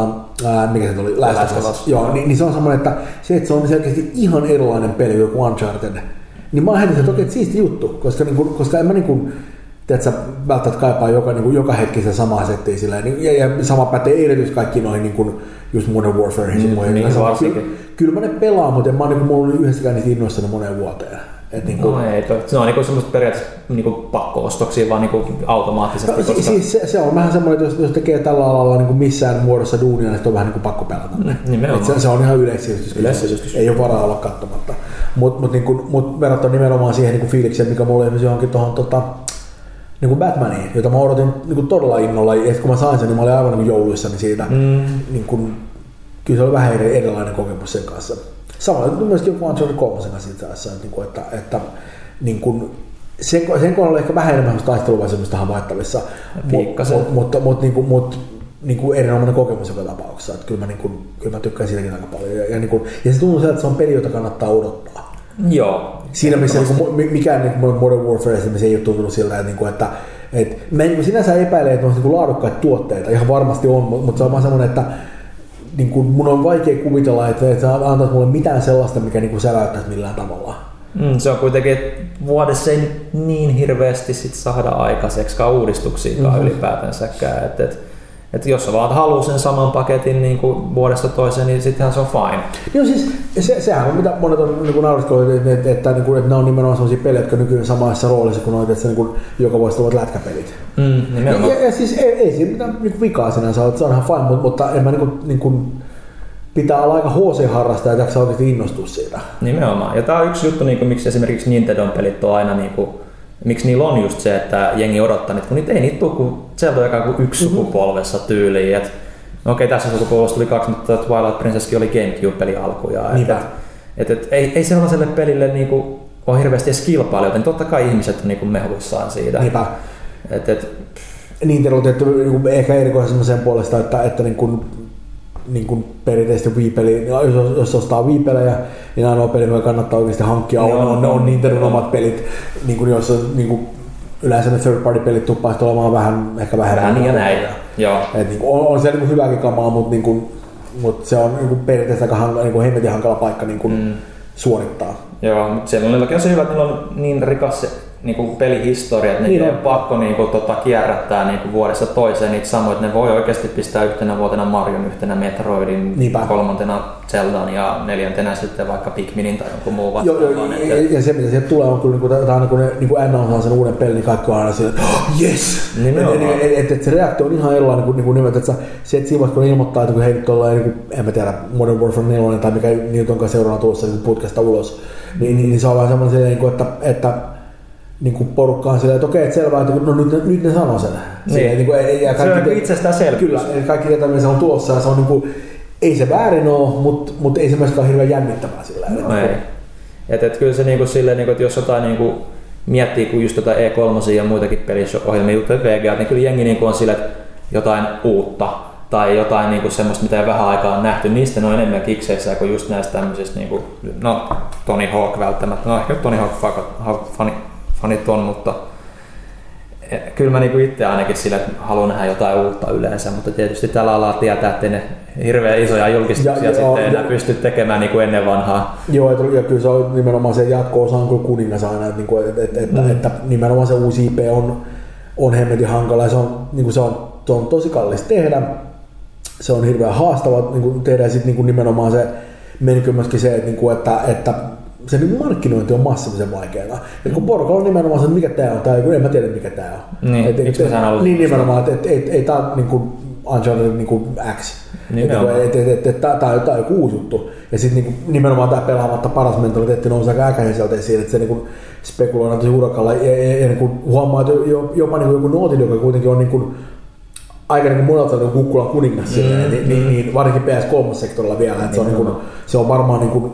ää, mikä se oli, Last of Us. Joo, niin, niin se on semmoinen, että se, että se on selkeästi ihan erilainen peli joku Uncharted, niin mä oon heti se, että oikein siisti juttu, koska, niin kun, koska en mä niin kun, tiedätkö, välttämättä kaipaa joka, niin kun, joka hetki se sama settiä sillä ja, ja sama pätee erityisesti kaikki noihin niin kun, just Modern Warfareihin mm, semmoihin. Niin, kyllä, kyllä mä ne pelaan, mutta en mä oon ollut yhdessäkään niitä innoissani moneen vuoteen. Niinku, no ei, se on niinku semmoista periaatteessa niinku pakko-ostoksia vaan niinku automaattisesti. No, koska... siis se, se on vähän semmoinen, että jos, jos tekee tällä alalla niinku missään muodossa duunia, niin se on vähän niinku pakko pelata. Mm, se, se on ihan yleissivistys. Ei ole varaa olla katsomatta. Mutta mut, niinku, mut verrattuna nimenomaan siihen niinku fiilikseen, mikä mulla oli johonkin tuohon tota, niinku Batmaniin, jota mä odotin niinku todella innolla. Ja kun mä sain sen, niin mä olin aivan niinku jouluissani siitä. Mm. Niinku, kyllä se oli vähän erilainen kokemus sen kanssa. Samoin myöskin joku Uncharted kolmosen kanssa itse asiassa, että, että niin kuin, sen, sen kohdalla oli ehkä vähän enemmän taistelua semmoista havaittavissa, mutta mut, mut, mut, niin mut, niin erinomainen kokemus joka tapauksessa. Että kyllä, mä, niin kuin, kyllä mä tykkään siitäkin aika paljon. Ja, ja, niin kuin, ja se tuntuu sieltä, että se on peli, jota kannattaa odottaa. Joo. Siinä missä niin mikään niin Modern Warfare ei ole tuntunut sillä, että, että et, mä en niin sinänsä epäile, että on niin laadukkaita tuotteita, ihan varmasti on, mutta se on vaan semmoinen, että niin kun mun on vaikea kuvitella, että et sä antaisi mulle mitään sellaista, mikä niinku säväyttäisi millään tavalla. Mm, se on kuitenkin, että vuodessa ei niin hirveästi sit saada aikaiseksikaan uudistuksiakaan mm-hmm. ylipäätänsäkään. Et, et, et jos sä vaan haluaa sen saman paketin niin kuin vuodesta toiseen, niin sittenhän se on fine. Joo, siis se, sehän on mitä monet on niin nauriskelut, että, että, että, että, että ne on nimenomaan sellaisia pelejä, jotka nykyään samassa roolissa kuin noita, että niin joka vuosi tulevat lätkäpelit. Mm, ja, ja, ja siis ei, ei siinä mitään niin vikaa sinänsä ole, se on ihan fine, mutta, mutta en mä niin kuin, niin kuin, pitää olla aika H C-harrastaja, että jaksaa oikeasti innostua siitä. Nimenomaan. Ja tää on yksi juttu, niin kuin, miksi esimerkiksi Nintendon pelit on aina niin kuin miksi niillä on just se, että jengi odottaa niitä, kun niitä ei niitä tule, kun sieltä on ikään kuin yksi sukupolvessa tyyliin. Okei, okay, tässä sukupolvessa tuli kaksi, mutta Twilight Princesskin oli GameCube-peli alkujaan. Et, et, et, ei, ei sellaiselle pelille niinku ole hirveästi edes kilpailijoita, niin totta kai ihmiset on niinku mehuissaan siitä. Niinpä. Et, et, Nintendo on tehty niinku ehkä erikoisesti sen puolesta, että, että niin kun niin kuin perinteisesti Wii-peli, jos, jos ostaa Wii-pelejä, niin ainoa peli, joka kannattaa oikeasti hankkia, on, on, on, on Nintendon omat pelit, niin kuin jos niin kuin yleensä ne third party pelit tuppaisi olemaan vähän, ehkä vähän vähän niin ja näin. Joo. Et, niin kuin, on, on se niin kuin hyväkin kamaa, mutta, niin kuin, mutta se on niin kuin perinteisesti aika niin hemmetin hankala paikka niin kuin mm. suorittaa. Joo, mutta siellä on se hyvä, että niillä on niin rikas se niin pelihistoria, että niitä niin on pakko niin kuin, tota, kierrättää niin kuin vuodessa toiseen niitä samoja, että ne voi oikeasti pistää yhtenä vuotena Marion, yhtenä Metroidin, niinpä, kolmantena Zeldan ja neljäntenä sitten vaikka Pikminin tai jonkun muu vastaan. Joo, joo, ja, ja se mitä sieltä tulee on kyllä, kun aina kun, niin kun Anna on sen uuden pelin, niin kaikki on aina sillä, että oh, yes! Että et, et, et se reaktio on ihan erilainen kuin, niin kuin nimet, että se et siinä kun ilmoittaa, että kun hei nyt ollaan, niin en mä tiedä, Modern Warfare neljä tai mikä niitä onkaan seuraavana tulossa niin putkasta ulos, niin, niin, niin se on vähän sellainen, niin kuin, että, että niinku porukkaan sillä, että okei, että selvää, että no nyt, nyt ne sanoo sen. Niin. Niin kuin, ja kaikki, se on itsestään selvyys. Kyllä, kaikki tietää, mitä se on tuossa, ja se on niin kuin, ei se väärin ole, mutta mut ei se myöskään hirveän jännittävää sillä. No niin, ei. Että et, kyllä se niin kuin silleen, niin kuin, että jos jotain niin kuin miettii, kun just jotain E kolme ja muitakin pelissä ohjelmia juttuja V G, niin kyllä jengi niin kuin on silleen, että jotain uutta tai jotain niin kuin semmoista, mitä ei vähän aikaa on nähty, niistä ne on enemmän kikseissä kuin just näistä tämmöisistä, niin kuin, no Tony Hawk välttämättä, no ehkä Tony Hawk-fani fanit on, mutta kyllä mä niinku itse ainakin sillä, että haluan nähdä jotain uutta yleensä, mutta tietysti tällä alalla tietää, ettei ne hirveän isoja julkistuksia ja, sitten ja, enää ja, pysty tekemään niin kuin ennen vanhaa. Joo, et, ja kyllä se on nimenomaan se jatko-osa on kyllä kuningas aina, että, että, että, että, mm. että nimenomaan se uusi I P on, on hemmetin hankala ja se on, niin kuin se on, se on tosi kallis tehdä, se on hirveän haastava niin kuin tehdä ja sitten niin kuin nimenomaan se menikö myöskin se, että, että, että se niin markkinointi on massiivisen vaikeaa. Et kun porukka on nimenomaan se, mikä tää on, tai en mä tiedä mikä tää on. Niin, et, et, niin nimenomaan, että et, et, ei tää ole niin kuin Uncharted niin kuin X. Nimenomaan. Et, et, et, et, tää, tää, tää on joku uusi juttu. Ja sit niin nimenomaan tää pelaamatta paras mentaliteetti nousi aika äkäiseltä esiin, että se niin spekuloidaan tosi urakalla. Ja, ja, ja niin huomaa, että jopa niin joku Naughty Dog, joka kuitenkin on niin kuin aika niin monelta niin kukkulan kuningas silleen, mm, niin, mm. niin varsinkin P S kolme-sektorilla vielä. Et se, on, niin kuin, se on varmaan niin kuin,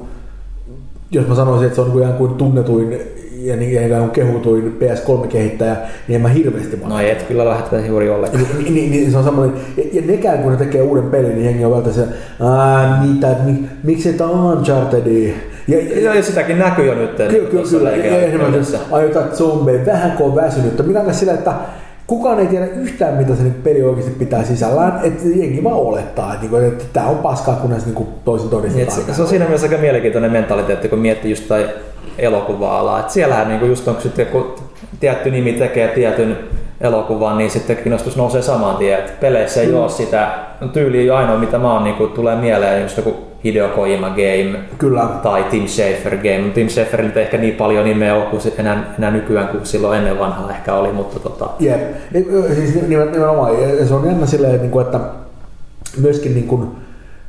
jos mä sanoisin, että se on ikään kuin tunnetuin ja ikään kuin kehutuin P S kolme-kehittäjä, niin en mä hirveästi vaan. No ei, et kyllä lähdetä juuri ollenkaan. Niin, niin, niin se on semmoinen, ja nekään kun ne tekee uuden pelin, niin jengi on välttämättä se, aah, niitä, mi, miksi tää on Unchartedia? Ja, ja, ja sitäkin näkyy jo nyt. Kyllä, kyllä, kyllä. Aiotaan zombeja, vähän kun on väsynyt. Minä on sillä, että kukaan ei tiedä yhtään, mitä se peli oikeasti pitää sisällään, että jengi vaan olettaa, että, että, että tämä on paskaa, kunnes toisin todistetaan. Niin, se on siinä mielessä aika mielenkiintoinen mentaliteetti, kun miettii just tai elokuva-alaa, että siellähän niinku just on, kun tietty nimi tekee tietyn elokuvan, niin sitten kiinnostus nousee saman tien, että peleissä ei mm. ole sitä tyyliä, ainoa mitä mä oon, niin kuin tulee mieleen just joku Hideo Kojima game. Kyllä. Tai Tim Schafer game. Tim Schaferilta ehkä niin paljon nimeä on kuin enää, enää nykyään kuin silloin ennen vanhaa ehkä oli, mutta tota... Jep, siis nimenomaan se on jännä silleen, että myöskin niin kuin,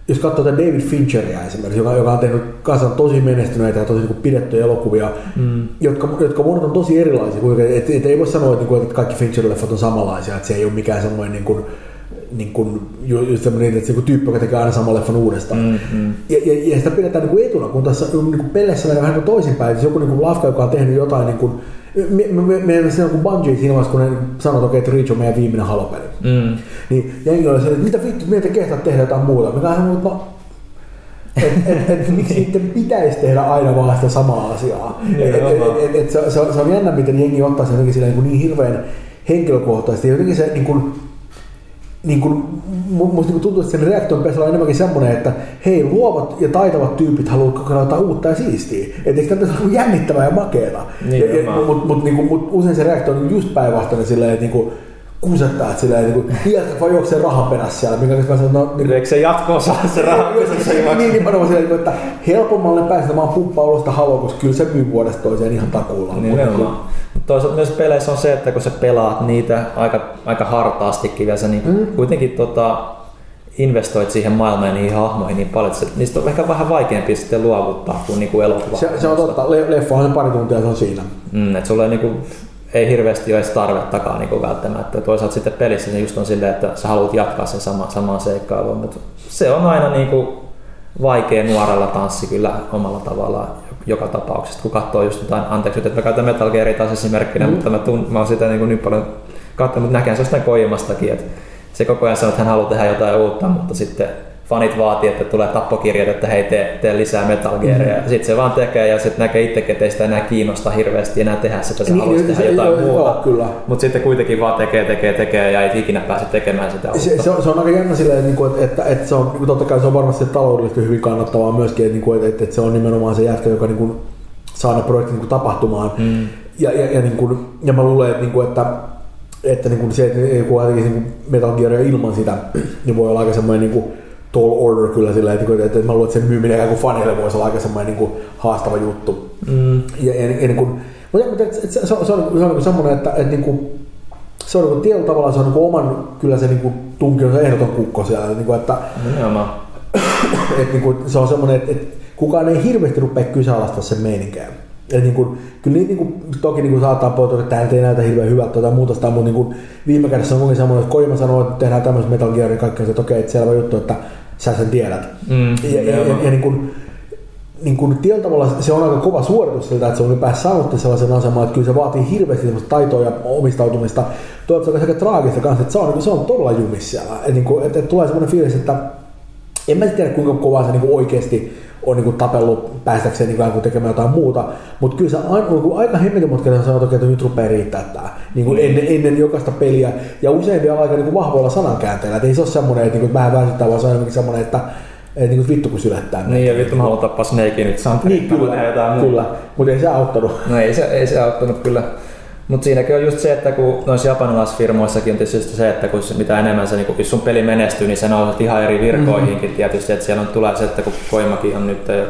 jos katsoo David Fincheria esimerkiksi, joka on tehnyt kanssa tosi menestyneitä ja tosi niin kuin pidettyjä elokuvia, mm. jotka, jotka monet on tosi erilaisia. Et, et ei voi sanoa, että, niin kuin, että kaikki Fincher-leffat on samanlaisia, että se ei ole mikään semmoinen niin kuin, niin kuin, just semmoinen että se tyyppi, joka tekee aina saman leffan uudestaan. Mm-hmm. Ja, ja, ja sitä pidetään niin kuin etuna, kun tässä niin peleissä menee vähän toisinpäin. Jos joku niin kuin lafka, joka on tehnyt jotain... Niin kuin, Me, me, me, me siinä on kuin Bungie siinä vaiheessa, kun ne sanovat, okay, että Reach on meidän viimeinen halopeli. Mm. Niin jengi oli sellainen, että mitä vittu, meitä kehtaa tehdä jotain muuta. Mikä on no, että et, et, miksi niiden pitäisi tehdä aina vaan sitä samaa asiaa. Et, et, et, et, se, se, on, se on jännä, miten jengi ottaa sen jotenkin sillä niin, niin hirveän henkilökohtaisesti. Jotenkin se niin kuin, niin kuin, musta niin tuntuu, että sen reaktion pitäisi olla enemmänkin semmoinen, että hei, luovat ja taitavat tyypit haluavat kokeilla jotain uutta ja siistiä. Että eikö tämä ole jännittävää ja makeata? Niin, mutta mut, niin mut usein se reaktio on just päinvastainen silleen, että niin kusettaa, että silleen, niin kuin, tiedätkö vaan juoksee rahan perässä siellä. Minkä mä sanon, no, niin, eikö se jatkoa saa se rahan perässä? Niin, niin, niin mä olen silleen, että helpommalle päästä vaan pumppaa ulos sitä haluaa, koska kyllä se myy vuodesta toiseen ihan takuulla. Niin, toisaalta myös peleissä on se, että kun sä pelaat niitä aika, aika hartaastikin vielä, sä niin mm. kuitenkin tota, investoit siihen maailmaan ja niihin hahmoihin niin paljon, että niistä on ehkä vähän vaikeampi sitten luovuttaa kuin niinku elokuva. Se, se on totta, leffa on pari tuntia, se on siinä. Mm, et sulla ei, niinku, ei hirveästi ole edes tarvettakaan niinku välttämättä. Toisaalta sitten pelissä se just on silleen, että sä haluat jatkaa sen sama, samaan seikkailuun, mutta se on aina niinku vaikea nuorella tanssi kyllä omalla tavallaan. Joka tapauksessa, kun katsoo just jotain, anteeksi, että mä käytän Metal Gearia taas esimerkkinä, mm-hmm. mutta mä, tunt, mä oon sitä niin, niin paljon katsonut, mutta näkään se jostain Kojimastakin, että se koko ajan sanoo, että hän haluaa tehdä jotain uutta, mutta sitten fanit vaatii, että tulee tappokirjat, että hei, tee, tee lisää Metal Gearia. Mm-hmm. Sitten se vaan tekee ja sitten näkee itsekin, että ei sitä enää kiinnosta hirveästi enää tehdä sitä, se haluaisi tehdä jotain muuta. Mutta sitten kuitenkin vaan tekee, tekee, tekee ja ei ikinä pääse tekemään sitä uutta. Se, se, on, se on aika jännä silleen, että, että, että se on, totta kai se on varmasti taloudellisesti hyvin kannattavaa myöskin, että, että, että se on nimenomaan se jätkä, joka niin saa ne projektit niin tapahtumaan. Mm. Ja, ja, ja, niin kuin, ja mä luulen, että, että että niin kuin se, että joku jotenkin Metal Gearia ilman sitä, niin voi olla aika semmoinen niin tall order kyllä sillä, että, että, että mä luulen, että sen myyminen ikään kuin fanille voisi olla aika semmoinen niin haastava juttu. Mm. Ja, ja, ja, niin kuin, mutta et, et, se, se on, se on semmoinen, että et, niin kuin, se on niin tietyllä tavalla se on niin oman kyllä se niin tunkionsa ehdoton kukko siellä. Että, niin että, että, niin kuin, se on semmoinen, että, että kukaan ei hirveästi rupea kyseenalaista sen meininkään. Et niin kuin, kyllä niitä niin kuin, toki niin kuin saattaa poitoa, että tämä ei näytä hirveän hyvältä tai muuta sitä, mutta niin viime kädessä on kuitenkin semmoinen, että Kojima sanoo, että tehdään tämmöistä Metal Gearia kaikkea, että okei, okay, selvä juttu, että sä sen tiedät. Mm, ja ja, ja, ja niin kuin, niin kuin tietyllä tavalla se on aika kova suoritus siltä, että se on ylipäänsä saanut sellaisen asemaan, että kyllä se vaatii hirveästi semmoista taitoa ja omistautumista. Toivottavasti se on aika traagista kanssa, että se on, se on todella jumis siellä. Että niin et, et tulee semmoinen fiilis, että en mä tiedä kuinka kovaa se niin kuin oikeasti on niin kuin tapellut päästäkseen niin tekemään jotain muuta, mutta kyllä se on aika hemmetinmutkainen sanoa, että nyt rupeaa riittää tää niin kuin ennen, ennen jokaista peliä ja usein vielä aika niin kuin vahvoilla sanankäänteillä, että ei se ole semmoinen, että niin kuin vähän väsyttää, vaan se on semmoinen, että et niin kuin vittu kun sylättää. Niin ja vittu mä haluan tappaa Snakea nyt Santerin. Niin kyllä, jotain kyllä, mutta ei se auttanut. No ei se, ei se auttanut kyllä. Mutta siinäkin on just se, että kun noissa japanilaisfirmoissakin on tietysti se, että kun mitä enemmän se, niin kun sun peli menestyy, niin sä nouset ihan eri virkoihinkin mm-hmm. tietysti, että siellä on, tulee se, että kun Kojimakin on nyt, onko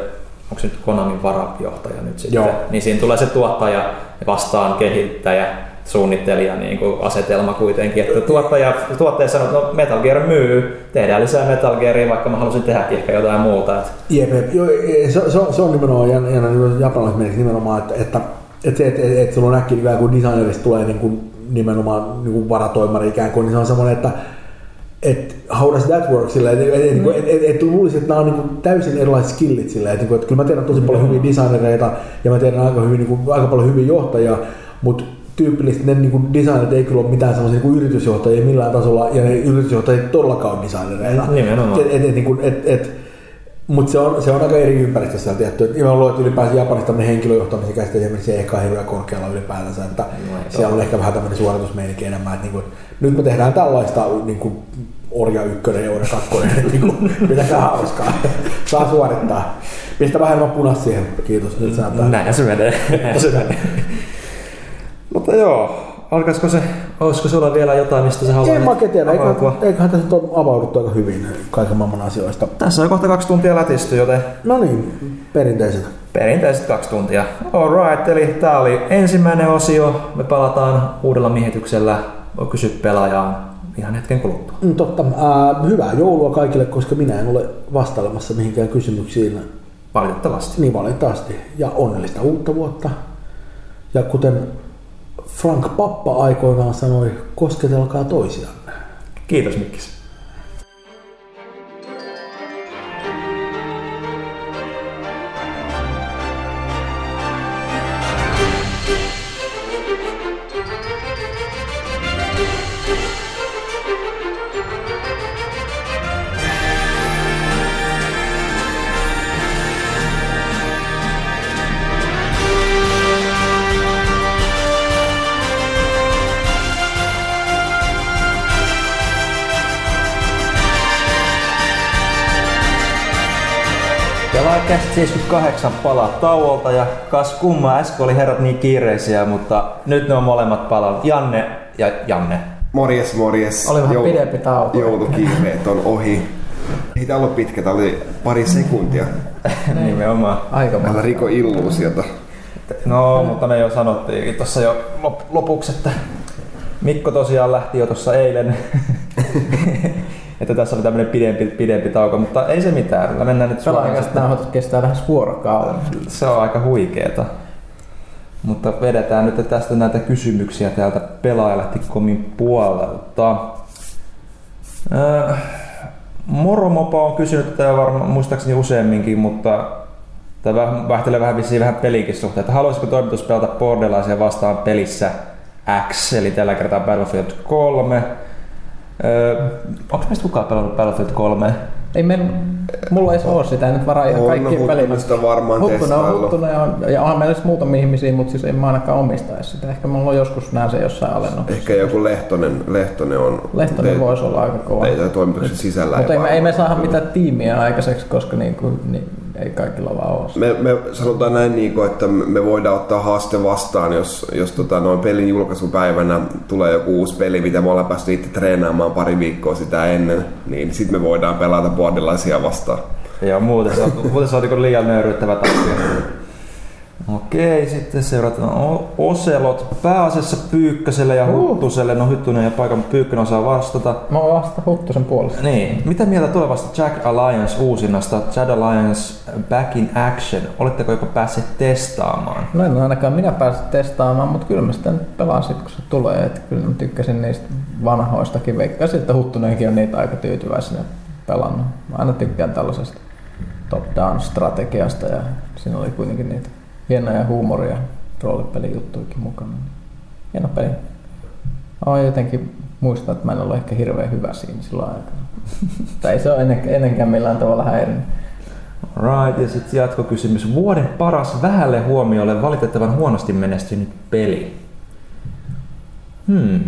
se nyt Konamin varajohtaja nyt sitten, Joo. niin siinä tulee se tuottaja vastaan kehittäjä, suunnittelija niin kuin asetelma kuitenkin, että tuottaja, tuottaja sanoo, että no Metal Gear myy, tehdään lisää Metal Gearia, vaikka mä halusin tehdäkin ehkä jotain muuta. Jep, jo, se, se, on, se on nimenomaan jännä japanilaismielessä nimenomaan, että, että Että se, että et, et sulla on äkkiä ikään kuin designerista tulee niin kuin, nimenomaan niin kuin varatoimari ikään kuin, niin se on semmoinen, että et, how does that work sillä, että et, et, et, et, et luulisin, että nämä on niin kuin täysin erilaiset skillit sillä, että et, kyllä mä tiedän tosi paljon hyviä designereita ja mä tiedän aika, hyvin, niin kuin, aika paljon hyviä johtajia, mutta tyypillisesti ne niin designerit ei kyllä ole mitään sellaisia niin yritysjohtajia millään tasolla ja ne yritysjohtajat ei todellakaan ole designereita. Nimenomaan. Et, et, et, et, et, et, Mutta se on, se on aika eri ympäristössä on tehty. Mä luulen, että ylipäänsä Japanissa tämmöinen henkilöjohtamisen käsite esimerkiksi ei ehkä hirveän korkealla ylipäätänsä. Että no, siellä on ehkä vähän tämmöinen suoritusmeininki enemmän. Niin kuin, nyt me tehdään tällaista niin kuin orja ykkönen ja orja kakkonen, niin pitäkää hauskaa. Saa suorittaa. Pistä vähän enemmän punas siihen. Kiitos. Nyt saadaan. Näin se menee. Mutta joo. Alkaisiko se, olisiko sulla vielä jotain, mistä sä haluat avautua? Eiköhän tässä nyt ole avauduttu aika hyvin kaiken maailman asioista. Tässä on kohta kaksi tuntia lätisty, joten... No niin, perinteiset. Perinteiset kaksi tuntia. Alright, eli tää oli ensimmäinen osio. Me palataan uudella miehityksellä. Kysy pelaajaan ihan hetken kuluttua. Totta. Äh, hyvää joulua kaikille, koska minä en ole vastailemassa mihinkään kysymyksiin. Valitettavasti. Niin, valitettavasti. Ja onnellista uutta vuotta. Ja kuten... Frank Pappa aikoinaan sanoi, kosketelkaa toisianne. Kiitos Mikkis. seitsemänkymmentäkahdeksan palaa tauolta ja kas kummaa, äsken oli herrat niin kiireisiä, mutta nyt ne on molemmat palannut. Janne ja Janne. Morjes, morjes. Oli vähän Joulu, pidempi tauko. Joulukiireet on ohi. Ei tää ollut pitkä, tää oli pari sekuntia. Nimenomaan. Aika paljon. Älä riko illuusiota. No, mutta me jo sanottiin tuossa jo lopuksi, että Mikko tosiaan lähti jo tuossa eilen. Että tässä oli tämmönen pidempi, pidempi tauko, mutta ei se mitään. Me mennään nyt suoraan. Pelaajakas nauhoitus kestää lähes vuorokauden. Se on aika huikeeta. Mutta vedetään nyt tästä näitä kysymyksiä täältä pelaajalehti piste comin puolelta. Moromopa on kysynyt tätä varmaan muistaakseni useamminkin, mutta tämä vaihtelee vähän vissiin vähän peliinkin suhteen. Että haluaisiko toimitus pelata bordelaisia vastaan pelissä X, eli tällä kertaa Battlefield kolme. Öö, onko meistä kukaan pelannut Battlefield kolme? Ei men, mulla ei ole sitä, en nyt varaa ihan kaikkien pelin. On sitä varmaan testaillut. On huttuna ja, on, ja onhan meillä muutamia ihmisiä, mutta siis en mä ainakaan omistaisi sitä. Ehkä mulla on joskus näin se jossain alennuksessa. Ehkä joku Lehtonen, Lehtonen on... Lehtonen voisi olla aika kova. Teitä toimituksen sisällä. Mutta ei, ei me saada mitään tiimiä aikaiseksi, koska niin kuin, niin, ei kaikilla vaan ole. Me, me sanotaan näin, Niiko, että me voidaan ottaa haaste vastaan, jos, jos tota, noin pelin julkaisupäivänä tulee joku uusi peli, mitä me ollaan päästy itse treenaamaan pari viikkoa sitä ennen, niin sitten me voidaan pelata bordelaisia vastaan. Joo, muuten se on, muuten se on liian nöyryyttävä takia. Okei, sitten seurataan Oselot. Pääasiassa Pyykköselle ja Huttuselle. No Huttunen ja paikan Pyykkönen osaa vastata. Mä oon vasta Huttusen puolesta. Niin. Mitä mieltä tulevasta Jack Alliance uusinnasta? Jack Alliance Back in Action. Oletteko jopa päässeet testaamaan? No en ainakaan minä päässyt testaamaan, mutta kyllä mä sitä nyt pelaan sit, kun se tulee. Et kyllä mä tykkäsin niistä vanhoistakin. Veikkasin, että Huttunenkin on niitä aika tyytyväisenä pelannut. Mä aina tykkään tällaisesta top-down strategiasta ja siinä oli kuitenkin niitä hienoja huumoria, roolipelin juttuikin mukana. Hieno peli. Olen jotenkin muistanut, että mä en ollut ehkä hirveän hyvä siinä silloin aikana. Tai ei se ole ennenkään millään tavalla häirinyt. Right, ja sitten jatkokysymys. Vuoden paras vähälle huomiolle valitettavan huonosti menestynyt peli. Hmm. Tämä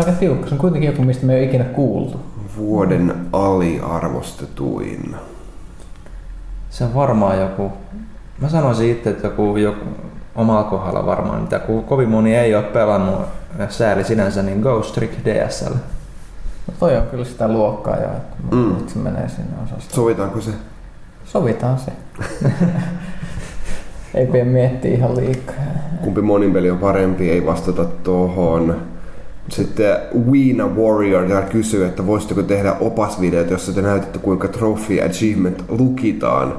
on aika tiukka. Se on kuitenkin joku, mistä me ei ole ikinä kuultu. Vuoden aliarvostetuin. Se on varmaan joku... Mä sanoisin itse, että joku, joku omalla kohdalla varmaan, mitä kovin moni ei ole pelannut ja sääli sinänsä, niin Ghost Trick D S L. No toi on kyllä sitä luokkaa ja mm. nyt se menee sinne osasta. Sovitaanko se? Sovitaan se. Ei pidä miettiä ihan liikaa. Kumpi monin peli on parempi, ei vastata tohon. Sitten Weena Warrior täällä kysyy, että voisitteko tehdä opasvideot, jossa te näytätte kuinka Trophy Achievement lukitaan.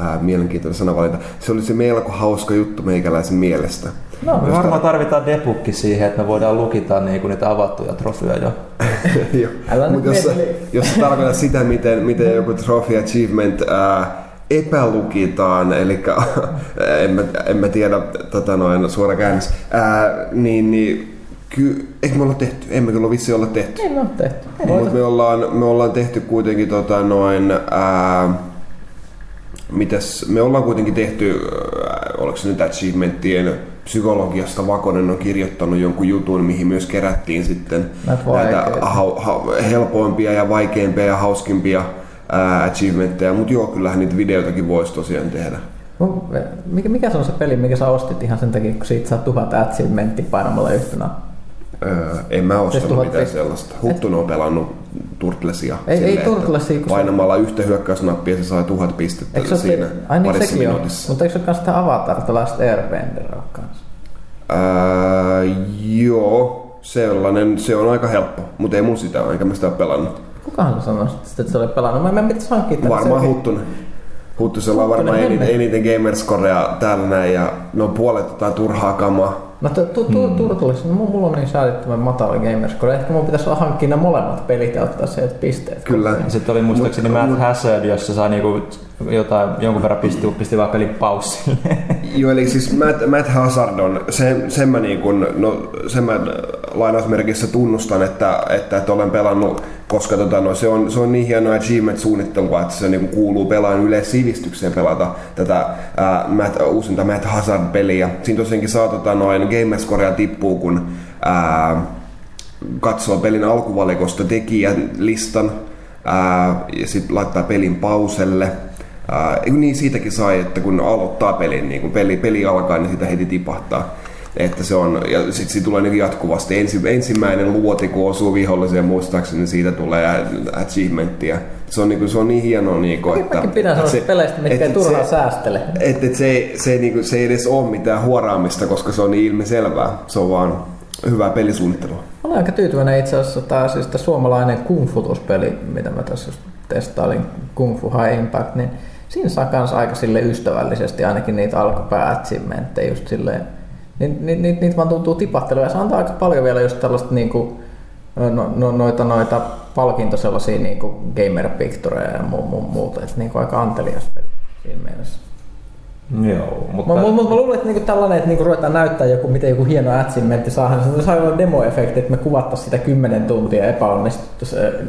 Ää, mielenkiintoinen sanavalinta. Se oli se melko hauska juttu meikäläisen mielestä. No, me varmaan tarvitaan debukki siihen, että me voidaan lukita niinku niitä avattuja trofeja jo. Joo. Mut jos, jos tarkoitat sitä, miten, miten joku trophy achievement ää, epälukitaan, eli en, mä, en mä tiedä tota noin, suora käännös, ää, niin, niin ky- eikö me olla tehty? Emme kyllä vissi olla tehty. Ei me olla tehty. Mutta me ollaan, me ollaan tehty kuitenkin tota noin... Ää, Mitäs, me ollaan kuitenkin tehty, oliko se nyt achievementtien psykologiasta, Vakonen on kirjoittanut jonkun jutun, mihin myös kerättiin sitten näitä ha- ha- helpoimpia ja vaikeimpia ja hauskimpia ää, achievementteja, mutta joo, kyllähän niitä videoitakin voisi tosiaan tehdä. Mikä, mikä se on se peli, mikä sä ostit ihan sen takia, kun siitä saa tuhat achievementtia painamalla yhtenä? Öö, en mä ostanut mitään sellaista. Huttunen on pelannut Turtlesia ei, silleen, ei Turtlesia, painamalla se... yhtä hyökkäysnappia se sai tuhat pistettä se siinä te... Ai, parissa minuutissa. Mutta eikö se ole sitä avatartalaista Airbenderaa kanssa? Öö, joo, sellainen, se on aika helppo, mutta ei mun sitä ole, enkä mä sitä ole pelannut. Kukahan sanoi, että se oli pelannut? Mä en, mä en pitäisi hankkia tämmöisen. Varmaan Huttunen. Huttusella on varmaan eniten, eniten gamerscorea täällä näin ja no puolet jotain turhaa kamaa. No tu- tu- tu- hmm. Turtles, no, mulla on niin säädettömän matala gamerscore, ehkä mun pitäisi hankkia nämä molemmat pelit ja ottaa sieltä pisteet. Kyllä. Sitten oli muistaakseni Mut, Mad Hazard, jossa saa niinku jotain, jonkun verran pisti, pisti vaan pelin paussille. Joo, eli siis Mad, Mad Hazard on, sen, sen mä niinku, no sen mä lainausmerkissä tunnustan, että, että, että olen pelannut, koska tota, no, se, on, se on niin hienoa achievement-suunnittelua, että se niinku kuuluu pelaan yleissivistykseen pelata tätä ää, Mad, uusinta Mad Hazard-peliä. Siinä tosiaankin saa tota, noin gamerscorea tippuu, kun ää, katsoo pelin alkuvalikosta tekijän listan ää, ja sitten laittaa pelin pauselle. Ää, niin siitäkin sai, että kun aloittaa pelin, niin kun peli, peli alkaa, niin sitä heti tipahtaa. Että se on, ja sitten siitä tulee niin jatkuvasti. Ensi, ensimmäinen luoti, kun osuu viholliseen muistaakseni, niin siitä tulee achievementtiä. Se on niin, se on niin hienoa, niin kuin, että... Mäkin pidän sellaista peleistä, mitkä ei turhaan säästele. Että et, se, se, niin se ei edes ole mitään huoraamista, koska se on niin ilmiselvää. Se on vaan hyvää pelisuunnittelua. Olen aika tyytyväinen itse asiassa. Tämä siis suomalainen kung-futuspeli, mitä mä tässä just testailin, Kung Fu High Impact, niin siinä saa kans aika sille ystävällisesti ainakin niitä alkupää achievementteja just silleen. Niitä ni, ni, ni, vaan tuntuu tipahtelua ja se antaa aika paljon vielä just tällaista niinku, no, no, noita, noita palkinto sellaisia niinku gamer pictureja ja mu, mu, muuta. Että niinku aika antelias peli siinä mielessä. Joo, mutta... Mä, mä, mä luulen, että niinku tällainen, että niinku ruvetaan näyttää joku, miten joku hieno achievementti saadaan, niin se saa olla demo-efekti, että me kuvattaisiin sitä kymmenen tuntia epäonnistuttu.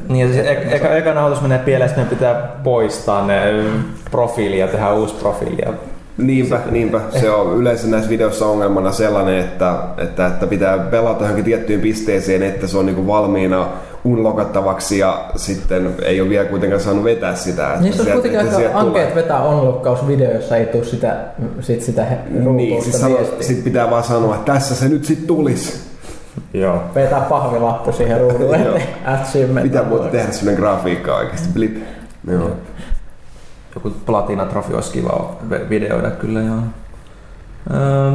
Niin ja siis e- e- eka nauhoitus menee pieleen, sitten pitää poistaa ne profiilia, tehdä uusi profiilia. Niinpä, niinpä. Se on yleensä näissä videoissa ongelmana sellainen, että, että, että pitää pelata johonkin tiettyyn pisteeseen, että se on niinku valmiina unlockattavaksi ja sitten ei ole vielä kuitenkaan saanut vetää sitä. Niin se on kuitenkin aika ankeet vetää unlockkausvideo, jossa ei tule sitä, sit sitä ruutuista niin, siis viestiä. Sitten pitää vaan sanoa, että tässä se nyt sitten tulisi. Joo. Vetää pahvilappu siihen ruudulle. Mitä voit tehdä sellainen grafiikka oikeasti? Blip. Joo. Joku platinatrofi olisi kiva videoida kyllä, joo. Öö,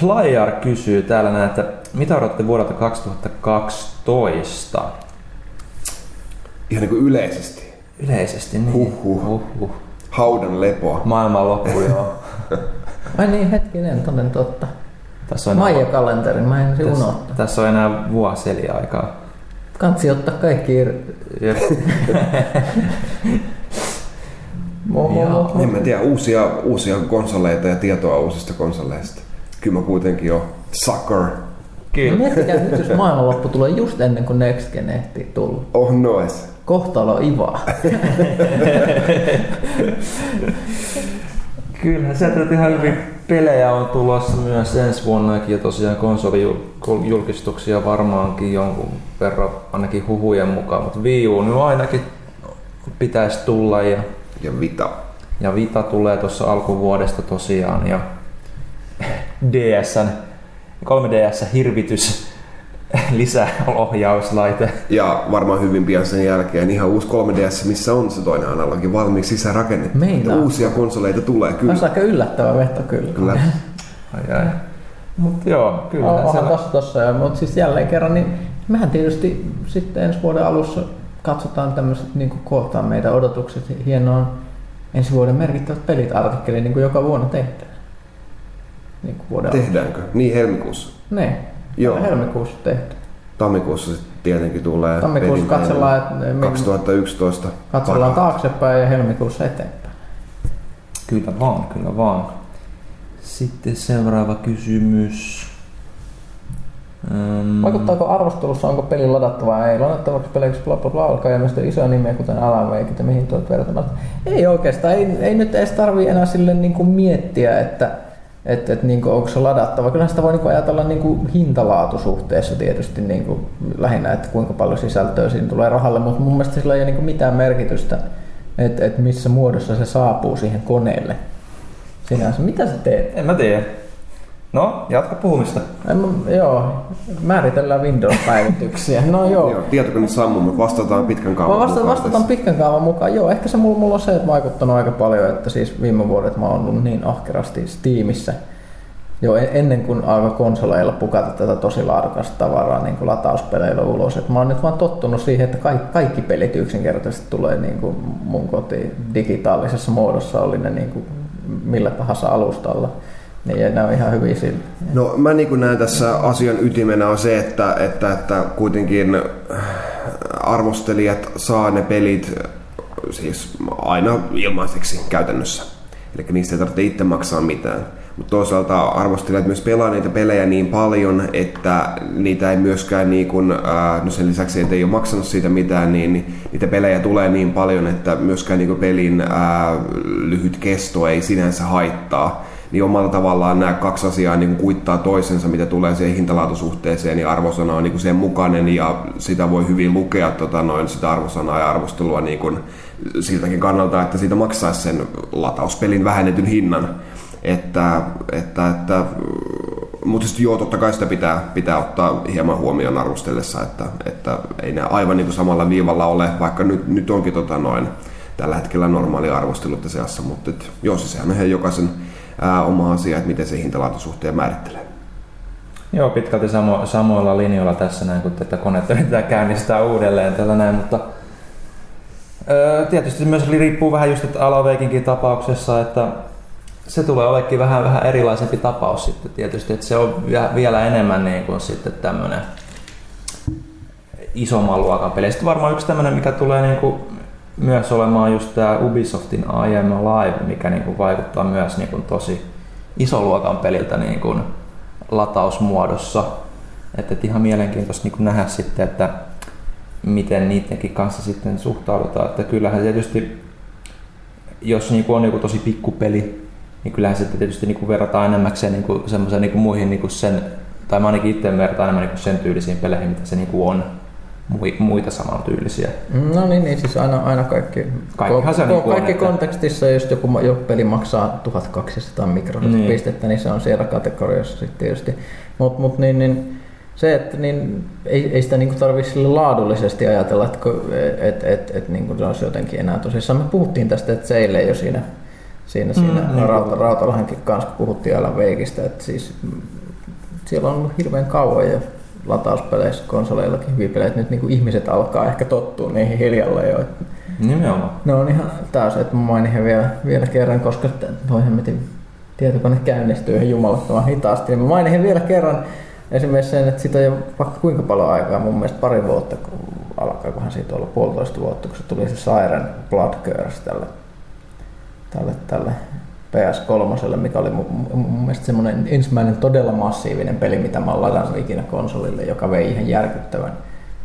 Player kysyy täällä näin, että mitä odotatte vuodelta kaksituhattakaksitoista? Ihan niin kuin yleisesti? Yleisesti, niin. Huhhuh. Huhhuh. Haudan lepoa. Maailman loppu, joo. Ai niin, hetkinen, toden totta. Maija-kalenteri, mä en se unohtaa. Tässä on enää vuosi eli aikaa. Kansi ottaa kaikki irti. Mo, mo, mo, mo. En mä tiedä, uusia, uusia konsoleita ja tietoa uusista konsoleista. Kyllä mä kuitenkin oon sucker. Kyllä. Miettikää nyt, jos maailmanloppu tulee just ennen kuin Next Gen ehtii tulla. Oh nois. Kohtalo Iva. Kyllähän sieltä ihan hyvin pelejä on tulossa myös ensi vuonnakin ja tosiaan konsolijulkistuksia varmaankin jonkun verran ainakin huhujen mukaan, mutta Wii U nyt ainakin pitäisi tulla ja ja Vita. Ja Vita tulee tuossa alkuvuodesta tosiaan ja D S:n kolme D S hirvitys lisäohjauslaite. Ja varmaan hyvin pian sen jälkeen ihan uusi kolme D S, missä on se toinen analogi valmiiksi sisäänrakennettu. Meinaa. Uusia konsoleita tulee kyllä. On aika yllättävä veto kyllä. Kyllä. Ai ai. Mut joo, kyllä. Onhan tossa tossa ja mut siis jälleen kerran niin mehän tietysti sitten ensi vuoden alussa katsotaan tämmöiset, niin kootaan meidän odotukset hienoon ensi vuoden merkittävät pelit artikkeliin, niin kuin joka vuonna tehdään. Niin vuoden Tehdäänkö? Alussa. Niin helmikuussa? Ne. Joo. Helmikuussa tehdään. Tammikuussa sitten tietenkin tulee. Tammikuussa katsellaan, kaksituhattayksitoista. Katsellaan taaksepäin ja helmikuussa eteenpäin. Kyllä vaan, kyllä vaan. Sitten seuraava kysymys. Mm. Vaikuttaako arvostelussa, onko peli ladattu vai ei, ladattavaksi peleiksi bla bla bla alkaa ja myös isoja nimiä kuten Alan Wake, mihin tuot vertamat. Ei oikeastaan, ei, ei nyt edes tarvii enää sille niinku miettiä, että et, et, niinku, onko se ladattava. Kyllähän sitä voi niinku ajatella niinku hintalaatusuhteessa tietysti niinku, lähinnä, että kuinka paljon sisältöä siinä tulee rahalle, mutta mun mielestä sillä ei ole niinku mitään merkitystä, että et missä muodossa se saapuu siihen koneelle. Sinänsä, mitä sä teet? En mä tiedä. No, jatka puhumista. En, joo, määritellään Windows-päivityksiä. No joo. joo tietokone sammuu, mutta vastataan pitkän kaavan vasta- mukaan. Vastataan pitkän kaavan mukaan. Joo, ehkä se mulla, mulla on se vaikuttanut aika paljon, että siis viime vuodet mä oon ollut niin ahkerasti Steamissä. Joo, ennen kuin alkoi konsoleilla pukata tätä tosi laadukasta tavaraa niin kuin latauspeleillä ulos. Et mä oon nyt vaan tottunut siihen, että kaikki, kaikki pelit yksinkertaisesti tulee niin kuin mun kotiin digitaalisessa muodossa, oli ne niin kuin millä tahansa alustalla. Niin, nämä on ihan hyviä sillä. No mä niin kuin näen tässä asian ytimenä on se, että, että, että kuitenkin arvostelijat saa ne pelit siis aina ilmaiseksi käytännössä. Eli niistä ei tarvitse itse maksaa mitään. Mutta toisaalta arvostelijat myös pelaa niitä pelejä niin paljon, että niitä ei myöskään, niin kuin, no sen lisäksi että ei ole maksanut siitä mitään, niin niitä pelejä tulee niin paljon, että myöskään niin kuin pelin ää, lyhyt kesto ei sinänsä haittaa. Niin omalla tavallaan nämä kaksi asiaa niin kuittaa toisensa, mitä tulee siihen hintalaatusuhteeseen, niin arvosana on niin sen mukainen ja sitä voi hyvin lukea tota, noin, sitä arvosanaa ja arvostelua niin kuin, siltäkin kannalta, että siitä maksaisi sen latauspelin vähennetyn hinnan. Että, että, että, mutta sitten joo, totta kai sitä pitää, pitää ottaa hieman huomioon arvostellessa, että, että ei nämä aivan niin samalla viivalla ole, vaikka nyt, nyt onkin tota, noin, tällä hetkellä normaali arvostelu tässä asiassa, mutta et, joo, se sehän on jokaisen Ää, oma asia, että miten se hintalaatusuhteen määrittelee. Joo, pitkälti samo, samoilla linjoilla tässä näin, kun tätä konetta pitää käynnistää uudelleen tällä näin, mutta öö, tietysti myös riippuu vähän just, että Alan Wakenkin tapauksessa, että se tulee olekin vähän, vähän erilaisempi tapaus sitten tietysti, että se on vielä enemmän niin kuin sitten tämmönen isomman luokan peli. Sitten varmaan yksi tämmönen, mikä tulee niin kuin myös olemaan just tää Ubisoftin I Am Alive, mikä niinku vaikuttaa myös niinku tosi isoluokan peliltä niinku latausmuodossa. Että et ihan mielenkiintoista niinku nähdä sitten, että miten niidenkin kanssa sitten suhtaudutaan. Että kyllähän tietysti, jos niinku on joku tosi pikkupeli, niin kyllähän sitten tietysti niinku verrataan enemmäkseen niinku semmoisen niinku muihin niinku sen, tai mä ainakin itse vertaan enemmän niinku sen tyylisiin peleihin, mitä se niinku on. Muita samantyylisiä. No niin, niin siis aina, aina kaikki, ko- niin kaikki että... kontekstissa, jos joku joku peli maksaa tuhat kaksisataa mikropistettä, niin. niin se on siellä kategoriassa sitten tietysti. Mut, mut niin, niin, se, että niin, ei, ei sitä niinku tarvitse laadullisesti ajatella, että et, et, et, niinku se olisi jotenkin enää tosissaan. Me puhuttiin tästä, että se eilen jo siinä, siinä, mm, siinä niin Rauta, Rautalahankin kanssa, kun puhuttiin Alan Wakeista, että siis siellä on ollut hirveän kauan ja latauspeleissä, konsoleillakin hyviä pelejä, nyt niin kuin ihmiset alkaa ehkä tottua niihin hiljalleen jo. Nimenomaan. Ne on ihan täysin, että mä mainin vielä, vielä kerran, koska toi hemmetin tietokone käynnistyy ihan jumalattoman hitaasti, niin mä mainin vielä kerran esimerkiksi sen, että siitä on jo vaikka kuinka paljon aikaa, mun mielestä pari vuotta, kun alkaakohan siitä olla puolitoista vuotta, kun se tuli se Siren Blood Curse tälle, tälle, tälle P S kolme, mikä oli mun, mun mielestä semmoinen ensimmäinen todella massiivinen peli, mitä mä oon ladannut ikinä konsolille, joka vei ihan järkyttävän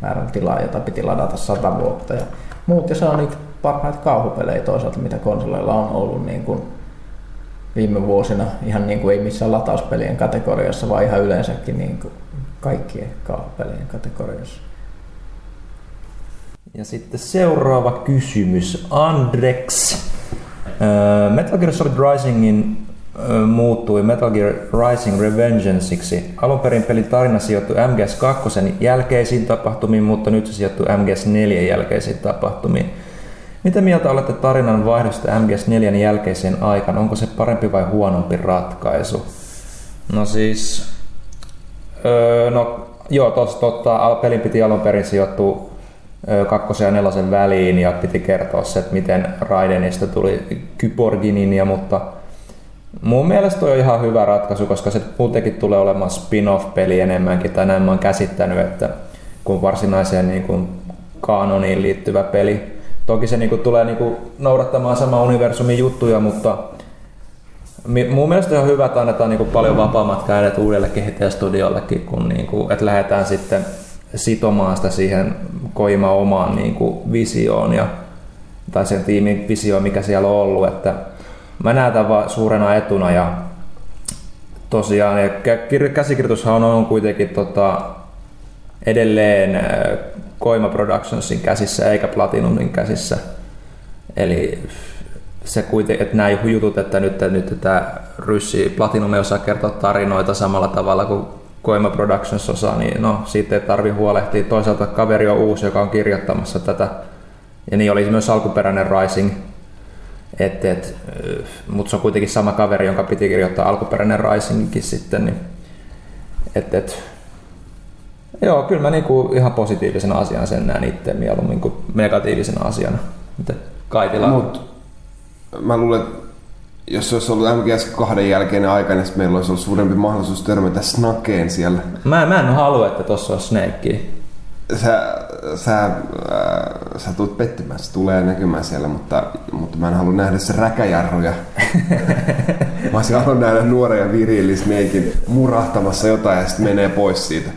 määrän tilaa, jota piti ladata sata vuotta ja muut. Ja se on niitä parhaita kauhupelejä toisaalta, mitä konsoleilla on ollut niin kuin viime vuosina, ihan niin kuin ei missään latauspelien kategoriassa, vaan ihan yleensäkin niin kuin kaikkien kauhupelien kategoriassa. Ja sitten seuraava kysymys, Andreks. Metal Gear Solid Risingin äh, muuttui Metal Gear Rising Revengeanceiksi. Alun perin pelin tarina sijoittui M G S kaksi jälkeisiin tapahtumiin, mutta nyt se sijoittuu M G S neljä jälkeisiin tapahtumiin. Mitä mieltä olette tarinan vaihdosta M G S neljä jälkeiseen aikaan? Onko se parempi vai huonompi ratkaisu? No siis... Öö, no joo, tos, totta, pelin piti alun perin sijoittua kakkosen ja nelosen väliin ja piti kertoa se, että miten Raidenista tuli Kyborgininia, mutta mun mielestä toi on ihan hyvä ratkaisu, koska se muutenkin tulee olemaan spin-off-peli enemmänkin, tai näin mä oon käsittänyt, että kun varsinaiseen niin kuin kaanoniin liittyvä peli. Toki se niin kuin tulee niin kuin noudattamaan samaa universumin juttuja, mutta Mun mielestä on hyvä, että annetaan niinku paljon vapaamatkaa edet uudelle kehittäjästudiollekin, kun niinku, että lähdetään sitten sitomaan sitä siihen Kojiman omaan niinku visioon ja, tai sen tiimin visioon, mikä siellä on ollut. Että mä näen tämän vaan suurena etuna ja tosiaan käsikirjoitushan on kuitenkin tota, edelleen Kojima Productionsin käsissä eikä Platinumin käsissä. Eli se kuitenkin, että nämä jutut, että nyt, nyt tämä ryssi Platinum ei osaa kertoa tarinoita samalla tavalla kuin Kojima Productions osaa, niin no, siitä ei tarvitse huolehtia. Toisaalta kaveri on uusi, joka on kirjoittamassa tätä. Ja niin oli myös alkuperäinen Rising. Et, et, mutta se on kuitenkin sama kaveri, jonka piti kirjoittaa alkuperäinen Risingkin sitten. Niin, et, et. Joo, kyllä mä niinku ihan positiivisena asiana sen näen itse mieluummin kuin negatiivisena asiana. Mut mä luulen, että jos se olisi ollut M G S kahden jälkeinen aika, niin meillä olisi ollut suurempi mahdollisuus törmätä Snakeen siellä. Mä, mä en halua, että tossa on Snakeä. Sä, sä, äh, sä tulet pettymään, se tulee näkymään siellä, mutta, mutta mä en halua nähdä se räkäjarruja. Mä olisin halunnut nähdä nuoren ja virili Snakein murahtamassa jotain ja sitten menee pois siitä.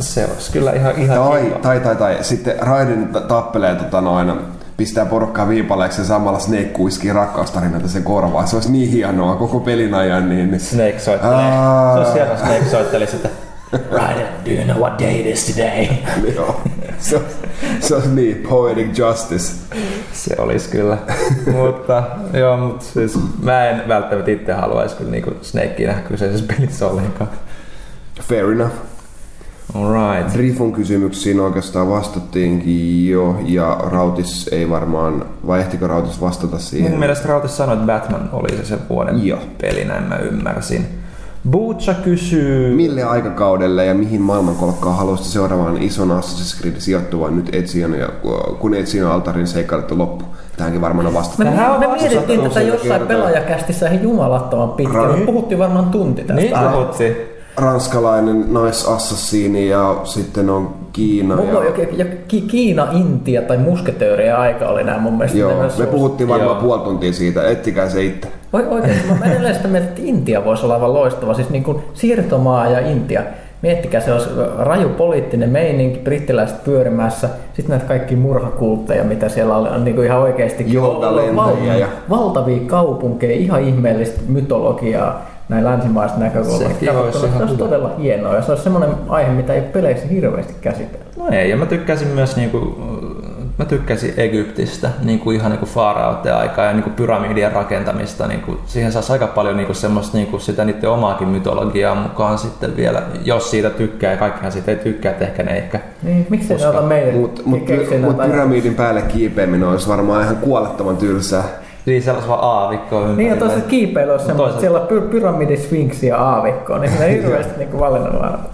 Se olisi kyllä ihan, ihan tai, kiva. Tai, tai, tai. Sitten Raiden tappelee tota noina. Pistää porukkaa viipaleeksi ja samalla Snake kuiskii rakkaustarinoita sen korvaan. Se olisi niin hienoa koko pelin ajan. Niin... Snake soittelee. Aa... Se olisi hienoa, Snake soitteli sitä. Raiden, do you know what day it is today? Joo. Se, se olisi niin, poetic justice. Se olisi kyllä. mutta joo, mutta siis mä en välttämättä itse haluaisi kyllä niinku Snakea nähdä kyseisessä pelissä ollenkaan. Fair enough. Alright. Rifun kysymyksiin oikeastaan vastattiinkin jo, ja Rautis ei varmaan, vai ehtikö Rautis vastata siihen? Mun mielestä Rautis sanoi, että Batman oli se sen vuoden jo. Peli, näin mä ymmärsin. Bucha kysyy... Mille aikakaudelle ja mihin maailmankolkkaan haluaisit seuraavaan ison Assassin's Creed sijoittuvan nyt Ezion, ja kun Ezion altarin seikkailut on loppu? Tähänkin varmaan on vastattu. Me mietittiin tätä jossain pelaajakästissä ihan jumalattoman pitkään. Ra- puhuttiin varmaan tunti tästä. Niin puhuttiin. Ranskalainen naisassasiini ja sitten on Kiina. Mulla ja... ja Kiina, Intia tai musketöörien aika oli nämä mun mielestä. Joo, me suos... puhuttiin varmaan puoli tuntia siitä, ettikää se itse. Oikeasti, mä edelleen sitä mieltä, että Intia voisi olla aivan loistava, siis niin kuin siirtomaa ja Intia. Miettikää, se olisi raju poliittinen meininki, brittiläiset pyörimässä, sitten näitä kaikki murhakultteja, mitä siellä on niin kuin ihan oikeasti. Valtavia, ja... valtavia kaupunkeja, ihan ihmeellistä mytologiaa. Näin länsimaista näkökulmasta. Se olisi, olisi todella hienoa ja se olisi semmoinen aihe, mitä ei peleissä hirveästi käsitellä. No ei, ja mä tykkäsin myös niinku, mä tykkäsin Egyptistä, niinku ihan niinku faaraoteen aikaa ja niinku pyramidien rakentamista. Niinku, siihen saisi aika paljon niinku semmoista niinku sitä niiden omaakin mytologiaa mukaan sitten vielä, jos siitä tykkää ja kaikkihan siitä ei tykkää, että ehkä ne ehkä niin, miksei ne ota meille? Mutta mut, mut pyramidin päälle kiipeäminen olisi varmaan ihan kuolettavan tylsää. Niin, sellaisi vaan aavikkoa ympäri. Niin, ja toisaalta kiipeillä olisi semmoinen, että siellä on pyramidi, sfinksi ja aavikkoa, niin siinä ei hirveästi niin valinnanvaraa.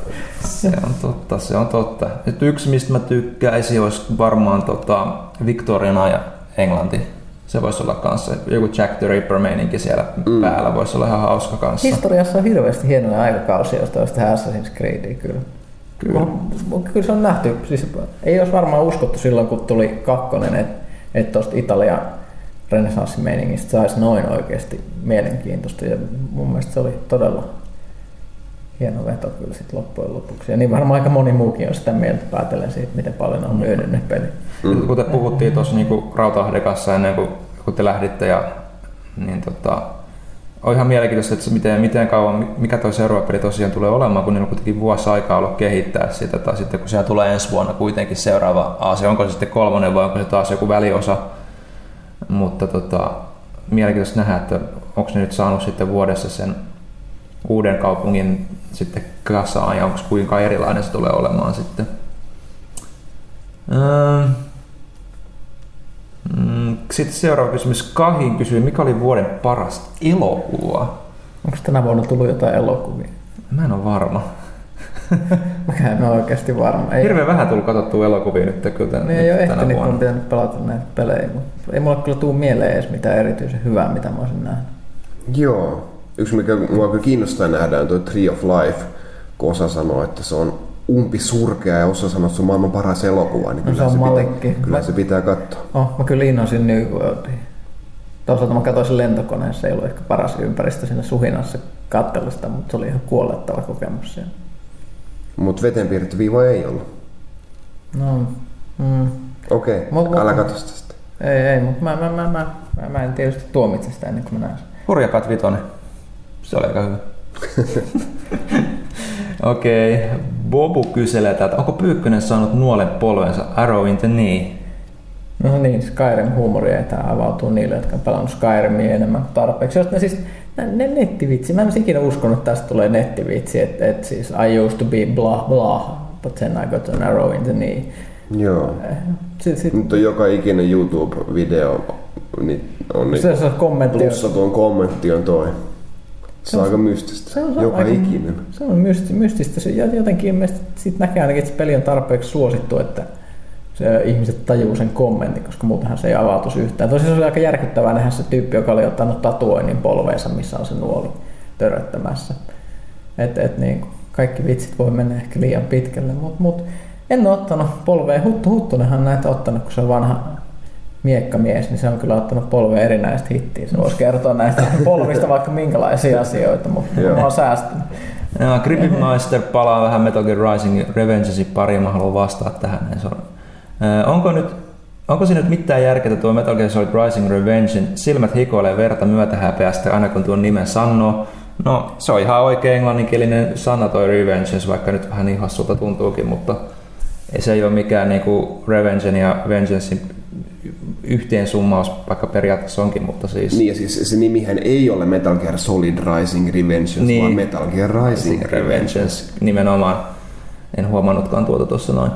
Se on totta, se on totta. Nyt yksi, mistä mä tykkäisin, olisi varmaan tota Victoriana ja Englanti. Se voisi olla kanssa, joku Jack the Ripper-meininki siellä mm. päällä voisi olla ihan hauska kanssa. Historiassa on hirveästi hienoja aikakausia, josta olisi tähän Assassin's Creediin kyllä. Kyllä. Kyllä. Kyllä se on nähty, siis ei olisi varmaan uskottu silloin, kun tuli kakkonen, että et tuosta Italian renessanssimeiningistä saisi noin oikeasti mielenkiintoista ja mun mielestä se oli todella hieno veto kyllä sit loppujen lopuksi. Ja niin varmaan aika moni muukin on sitä mieltä, päätellen siitä, miten paljon on hyödynnyt peli. Mm. Kuten puhuttiin tuossa niin Rautahden kanssa ennen kuin, kun te lähditte, ja, niin tota, on ihan mielenkiintoista, että miten, miten kauan, mikä tuo seuraava peli tosiaan tulee olemaan, kun niillä on kuitenkin vuosi aikaa ollut kehittää sitä, tai sitten kun sehän tulee ensi vuonna kuitenkin seuraava asia, onko se sitten kolmonen vai onko se taas joku väliosa. Mutta tota, mielenkiintoista nähdä, että onko ne nyt saanut sitten vuodessa sen uuden kaupungin sitten kasaan ja onko kuinka erilainen se tulee olemaan sitten. Mm. Sitten seuraava kysymys. Kahin kysyy, mikä oli vuoden paras elokuva? Onko tänä vuonna tullut jotain elokuvia? Mä en ole varma. Mä en ole oikeasti varma. Ei hirveän vähän tullut katsottua elokuvia nyt, kyllä tämän, no, nyt tänä ehtinyt, vuonna. Ei ole ehtinyt, kun on pitänyt pelata näitä pelejä. Ei mulla kyllä tule mieleen edes mitään erityisen hyvää, mitä mä olisin nähnyt. Joo. Yksi, mikä mua kyllä kiinnostaa nähdä, on tuo Tree of Life, kun osa sanoo, että se on umpi surkea ja osa sanoo, että se on maailman paras elokuva. Niin no, kyllä se, se, pitää, kyllä mä... se pitää katsoa. Oh, mä kyllä innosin New Worldia. Toisaalta mä katsoin sen lentokoneen, se ei ollut ehkä paras ympäristö siinä suhinassa kattelusta, mutta se oli ihan kuolettava kokemus siellä. Mutta veteen piirretty viiva ei ollut. No, mm. Okei, okay. mut, älä katso sitä sitten. Ei, ei, mutta mä, mä, mä, mä, mä, mä en tietysti tuomitse sitä ennen kuin mä näen sen. Hurjapäät vitonen. Se oli aika hyvä. Okei, okay. Bobu kyselee täältä, onko Pyykkönen saanut nuolen polvensa Arrow in the Knee? No niin, Skyrim-huumoria ja tämä avautuu niille, jotka on pelannut Skyrimia enemmän kuin tarpeeksi. Ne siis, ne nettivitsi, mä en ikinä uskonut, että tästä tulee nettivitsi, että et siis I used to be blah blah, but then I got an arrow in the knee. Joo, sit, sit. Mutta joka ikinen YouTube-video niin on niin, se, se plussatun kommentti on toi. Se on aika mystistä, se on, se on joka aika, ikinen. Se on mysti, mystistä, se, jotenkin mielestä sit näkee ainakin, että peli on tarpeeksi suosittu, että se, ihmiset tajuu sen kommentin, koska muutenhan se ei avautuisi yhtään. Tosin se oli aika järkyttävää nähdä se tyyppi, joka oli ottanut tatuoinnin polveensa, missä on se nuoli töröttämässä. Et, et niin, kaikki vitsit voi mennä ehkä liian pitkälle, mutta mut, en ole ottanut polveen. Huttu, Huttunenhan näitä ottanut, kun se on vanha miekkamies, niin se on kyllä ottanut polveen erinäistä hittiä. Se voisi kertoa näistä polvista vaikka minkälaisia asioita, mutta mä oon säästänyt. No, Gripping Meister palaa vähän Metal Gear Rising Revengesin pariin. Mä haluan vastata tähän. Se on. Onko, nyt, onko siinä nyt mitään järkeä, tuo Metal Gear Solid Rising Revengein silmät hikoilee verta myötähäpeästä aina kun tuon nimen sanoo? No, se on ihan oikein englanninkielinen sana toi Revengeins, vaikka nyt vähän niin hassulta tuntuukin, mutta se ei ole mikään niinku Revengein ja Vengeancein yhteen summaus, vaikka periaatteessa onkin, mutta siis... Niin, ja siis se nimihän ei ole Metal Gear Solid Rising Revengeins, niin, vaan Metal Gear Rising Revengeins. Nimenomaan. En huomannutkaan tuota tuossa noin.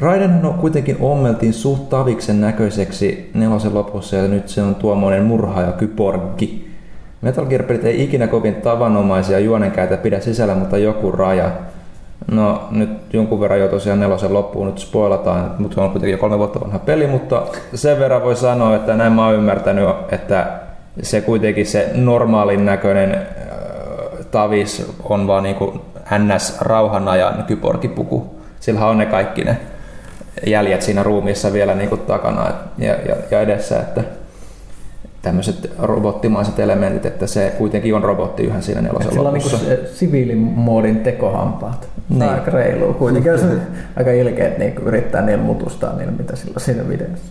Raidenhan on kuitenkin ommeltiin suht taviksen näköiseksi nelosen lopussa, ja nyt se on tuommoinen murhaaja kyborgi. Metal Gear-pelit ei ikinä kovin tavanomaisia juonenkäitä pidä sisällä, mutta joku raja. No nyt jonkun verran jo tosiaan nelosen loppuun nyt spoilataan, mutta se on kuitenkin jo kolme vuotta vanha peli, mutta sen verran voi sanoa, että näin mä oon ymmärtänyt, että se kuitenkin se normaalin näköinen äh, tavis on vaan niinku ns. Rauhanajan kyborgipuku. Sillähän on ne kaikki ne jäljet siinä ruumiissa vielä niinku takana ja, ja, ja edessä, että tämmöiset robottimaiset elementit, että se kuitenkin on robotti yhä siinä nelosen lopussa. Sillä on niinku siviilimoodin tekohampaat. Niin. Tämä on aika reilua kuitenkin. Aika ilkeä, että niinku yrittää niillä mutustaa niillä, mitä sillä on siinä videossa.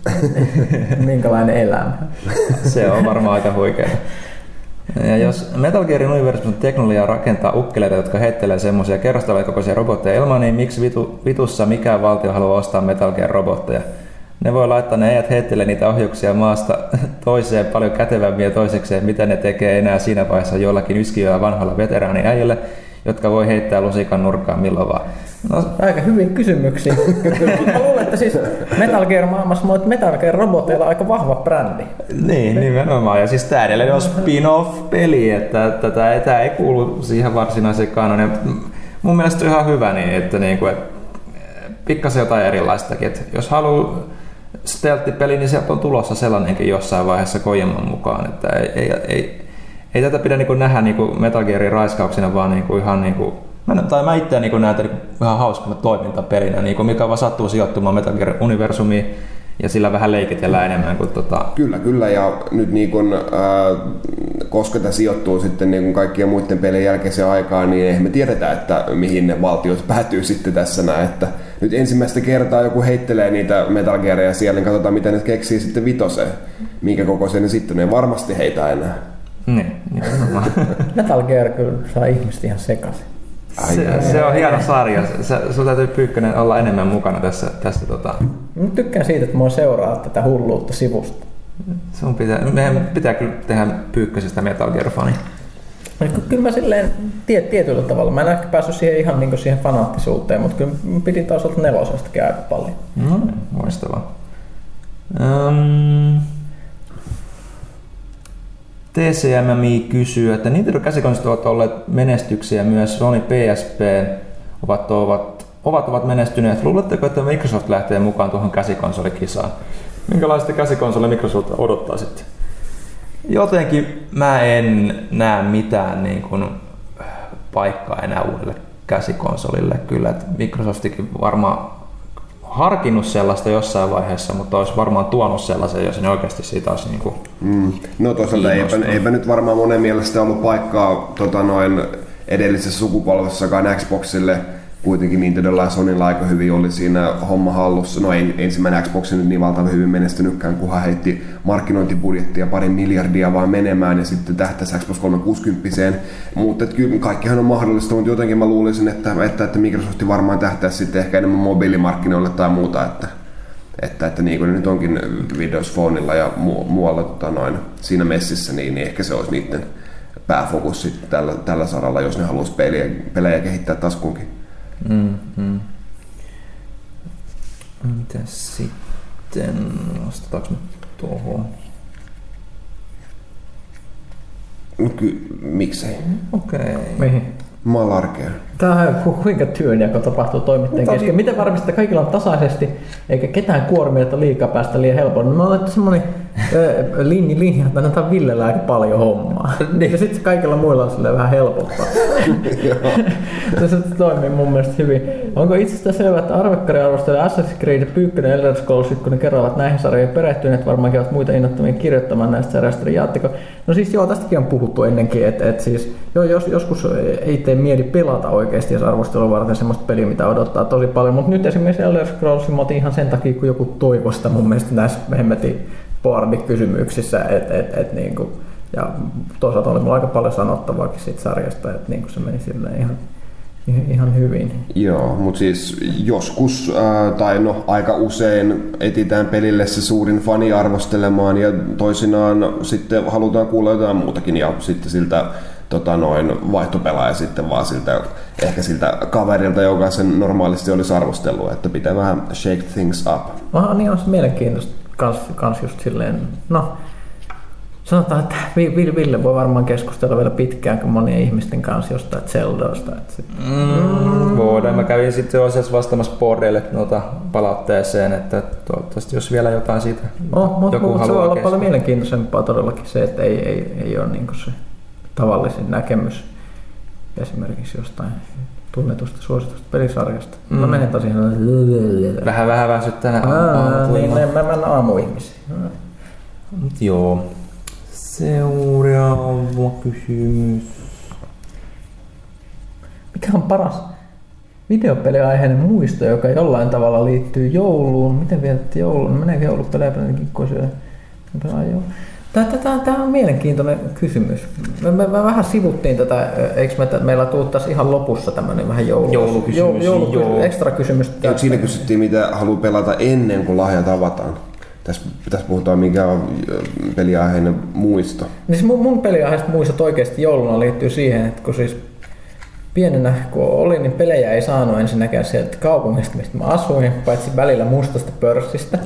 Minkälainen elämä. Se on varmaan aika huikea. Ja jos Metal Gearin universum teknologia rakentaa ukkeleita, jotka heittelee semmoisia kerrostavia kokoisia robotteja ilman, niin miksi vitu, vitussa mikään valtio haluaa ostaa Metal Gear -robotteja? Ne voi laittaa ne äijät heittelee niitä ohjuksia maasta toiseen paljon kätevämmin ja toisekseen, mitä ne tekee enää siinä vaiheessa jollakin yskiöllä vanhalla veteraaniäijällä, jotka voi heittää lusikan nurkkaan milloin vaan. No, aika hyvin kysymyksiä. Mä luulen, että siis Metal Gear maailmassa on Metal Gear -roboteilla aika vahva brändi. Niin, nimenomaan. Ja siis tää edelleen on spin-off-peli, että tämä ei kuulu siihen varsinaiseen kanoniin. Mun mielestä on ihan hyvä niin, että niinku, et, pikkasen jotain erilaistakin. Et jos haluaa stealth-peli, niin sieltä on tulossa sellainenkin jossain vaiheessa Kojiman mukaan. Että ei, ei, ei, ei tätä pidä niinku nähdä niinku Metal Gearin raiskauksena, vaan niinku ihan niinku... Mä, tai mä itseään niin näen tämän vähän hauskana toimintapelinä, niin mikä vaan sattuu sijoittumaan Metal Gear -universumiin ja sillä vähän leikitellään enemmän kuin... Tota... Kyllä, kyllä. Ja nyt niin kun, äh, koska tämä sijoittuu sitten niin kaikkien muiden pelien jälkeiseen aikaan, niin eihän me tiedetä, että mihin ne valtiot päätyy sitten tässä näin. Että nyt ensimmäistä kertaa joku heittelee niitä Metal Gearia siellä, niin katsotaan mitä ne keksii sitten vitoseen, minkä kokoisen ne sitten ne varmasti heitä enää. Niin, Metal Gear kyllä saa ihmiset ihan sekaisin. Ai, se, ai, se on ai, hieno ai. sarja. Sinun täytyy Pyykkönen olla enemmän mukana tässä. tässä tota. Mä tykkään siitä, että minua seuraa tätä hulluutta sivusta. Sun pitää, meidän pitää kyllä tehdä Pyykkösestä Metal Gear-fani. Kyllä mä silleen tiet, tietyllä tavalla. Mä en ehkä päässyt siihen ihan niin siihen fanaattisuuteen, mutta kyllä pidin taas olta nelosestakin aika paljon. No, loistavaa. Um... T C M I kysyy, että Nintendo käsikonstit ovat olleet menestyksiä, myös Sony P S P ovat, ovat, ovat, ovat menestyneet. Luuletteko, että Microsoft lähtee mukaan tuohon käsikonsolikisaan? Minkälaista käsikonsolia Microsoft odottaa sitten? Jotenkin mä en näe mitään niin kuin paikkaa enää uudelle käsikonsolille. Kyllä, että Microsoftikin varmaan harkinnut sellaista jossain vaiheessa, mutta olisi varmaan tuonut sellaisen, jos ne oikeasti siitä olisi niin kuin mm. No toisaalta eipä, eipä nyt varmaan monen mielestä ollut paikkaa tota noin, edellisessä sukupolvessakaan Xboxille. Kuitenkin Nintendolla ja Sonylla aika hyvin oli siinä homma hallussa. No ei ensimmäinen Xbox nyt niin valtavan hyvin menestynytkään, kunhan heitti markkinointibudjettia pari miljardia vaan menemään ja sitten tähtäisi Xbox kolmesataakuusikymmentä. Mutta kyllä kaikkihan on mahdollista, mutta jotenkin mä luulisin, että, että, että Microsoft varmaan tähtäisi sitten ehkä enemmän mobiilimarkkinoille tai muuta. Että, että, että niin kuin nyt onkin Windows Phoneilla ja mu- muualla tota noin, siinä messissä, niin, niin ehkä se olisi niiden pääfokus sitten tällä, tällä saralla, jos ne haluaisi pelejä, pelejä kehittää taskuunkin. Mm-hmm. Mitä sitten? Vastataanko nyt tuohon? Ky- miksei? Okei. Okay. Mä oon larkea. Tää on kuinka työnjako tapahtuu toimittajien kesken. Miten varmistetaan, että kaikilla on tasaisesti eikä ketään kuormia liikaa päästä liian helpolla? Mä oon semmonen linja, linja, että annetaan Villellä aika paljon hommaa. Niin. Ja sitten kaikilla muilla on silleen vähän helpottaa. Se toimii mun mielestä hyvin. Onko itsestään selvää, että arvekkari arvostelee Assassin's Creed, Pyykkönen, Elder Scrolls, kun ne kerrovat näihin sarjoihin perehtyneet, varmaankin ovat muita innottomia kirjoittamaan näistä sarjoista, niin jaatteko? No siis joo, tästäkin on puhuttu ennenkin, että et siis, joo, jos, joskus ei tee mieli pelata oikeasti, jos arvostelua varten semmoista peliä, mitä odottaa tosi paljon, mutta nyt esimerkiksi Elder Scrollsin mä otin ihan sen takia, kun joku toivoi sitä mun mielestä näissä hemmetin boardikysymyksissä, et, et, et, niinku, ja toisaalta oli mulla aika paljon sanottavaakin siitä sarjasta, että niinku se meni silleen ihan, ihan hyvin. Joo, mutta siis joskus, äh, tai no aika usein etitään pelille se suurin fani arvostelemaan ja toisinaan sitten halutaan kuulla jotain muutakin ja sitten siltä tota noin, vaihtopelaaja sitten vaan siltä, ehkä siltä kaverilta, joka sen normaalisti olisi arvostellut, että pitää vähän shake things up. Aha, niin on se mielenkiintoista. Kans, kans just silleen, no sanotaan, että Ville voi varmaan keskustella vielä pitkään kuin monien ihmisten kanssa jostain Zeldasta. Mm, voidaan. Mä kävin sitten asiassa vastaamassa Bordeille noita palautteeseen, että toivottavasti jos vielä jotain siitä no, mut, joku mut, haluaa se voi olla paljon mielenkiintoisempaa todellakin se, että ei, ei, ei ole niin kuin se tavallisin näkemys esimerkiksi jostain tunnetusta suositusta pelisarjasta. Mm. Mä menen tosiaan vähän vähän väsyttänä aamuun. Niin, mä menen aamuihmisiin. Joo. Seuraava kysymys. Mikä on paras videopeliaiheinen muisto, joka jollain tavalla liittyy jouluun? Miten vietät joulun? Meneekö joulut pelejä kikkoisille? Tämä on mielenkiintoinen kysymys. Me, me, me vähän sivuttiin tätä, eikö me, meillä tuuttaisi ihan lopussa tämmöinen vähän joulu, joulukysymys, joulu, joulu, joulu, ekstra kysymys. Eikö siinä kysyttiin, mitä haluaa pelata ennen kuin lahja tavataan? Tässä, tässä puhutaan, mikä on peliaiheinen muisto. Siis mun, mun peliaiheista muistot oikeasti jouluna liittyy siihen, että kun siis pienenä kun oli, niin pelejä ei saanut ensinnäkään sieltä kaupungista, mistä mä asuin, paitsi välillä mustasta pörssistä.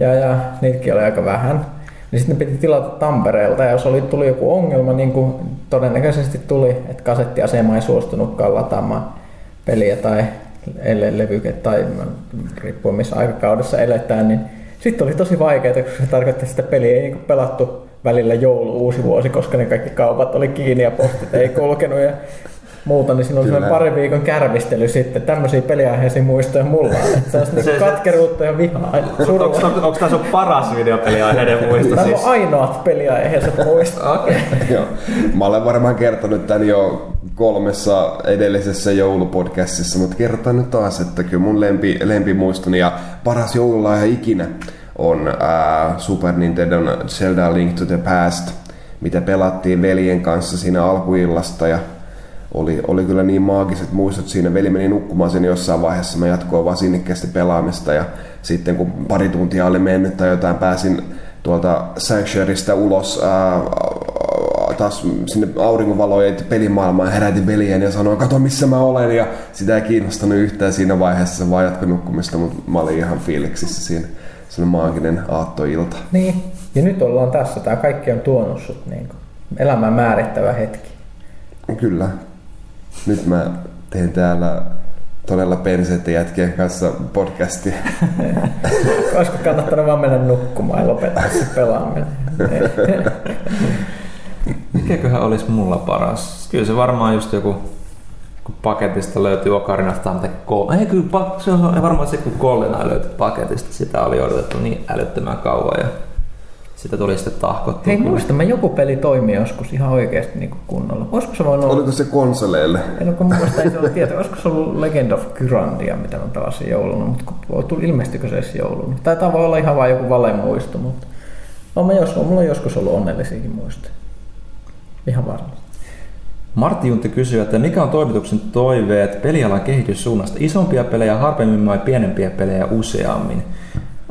Ja, ja niitäkin oli aika vähän. Niin sitten ne piti tilata Tampereelta ja jos oli, tuli joku ongelma, niin kuin todennäköisesti tuli, että kasettiasema ei suostunutkaan lataamaan peliä tai le- levyke tai riippuen missä aikakaudessa eletään, niin sitten oli tosi vaikeaa, koska se tarkoittaa, että sitä peliä ei niin pelattu välillä joulu-uusi vuosi, koska ne kaikki kaupat oli kiinni ja postit ei kulkenut ja muuta, niin siinä oli pari viikon kärvistely sitten. Tämmöisiä peliaiheisiä muistoja mulla on. Se on niin katkeruutta ja vihaa. Onko tämä sun paras videopeliaiheiden muisto? Tämä on ainoat peliaiheiset muistot. Okay. Mä olen varmaan kertonut tämän jo kolmessa edellisessä joulupodcastissa, mutta kertaan nyt taas, että kyllä mun lempi, lempimuistoni ja paras joululaihe ikinä on äh, Super Nintendon Zelda Link to the Past, mitä pelattiin veljen kanssa siinä alkuillasta ja Oli, oli kyllä niin maagiset muistot siinä. Veli meni nukkumaan sen jossain vaiheessa. Mä jatkoin vaan sinnikkäästi pelaamista ja sitten kun pari tuntia oli mennyt tai jotain, pääsin tuolta Sanctuarysta ulos ää, taas sinne auringonvalojen pelimaailmaan, herätin veljeni ja sanoin, kato missä mä olen, ja sitä ei kiinnostanut yhtään siinä vaiheessa, vaan jatkoin nukkumista, mutta mä olin ihan fiiliksissä siinä. Se on maaginen aattoilta. Niin, ja nyt ollaan tässä. Tää kaikki on tuonut sut niin kuin elämän määrittävä hetki. Kyllä. Nyt mä teen täällä todella perseiden jätkien kanssa podcastia. Olisiko kannattanut vaan mennä nukkumaan ja lopettaa se pelaaminen? Mikäköhän olisi mulla paras? Kyllä se varmaan just joku kun paketista löytyy Ocarinasta mitä kolme. Ei kyllä, se on varmaan se, kun Goldeneye löytyi paketista. Sitä oli odotettu niin älyttömän kauan ja sitä tuli sitten tahkottua. Hei, muista, mä joku peli toimii joskus ihan oikeasti niin kunnolla. Olisiko se voinut... Oliko se konsoleille? En ole, kun muista ei se ole tietoa. Olisiko se ollut Legend of Kyrandia, mitä mä pelasin jouluna, mutta ilmestykö se edes jouluna? Taitaa voi olla ihan vain joku valemuisto, mutta on jos, on, mulla on joskus ollut onnellisiakin muistoja. Ihan varmasti. Martti Juntti kysyy, että mikä on toimituksen toiveet pelialan kehityssuunnasta? Isompia pelejä harvemmin vai pienempiä pelejä useammin?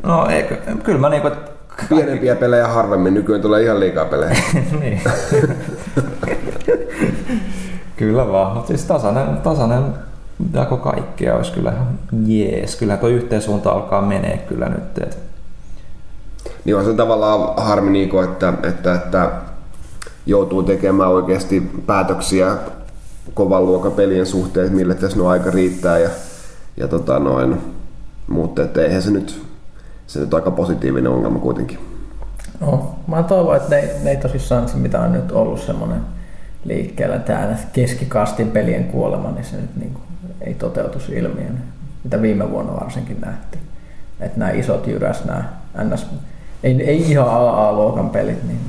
No eikö, kyllä mä niinku... Kaikki... Pienempiä pelejä harvemmin, nykyään tulee ihan liikaa pelejä. Niin. Kyllä vaan, siis tasainen, tasainen jako kaikkea olisi kyllä jees. Kyllähän tuo yhteensuunta alkaa menee kyllä nyt. Et. Niin on se tavallaan harmi, niinku, että, että, että joutuu tekemään oikeasti päätöksiä kovan luokan pelien suhteen, mille tässä no aika riittää ja, ja tota noin, mutta et eihän se nyt, se nyt aika positiivinen ongelma kuitenkin. No, mä toivon, että ne, ne ei tosissaan se, mitä on nyt ollut semmoinen liikkeellä täällä keskikastin pelien kuolema, niin se nyt niin kuin ei toteutus ilmiönä, mitä viime vuonna varsinkin nähtiin. Että nämä isot jyräs, nämä ns, ei, ei ihan A A-luokan pelit, niin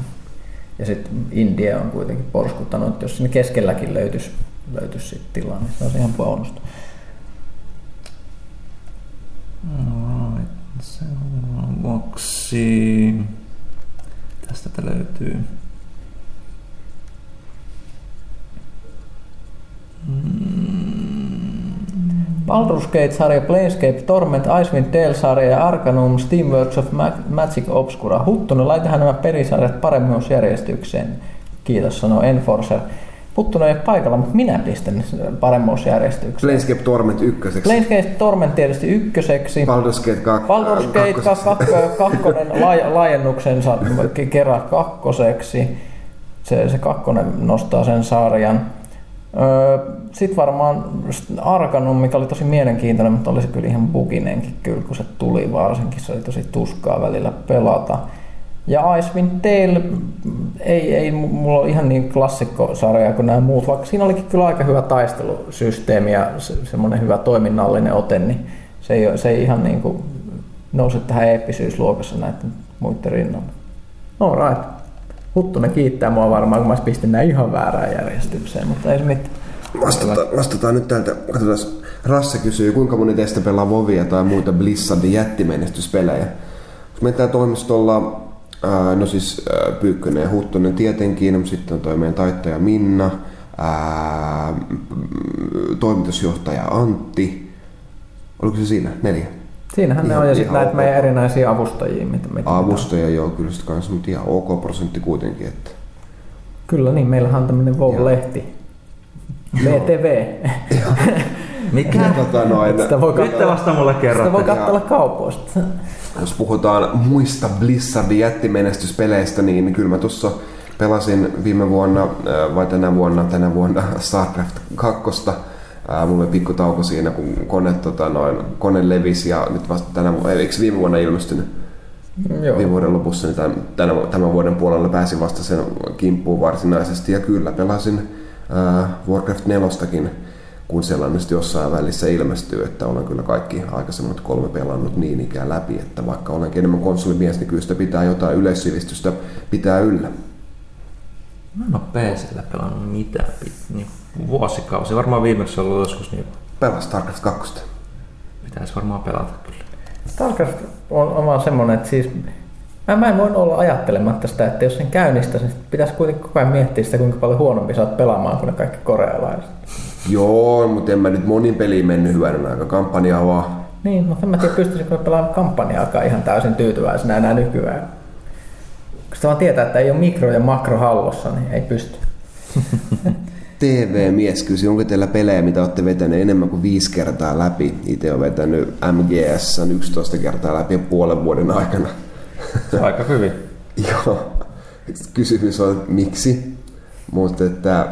ja sitten India on kuitenkin porskuttanut, että jos sinne keskelläkin löytyisi, löytyisi sit tilaa, niin se olisi ihan puolustu. Alright, seuraavaksi... Tästä tätä löytyy. Baldur's Gate-sarja, Planescape Torment, Icewind Dale-sarja, Arcanum, Steamworks of Magic Obscura. Huttunen, laitahan nämä pelisarjat paremmin järjestykseen. Kiitos, sanoo Enforcer. Huttunen ei ole paikalla, mutta minä pistän paremmuusjärjestykseen. Planescape Torment ykköseksi. Planescape Torment tietysti ykköseksi. Baldur's Gate kakkonen. Baldur's Gate kakkonen laajennuksensa kerran kakkoseksi. Se, se kakkonen nostaa sen sarjan. Sitten varmaan Arcanum, mikä oli tosi mielenkiintoinen, mutta oli se kyllä ihan buginenkin kyllä, kun se tuli varsinkin. Se oli tosi tuskaa välillä pelata. Ja Icewind Dale, ei, ei mulla ole ihan niin klassikkosarja kuin nämä muut, vaikka siinä olikin kyllä aika hyvä taistelusysteemi ja se, semmoinen hyvä toiminnallinen ote, niin se ei, se ei ihan niin kuin nouse tähän eeppisyysluokassa näiden muiden rinnalla. No right. Huttunen kiittää mua varmaan, kun mä ois pistin nää ihan väärään järjestykseen, mutta ei se mitään. Vastataan, vastataan nyt tältä. Katsotaan, Rasse kysyy, kuinka moni teistä pelaa Vovia tai muita Blizzardin jättimenestyspelejä. Jos mennään toimistolla, ää, no siis ää, Pyykkönen ja Huttunen tietenkin, sitten on toi meidän taittaja Minna, ää, toimitusjohtaja Antti. Oliko se siinä? Neljä? Siinähän ihan, ne on ja sitten näitä ok. Meidän erinäisiä avustajia. Mitä, mitä Avustajia on. Joo, kyllä sitten kanssa, mutta ihan ok prosentti kuitenkin. Että. Kyllä niin, meillähän on tämmöinen WoW-lehti. V T V. Mikä? Tota noin, sitä voi kattella, vasta mulle kerrotte. Sitä voi kattella kaupoista. Jos puhutaan muista Blizzardin jättimenestyspeleistä, niin kyllä mä tuossa pelasin viime vuonna, vai tänä vuonna, tänä vuonna StarCraft kaksi. Mulla oli pikku tauko siinä, kun kone, tota, noin, kone levisi ja nyt vasta tänä vuonna, eikö viime vuonna ilmestynyt? Joo. Viime vuoden lopussa, niin tämän, tämän vuoden puolella pääsin vasta sen kimppuun varsinaisesti ja kyllä pelasin äh, Warcraft neljästäkin, kun sellainen jossain välissä ilmestyy, että olen kyllä kaikki aikaisemmat kolme pelannut niin ikään läpi, että vaikka olenkin enemmän konsolimies, niin kyllä sitä pitää jotain yleissivistystä pitää yllä. Mä en ole P C:llä pelannut mitään pitää. Vuosikausi. Varmaan viimeksi on ollut joskus niin... Pelaa StarCraft kaksi. Pitäisi varmaan pelata kyllä. StarCraft on vaan semmoinen, että siis... Mä en voi olla ajattelematta sitä, että jos sen käynnistäisi, niin pitäisi kuitenkin koko ajan miettiä sitä, kuinka paljon huonompi sä oot pelaamaan kuin ne kaikki korealaiset. Joo, mutta en mä nyt monin peliin mennyt hyvänä aika kampanjaa vaan. Niin, mutta en mä tiedä pystyisinkö pelaamaan kampanjaakaan ihan täysin tyytyväisenä enää nykyään. Kun sitä vaan tietää, että ei ole mikro- ja makrohallossa, niin ei pysty. T V-mies kysyi, onko teillä pelejä, mitä olette vetäneet enemmän kuin viisi kertaa läpi? Itse olen vetänyt M G S yksitoista kertaa läpi puolen vuoden aikana. Aika hyvin. Joo. Kysymys on, miksi? Mutta että,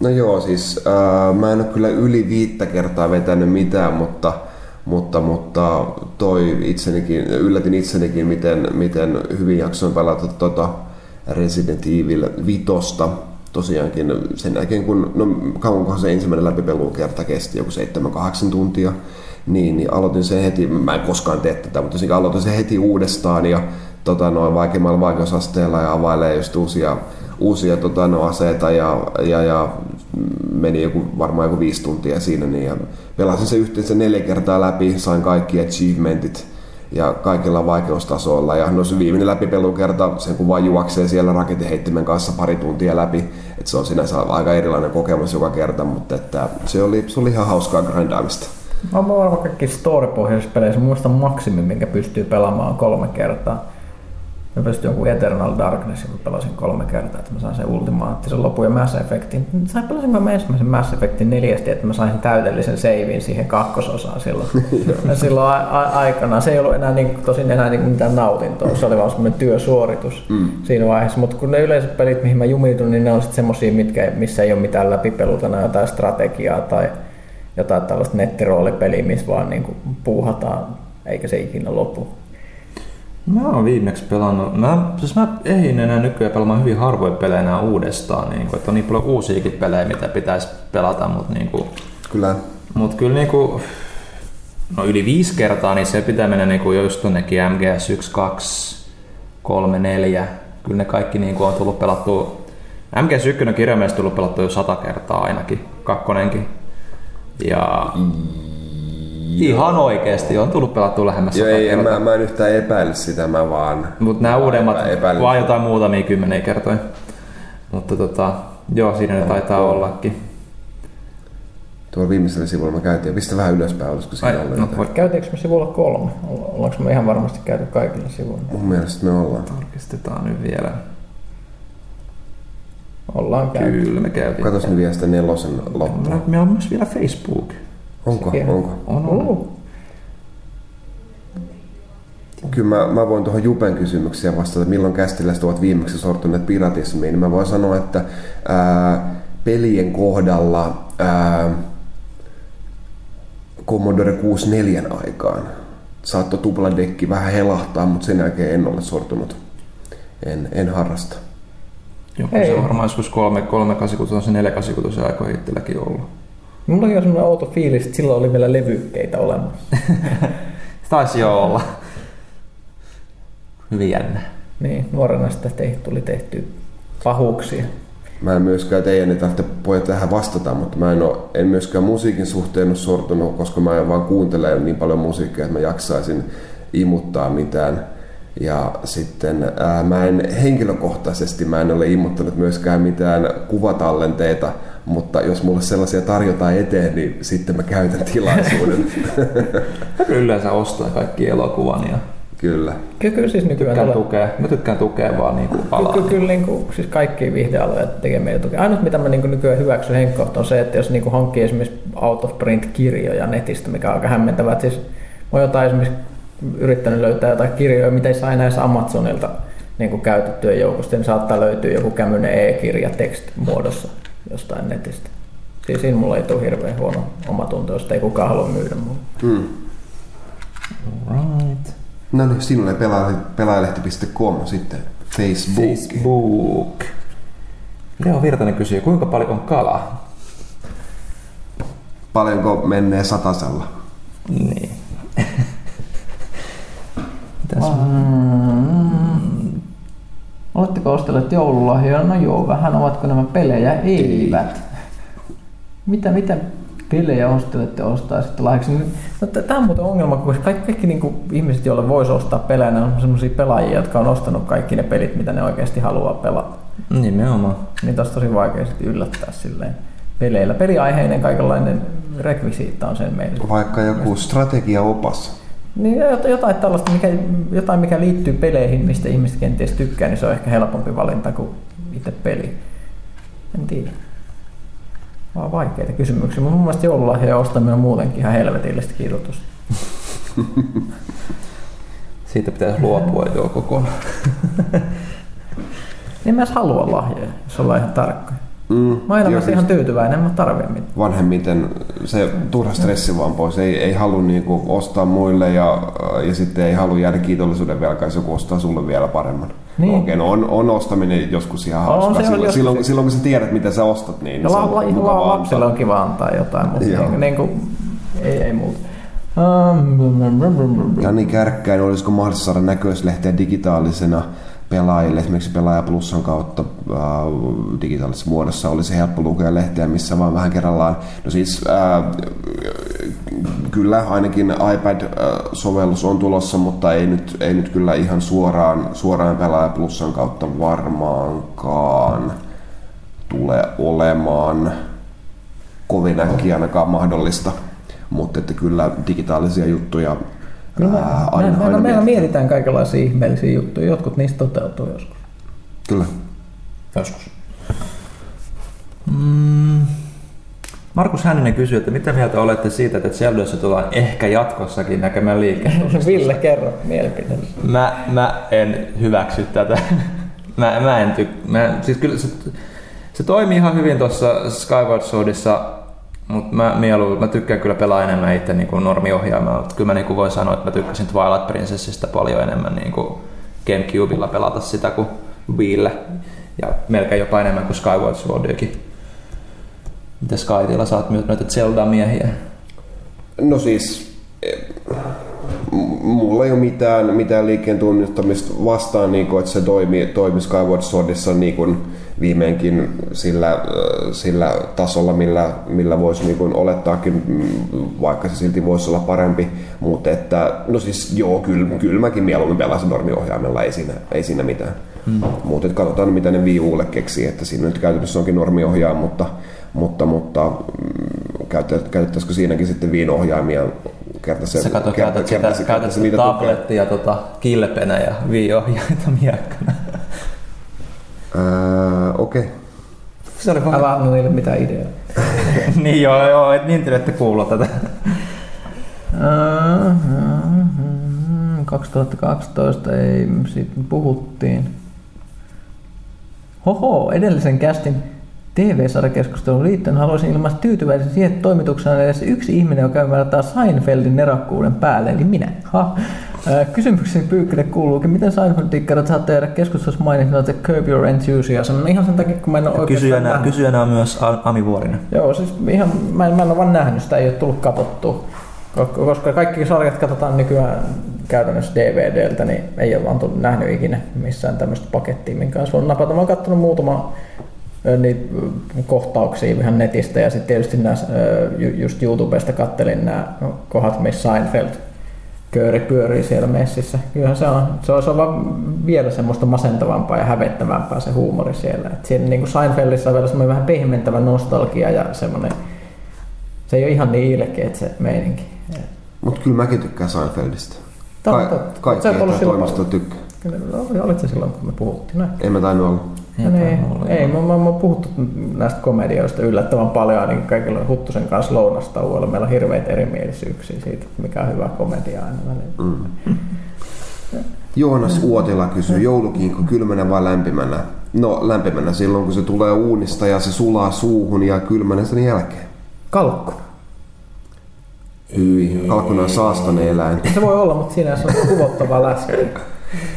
no joo, siis äh, mä en ole kyllä yli viittä kertaa vetänyt mitään, mutta, mutta, mutta toi itsenikin, yllätin itsenikin, miten, miten hyvin jaksoin pelata tota Resident Evil viisi. tosiaankin sen jälkeen, kun no, kauankohan se ensimmäinen läpipelukerta kesti joku seitsemän kahdeksan tuntia, niin, niin aloitin sen heti, mä en koskaan tee tätä, mutta aloitin sen heti uudestaan ja tota, noin vaikeimmalla vaikeusasteella ja availee just uusia, uusia tota, no, aseita ja, ja, ja meni joku, varmaan joku viisi tuntia siinä. Niin, ja pelasin sen yhteensä neljä kertaa läpi, sain kaikki achievementit ja kaikilla vaikeustasoilla. Ja no se viimeinen läpipelukerta, sen kun vaan juoksee siellä raketinheittimen kanssa pari tuntia läpi, et se on sinänsä aika erilainen kokemus joka kerta, mutta että se, oli, se oli ihan hauskaa grindaamista. Mä voin olla kaikki story-pohjaisissa peleissä, muistan maksimi, minkä pystyy pelaamaan kolme kertaa. Mä pystyn jonkun Eternal Darkness, kun pelasin kolme kertaa, että mä sain sen ultimaattisen lopun ja Mass Effectin. Sain pelasin mä ensimmäisen Mass Effectin neljästi, että mä sain sen täydellisen savein siihen kakkososaan silloin, silloin a- a- aikana. Se ei ollut enää niin, tosin enää niin mitään nautintoa, se oli vaan semmoinen työsuoritus mm. siinä vaiheessa. Mutta kun ne yleiset pelit, mihin mä jumitun, niin ne on sitten semmosia, mitkä, missä ei ole mitään läpipeluta, tai jotain strategiaa tai jotain tällaista nettiroolipeliä, missä vaan niin kuin puuhataan, eikä se ikinä lopu. Mä oon viimeksi pelannut, mä, siis mä ehdin enää nykyään pelaamaan hyvin harvoin pelejä enää uudestaan, niin kun, että on niin paljon uusiakin pelejä, mitä pitäisi pelata, mutta niin kun, kyllä. Mut kyllä niin kun, no yli viisi kertaa, niin se pitää mennä niin kun, jo just tonnekin M G S yksi, kaksi, kolme, neljä, kyllä ne kaikki niin kun, on tullut pelattua, M G S yksi on kirjaimellisesti tullut pelattua jo sata kertaa ainakin, kakkonenkin. Ja ihan oikeesti on tullut pelattua lähemmäs sata kertaa. Mä, mä en yhtään epäile sitä, mä vaan... Mutta nämä uudemmat epäilen. Vaan jotain muutamia kymmeniä kertoja. Mutta tota, joo, siinä ne taitaa tuo. Ollakin. Tuolla viimeisellä sivulla mä käytin, ja pistä vähän ylöspäin, olisiko siinä ollut no, jotain. Käytiinkö me sivulla kolme? Ollaanko me ihan varmasti käyty kaikilla sivuilla? Mun mielestä me ollaan. Tarkistetaan nyt vielä. Ollaan käyty. Kyllä me käytiin. Katos nyt vielä sitä nelosen loppua. Meillä on myös vielä Facebook. Onko? Onko? On ollut. Kyllä mä, mä voin tuohon Jupen kysymykseen vastata, että milloin kästiläiset ovat viimeksi sortuneet piratismiin. Mä voin sanoa, että ää, pelien kohdalla ää, Commodore kuusikymmentäneljä aikaan saattoi tupladekki vähän helahtaa, mutta sen jälkeen en ole sortunut. En, en harrasta. Joku ei. Se on varmaan joskus kolme kahdeksan kuusi neljä kahdeksan kuusi aikoihin itselläkin ollut. Mulla on semmoinen outo fiilis, että silloin oli vielä levykkeitä olemassa. Taisi jo olla. Hyvin jännä. Niin, nuorena sitä tehty, tuli tehty pahuuksia. Mä en myöskään, teidän ei tarvitse pojat tähän vastata, mutta mä en, ole, en myöskään musiikin suhteen ole sortunut, koska mä en vaan kuuntele niin paljon musiikkia, että mä jaksaisin imuttaa mitään. Ja sitten ää, mä en henkilökohtaisesti mä en ole imuttanut myöskään mitään kuvatallenteita, mutta jos mulle sellaisia tarjotaan eteen, niin sitten mä käytän tilaisuuden. Yleensä ostaa kaikki elokuvan ja kyllä. Kyllä siis nykyään tykkään olen... tukea. Mä tykkään tukea vaan niinku alaa. Kyllä, kyllä niinku, siis kaikki viihdealoja tekee meidän tukea. Ainut mitä mä niinku nykyään hyväksyn henkilökohtaisesti on se, että jos niinku hankkii esimerkiksi out of print-kirjoja netistä, mikä on aika hämmentävää. Siis mä oon jotain esimerkiksi yrittänyt löytää jotain kirjoja, mitä ei saa enää Amazonilta niin käytettyä joukosta, niin saattaa löytyä joku kämmöinen e-kirja tekstimuodossa jostain netistä. Siis siinä mulla ei tule hirveän huono omatunto, josta ei kukaan halua myydä mulle. Mm. Right. No niin, sinulle pelaajalehti piste com sitten. Facebook. Facebook. Leo Virtanen kysyy, kuinka paljon on kalaa? Paljonko menee satasella? Niin. Mm. Oletteko ostelleet joululahjoja? No joo, vähän. Ovatko nämä pelejä? Eivät. Mitä, mitä pelejä ostelette ostaa sitten lahjaksi? No, tämä on muuten ongelma, koska kaikki, kaikki niin kuin ihmiset, joille voisi ostaa pelejä, ne on sellaisia pelaajia, jotka on ostanut kaikki ne pelit, mitä ne oikeasti haluaa pelata. Nimenomaan. Niin taas tosi vaikea sitten yllättää silleen peleillä. Peliaiheinen kaikenlainen rekvisiitta on sen meille. Vaikka joku strategiaopas. Niin jotain tällaista, mikä, jotain mikä liittyy peleihin, mistä ihmiset kenties tykkää, niin se on ehkä helpompi valinta kuin itse peli. En tiedä. Vaan vaikeita kysymyksiä, mutta mun mielestä joululahjojen ostaminen on muutenkin ihan helvetillistä kirjoitusta. Siitä pitäisi luopua jo kokonaan. En mä edes halua lahjoja, jos ollaan ihan tarkkoja. Mm, mä aina ihan tyytyväinen, mä tarvitsen mitään. Vanhemmiten se turha stressi vaan pois, ei, ei halua niinku ostaa muille ja, ja sitten ei halua jäädä kiitollisuuden velkaan, jos joku ostaa sulle vielä paremman. Niin. Okei, no on, on ostaminen joskus ihan no, hauskaa. Silloin, joskus... silloin, silloin kun sä tiedät, mitä sä ostat, niin no, se on la- mukavaa. La- lapsella on kiva antaa jotain, mutta niin, niin kuin, ei, ei muuta. Jani Kärkkäinen, olisiko mahdollista saada näköislehteä digitaalisena pelaajille, esimerkiksi Pelaaja Plussan kautta äh, digitaalisessa muodossa? Olisi helppo lukea lehteä missä vaan vähän kerrallaan. No siis äh, kyllä ainakin iPad-sovellus on tulossa, mutta ei nyt, ei nyt kyllä ihan suoraan, suoraan Pelaaja Plussan kautta varmaankaan tule olemaan kovin äkkiä ainakaan mahdollista. Mutta että kyllä digitaalisia juttuja no, ää, aina, aina, aina meillä mietitään kaikenlaisia ihmeellisiä juttuja. Jotkut niistä toteutuu joskus. Kyllä. Joskus. Mm. Markus Hänninen kysyy, että mitä mieltä olette siitä, että Zeldassa tullaan ehkä jatkossakin näkemään liikennettä? Ville, kerro mielipiteesi. Mä, mä en hyväksy tätä. mä, mä en tykkää. Mä, siis kyllä se, se toimii ihan hyvin tuossa Skyward Swordissa. Mut mä, mielu, mä tykkään kyllä pelaa enemmän itse niinku normiohjaimella. Kyllä mä niinku voin sanoa, että mä tykkäsin Twilight Princessista paljon enemmän niinku GameCubella pelata sitä kuin Wiillä. Ja melkein jopa enemmän kuin Skyward Swordiakin. Mites Kaitila, sä oot noita Zelda-miehiä? No siis... Mulla ei ole mitään, mitään liikkeen tunnistamista vastaan, niin kuin, että se toimi, toimi Skyward Swordissa niin kuin viimeinkin sillä, sillä tasolla, millä, millä voisi niin kuin olettaakin, vaikka se silti voisi olla parempi. Mutta että, no siis joo, kyllä, kyllä mäkin mieluummin pelasin normiohjaimella, ei siinä, ei siinä mitään. Mm. Mutta katsotaan, mitä ne Wii U:lle keksii, että siinä nyt käytännössä onkin normiohjain, mutta, mutta, mutta käytettäisikö siinäkin sitten Wiiin ohjaimia? Kertaisen, sä kato, kerta, käytät, kertaisen, sitä, kertaisen käytät sitä tablettia tota, kilpenä ja Wii-ohjaita miekkänä. Öö, okei. Okay. Se oli vaan... Älä anna niille mitään ideaa. Niin joo, joo, et niin ette kuulla tätä. kaksituhattakaksitoista ei, siitä puhuttiin. Hoho, edellisen castin T V-sarjakeskustelun liittyen haluaisin ilmaista tyytyväisen siihen, että toimituksena on edes yksi ihminen, joka ymmärtää Seinfeldin nerakkuuden päälle, eli minä. Ha. Kysymykseni Pyykkille kuuluukin, miten Seinfeld-tikkarat saa tehdä keskustelussa mainitsemaan, että Curb Your Enthusiasm? No ihan sen takia, kun mä en ole oikeastaan nähnyt. Kysyjänä on myös Ami Vuorinen. Joo, siis ihan, mä, en, mä en ole vaan nähnyt, sitä ei ole tullut katsottua. Koska kaikki sarjat katsotaan nykyään käytännössä D V D:ltä, niin ei ole vaan tullut nähnyt ikinä missään tämmöistä pakettia, minkä on napata. Mä oon katsonut muutama niitä kohtauksia ihan netistä ja sitten tietysti nää, just YouTubesta kattelin nämä kohdat, missä Seinfeld-kööri pyörii siellä messissä. Kyllähän se on, se on, se on vaan vielä semmoista masentavampaa ja hävettävämpää se huumori siellä. Et siinä niin kuin Seinfeldissä on vielä semmoinen vähän pehmentävä nostalgia ja semmoinen, se ei ole ihan niin ilkeä se meininki. Mutta kyllä mäkin tykkään Seinfeldistä. Ka- Kaikki tämä toimisto tykkää. Olit se silloin, kun me puhuttiin näin? En mä tainnut olla. No niin, ei, mä, mä, mä oon puhuttu näistä komedioista yllättävän paljon, niin kaikilla Huttusen kanssa lounastauolla. Meillä on hirveitä erimielisyyksiä siitä, mikä on hyvä komedia aina välillä. Mm. Joonas Uotila kysyy, joulukinkku kylmänä vai lämpimänä? No lämpimänä silloin, kun se tulee uunista ja se sulaa suuhun ja kylmänä sen jälkeen. Kalkkuna. Hyi, kalkkuna on saastainen eläin. Se voi olla, mutta siinä on kuvottava läsnä.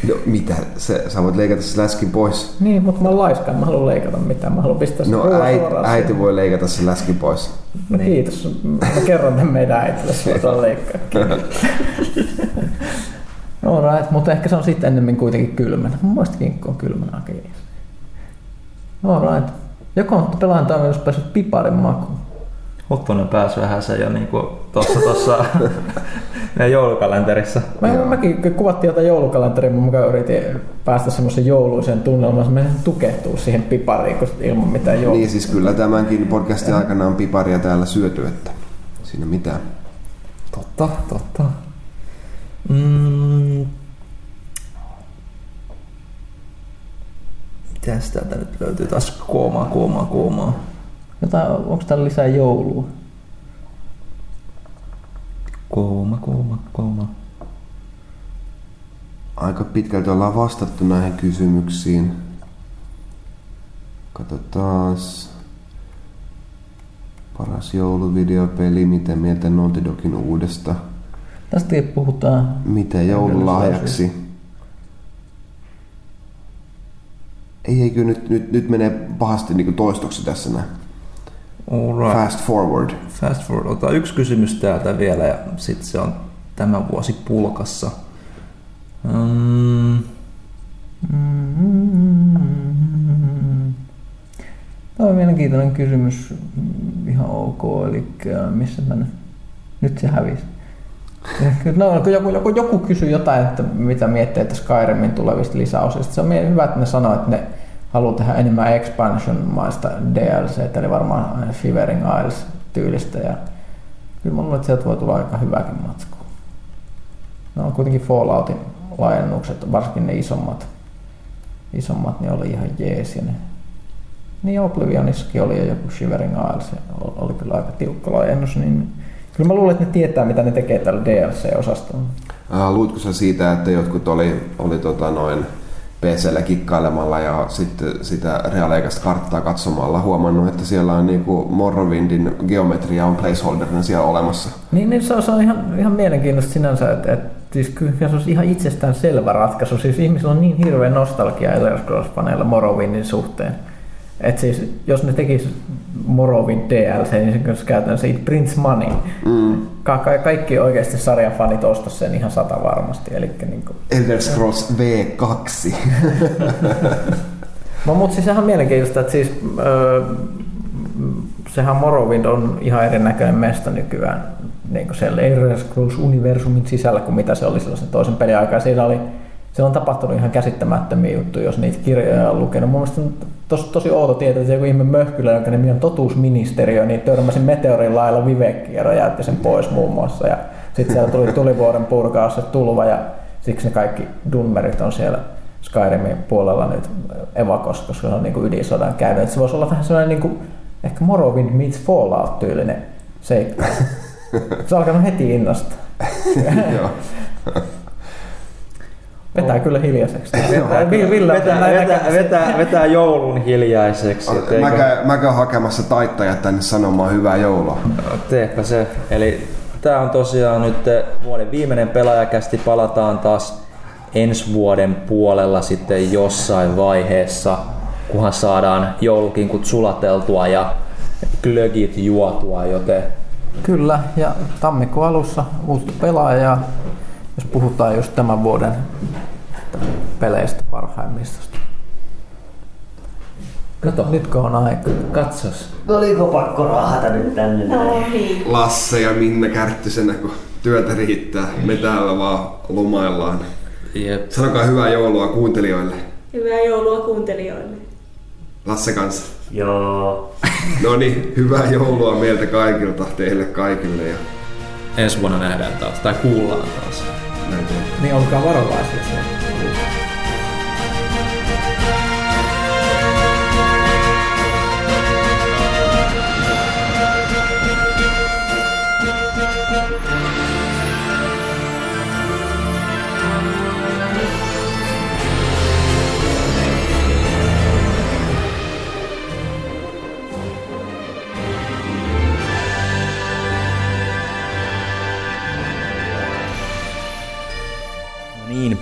No mitä? Se, sä voit leikata se läskin pois. Niin, mutta mä oon laiskaan. Mä haluan leikata mitään. Mä haluan pistää sen no, ruoan äiti, suoraan. No äiti voi leikata se läskin pois. No niin. Kiitos. Mä kerron tämän meidän äitille. Sä voit leikkaa. No right, mutta ehkä se on sitten ennemmin kuitenkin kylmänä. Mun mielestä kinkku on kylmänä oikein. No right. Joko on pelaan toiminnus päässyt piparin makuun? Huttunen pääsi vähän sen jo niin kuin tossa tossa meidän joulukalenterissa. Mä, mäkin kuvattiin jotain joulukalenteria, mun mukaan yritin päästä semmoisen jouluisen tunnelmaan, semmoisen tukehtuu siihen pipariin, kun ilman mitään joulua. Niin siis kyllä tämänkin podcastin aikana on piparia täällä syöty, että siinä mitään. Totta, totta. Mm. Mitäs täältä nyt löytyy taas koomaa, koomaa, koomaa. Jotain, onko täällä lisää joulua? Kooma, kooma, kooma. Aika pitkälti ollaan vastattu näihin kysymyksiin. Katsotaas. Paras jouluvideopeli, mitä mieltä Naughty Dogin uudesta? Tästä puhutaan. Mitä joululahjaksi? ei, ei kyllä nyt, nyt, nyt menee pahasti niin kuin toistoksi tässä näin. Alright. Fast forward. Fast forward. Otetaan yksi kysymys täältä vielä ja sitten se on tämä vuosi pulkassa. Mm. Mm-hmm. Tämä on mielenkiintoinen kysymys. Ihan ok. Eli missä mä nyt? Nyt se hävisi. No, kun joku, joku, joku kysyy jotain, että mitä miettii tässä Skyrimin tulevista lisäosista. Se on hyvä, että ne sanoo, että ne haluaa tehdä enemmän expansion-maista D L C, eli varmaan Shivering Isles-tyylistä. Ja kyllä mä luulen, että sieltä voi tulla aika hyväkin matskua. No on kuitenkin Falloutin laajennukset, varsinkin ne isommat. Isommat, ne oli ihan jees. Ja ne, niin Oblivionissakin oli jo joku Shivering Isles, oli kyllä aika tiukka laajennus. Niin kyllä mä luulen, että ne tietää, mitä ne tekee tällä D L C-osastolla. Äh, luitko sä siitä, että jotkut oli, oli tota noin P C:llä kikkailemalla ja sitten sitä reaaleikasta karttaa katsomalla huomannut, että siellä on niinku Morrowindin geometria on placeholderina siellä olemassa? Niin, niin se, on, se on ihan, ihan mielenkiintoista sinänsä, että et, siis kyllä se on ihan itsestäänselvä ratkaisu. Siis ihmisillä on niin hirveä nostalgia Elder Scrolls-paneilla Morrowindin suhteen. Et siis, jos ne tekis Morrowind D L C, niin se käytännössä eat prints money. Mm. Ka- ka- kaikki oikeasti sarjan fanit ostaisi sen ihan sata varmasti. Elikkä niinku Elder Scrolls V kaksi. No mut siis sehän mielenkiintoista, että siis öö, sehän Morrowind on ihan erinäköinen mesta nykyään niinku sen Elder Scrolls -universumin sisällä kuin mitä se oli sellaisen toisen pelin aikaa. Siinä oli Siellä on tapahtunut ihan käsittämättömiä juttuja, jos niitä kirjoja on lukenut. Mun mielestä on tos, tosi outo tietää, että joku ihme Möhkylä, jonka nimi on totuusministeriö, niin törmäsin meteorin lailla Vivekkiin ja räjäytti sen pois muun muassa. Ja sitten siellä tuli tulivuoren purkaus se tulva ja siksi ne kaikki dunmerit on siellä Skyrimin puolella nyt evakossa, koska se on niin kuin ydinsodan käynyt. Et se voisi olla vähän sellainen niin kuin, ehkä Morrowind meets Fallout-tyylinen seikka. Se on alkanut heti innostaa. Vetää kyllä hiljaiseksi. Vetää, Villa, vetää, vetää, vetää, vetää joulun hiljaiseksi. Mä, käyn, mä käyn hakemassa taittajat tänne sanomaan hyvää joulua. Teepä se. Eli tää on tosiaan nyt vuoden viimeinen Pelaajakästi. Palataan taas ensi vuoden puolella sitten jossain vaiheessa, kunhan saadaan joulukinkut sulateltua ja glögit juotua. Joten kyllä, ja tammikuun alussa uutta pelaajaa. Jos puhutaan just tämän vuoden peleistä parhaimmistosta. Kato, nytkö on aika? Katsos. Oliko pakko rahata nyt tänne näin? Lasse ja Minna Kärttisenä, kun työtä riittää. Me täällä vaan lomaillaan. Jep. Sanokaa hyvää joulua kuuntelijoille. Hyvää joulua kuuntelijoille. Lasse kanssa. Joo. No niin, hyvää joulua meiltä kaikilta, teille kaikille. Ja ensi vuonna nähdään taas, tai kuullaan taas. Niin olkaa varovaisia siellä.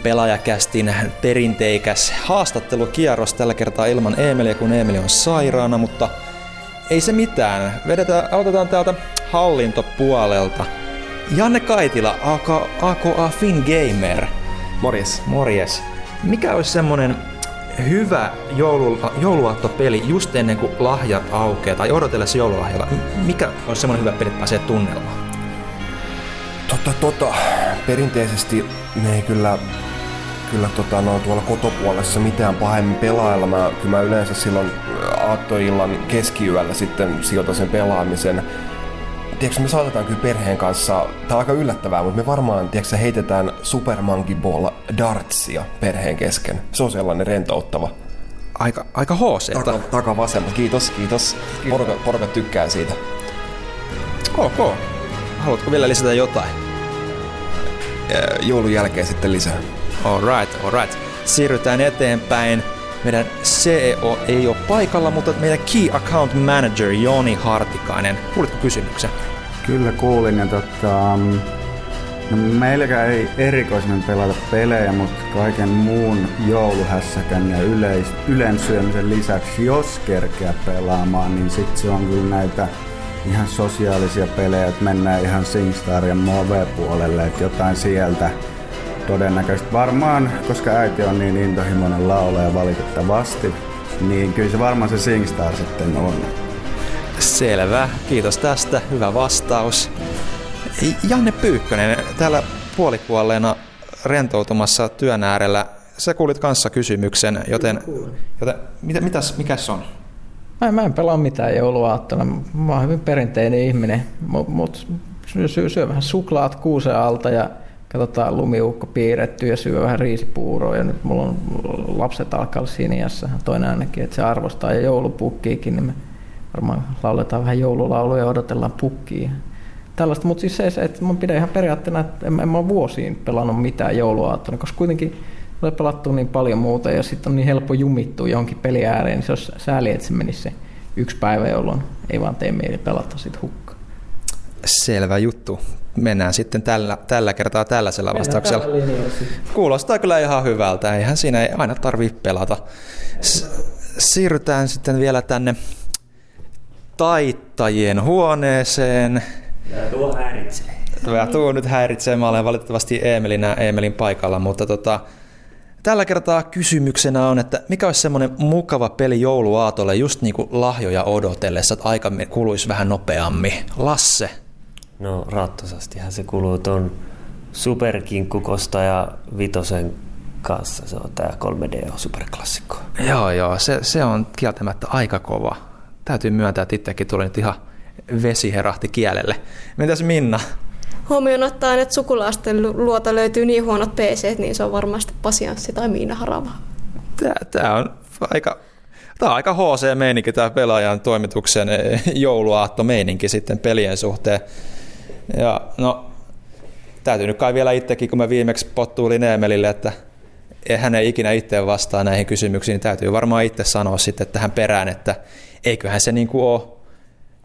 Pelaajakästin perinteikäs haastattelukierros tällä kertaa ilman Eemeliä, kun Eemeli on sairaana, mutta ei se mitään. Vedetään, aloitetaan täältä hallintopuolelta. Janne Kaitila, A K A FinGamer. Morjes. Morjes. Mikä olisi semmonen hyvä joulua, jouluaattopeli just ennen kuin lahjat aukeaa tai odotellessa joululahjalla? Mikä olisi semmonen hyvä peli, että pääsee tunnelmaan? Totta, tota. Perinteisesti me ei kyllä, kyllä tota, no, tuolla kotopuolessa mitään pahemmin pelailla. Mä, kyllä mä yleensä silloin aattoillan keskiyöllä sitten sijoitan sen pelaamisen. Tiedätkö, me saatetaan kyllä perheen kanssa, tää on aika yllättävää, mutta me varmaan tiedätkö, heitetään Super Monkey Ball dartsia perheen kesken. Se on sellainen rentouttava. Aika, aika hooseeta. Taka, taka vasemmalla. Kiitos, kiitos. Porukat, porukat tykkää siitä. Ok. Haluatko vielä lisätä jotain? Joulun jälkeen sitten lisää. Alright, alright. Siirrytään eteenpäin. Meidän C E O ei ole paikalla, mutta meidän Key Account Manager Joni Hartikainen. Kuulitko kysymyksen? Kyllä kuulin. Ja tota, No, meilläkään ei erikoisemmin pelata pelejä, mutta kaiken muun jouluhässäkän ja yleis- ylen syömisen lisäksi, jos kerkeä pelaamaan, niin sit se on kyllä näitä ihan sosiaalisia pelejä, että mennään ihan SingStar ja Move-puolelle, että jotain sieltä todennäköisesti varmaan, koska äiti on niin intohimoinen laulaja valitettavasti, niin kyllä se varmaan se SingStar sitten on. Selvä, kiitos tästä, hyvä vastaus. Janne Pyykkönen, täällä puolikuolleena rentoutumassa työn äärellä. Sä kuulit kanssa kysymyksen, joten, joten mitä, mitäs, mikäs on? Mä en, mä en pelaa mitään jouluaattona. Mä oon hyvin perinteinen ihminen, mutta mut, syö, syö, syö vähän suklaat kuusen alta ja katsotaan lumiukko piirretty ja syö vähän riisipuuroa. Ja nyt mulla on lapset alkaa olla siniässä, toinen ainakin, että se arvostaa ja joulupukkiikin, niin me varmaan lauletaan vähän joululauluja ja odotellaan pukkia. Tällaista, mutta siis se, että mä pidän ihan periaatteena, että en, en mä ole vuosiin pelannut mitään jouluaattona, koska kuitenkin tulee pelattua niin paljon muuta ja sitten on niin helppo jumittua johonkin pelin ääreen, niin se olisi sääli, että se menisi se yksi päivä, jolloin ei vaan tee mieli pelata sitten hukkaan. Selvä juttu. Mennään sitten tällä, tällä kertaa tällaisella vastauksella. Kuulostaa kyllä ihan hyvältä, eihän siinä ei aina tarvitse pelata. Siirrytään sitten vielä tänne taittajien huoneeseen. Ja tuo häiritsee. Ja tuo nyt häiritsee. Mä olen valitettavasti Eemelinä Eemelin paikalla, mutta tota, tällä kertaa kysymyksenä on, että mikä olisi semmoinen mukava peli jouluaatolle just niin kuin lahjoja odotellessa, että aika kuluisi vähän nopeammin. Lasse? No rattosastihan se kuluu tuon superkinkkukosta ja vitosen kanssa. Se on tää kolme D-superklassikko. Joo, joo. Se, se on kieltämättä aika kova. Täytyy myöntää, että itsekin tuli nyt ihan vesi herahti kielelle. Mitäs Minna? Huomioon ottaen, että sukulaisten luota löytyy niin huonot P C, niin se on varmasti pasianssi tai Miina Harava. Tää, tää on aika, tää on aika H C-meininki, tää pelaajan toimituksen jouluaattomeininki sitten pelien suhteen. Ja no, täytyy nyt kai vielä itsekin, kun mä viimeksi pottuulin Eemelille, että hän ei ikinä itse vastaa näihin kysymyksiin, niin täytyy varmaan itse sanoa sitten tähän perään, että eiköhän se niin kuin ole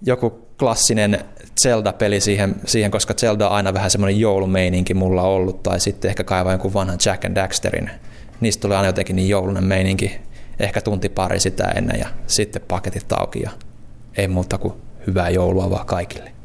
joku klassinen Zelda-peli siihen, siihen, koska Zelda on aina vähän semmoinen joulumeininki mulla ollut, tai sitten ehkä kaivaa jonkun vanhan Jack and Daxterin. Niistä tulee aina jotenkin niin joulunen meininki, ehkä tunti pari sitä ennen, ja sitten paketit auki, ja ei muuta kuin hyvää joulua vaan kaikille.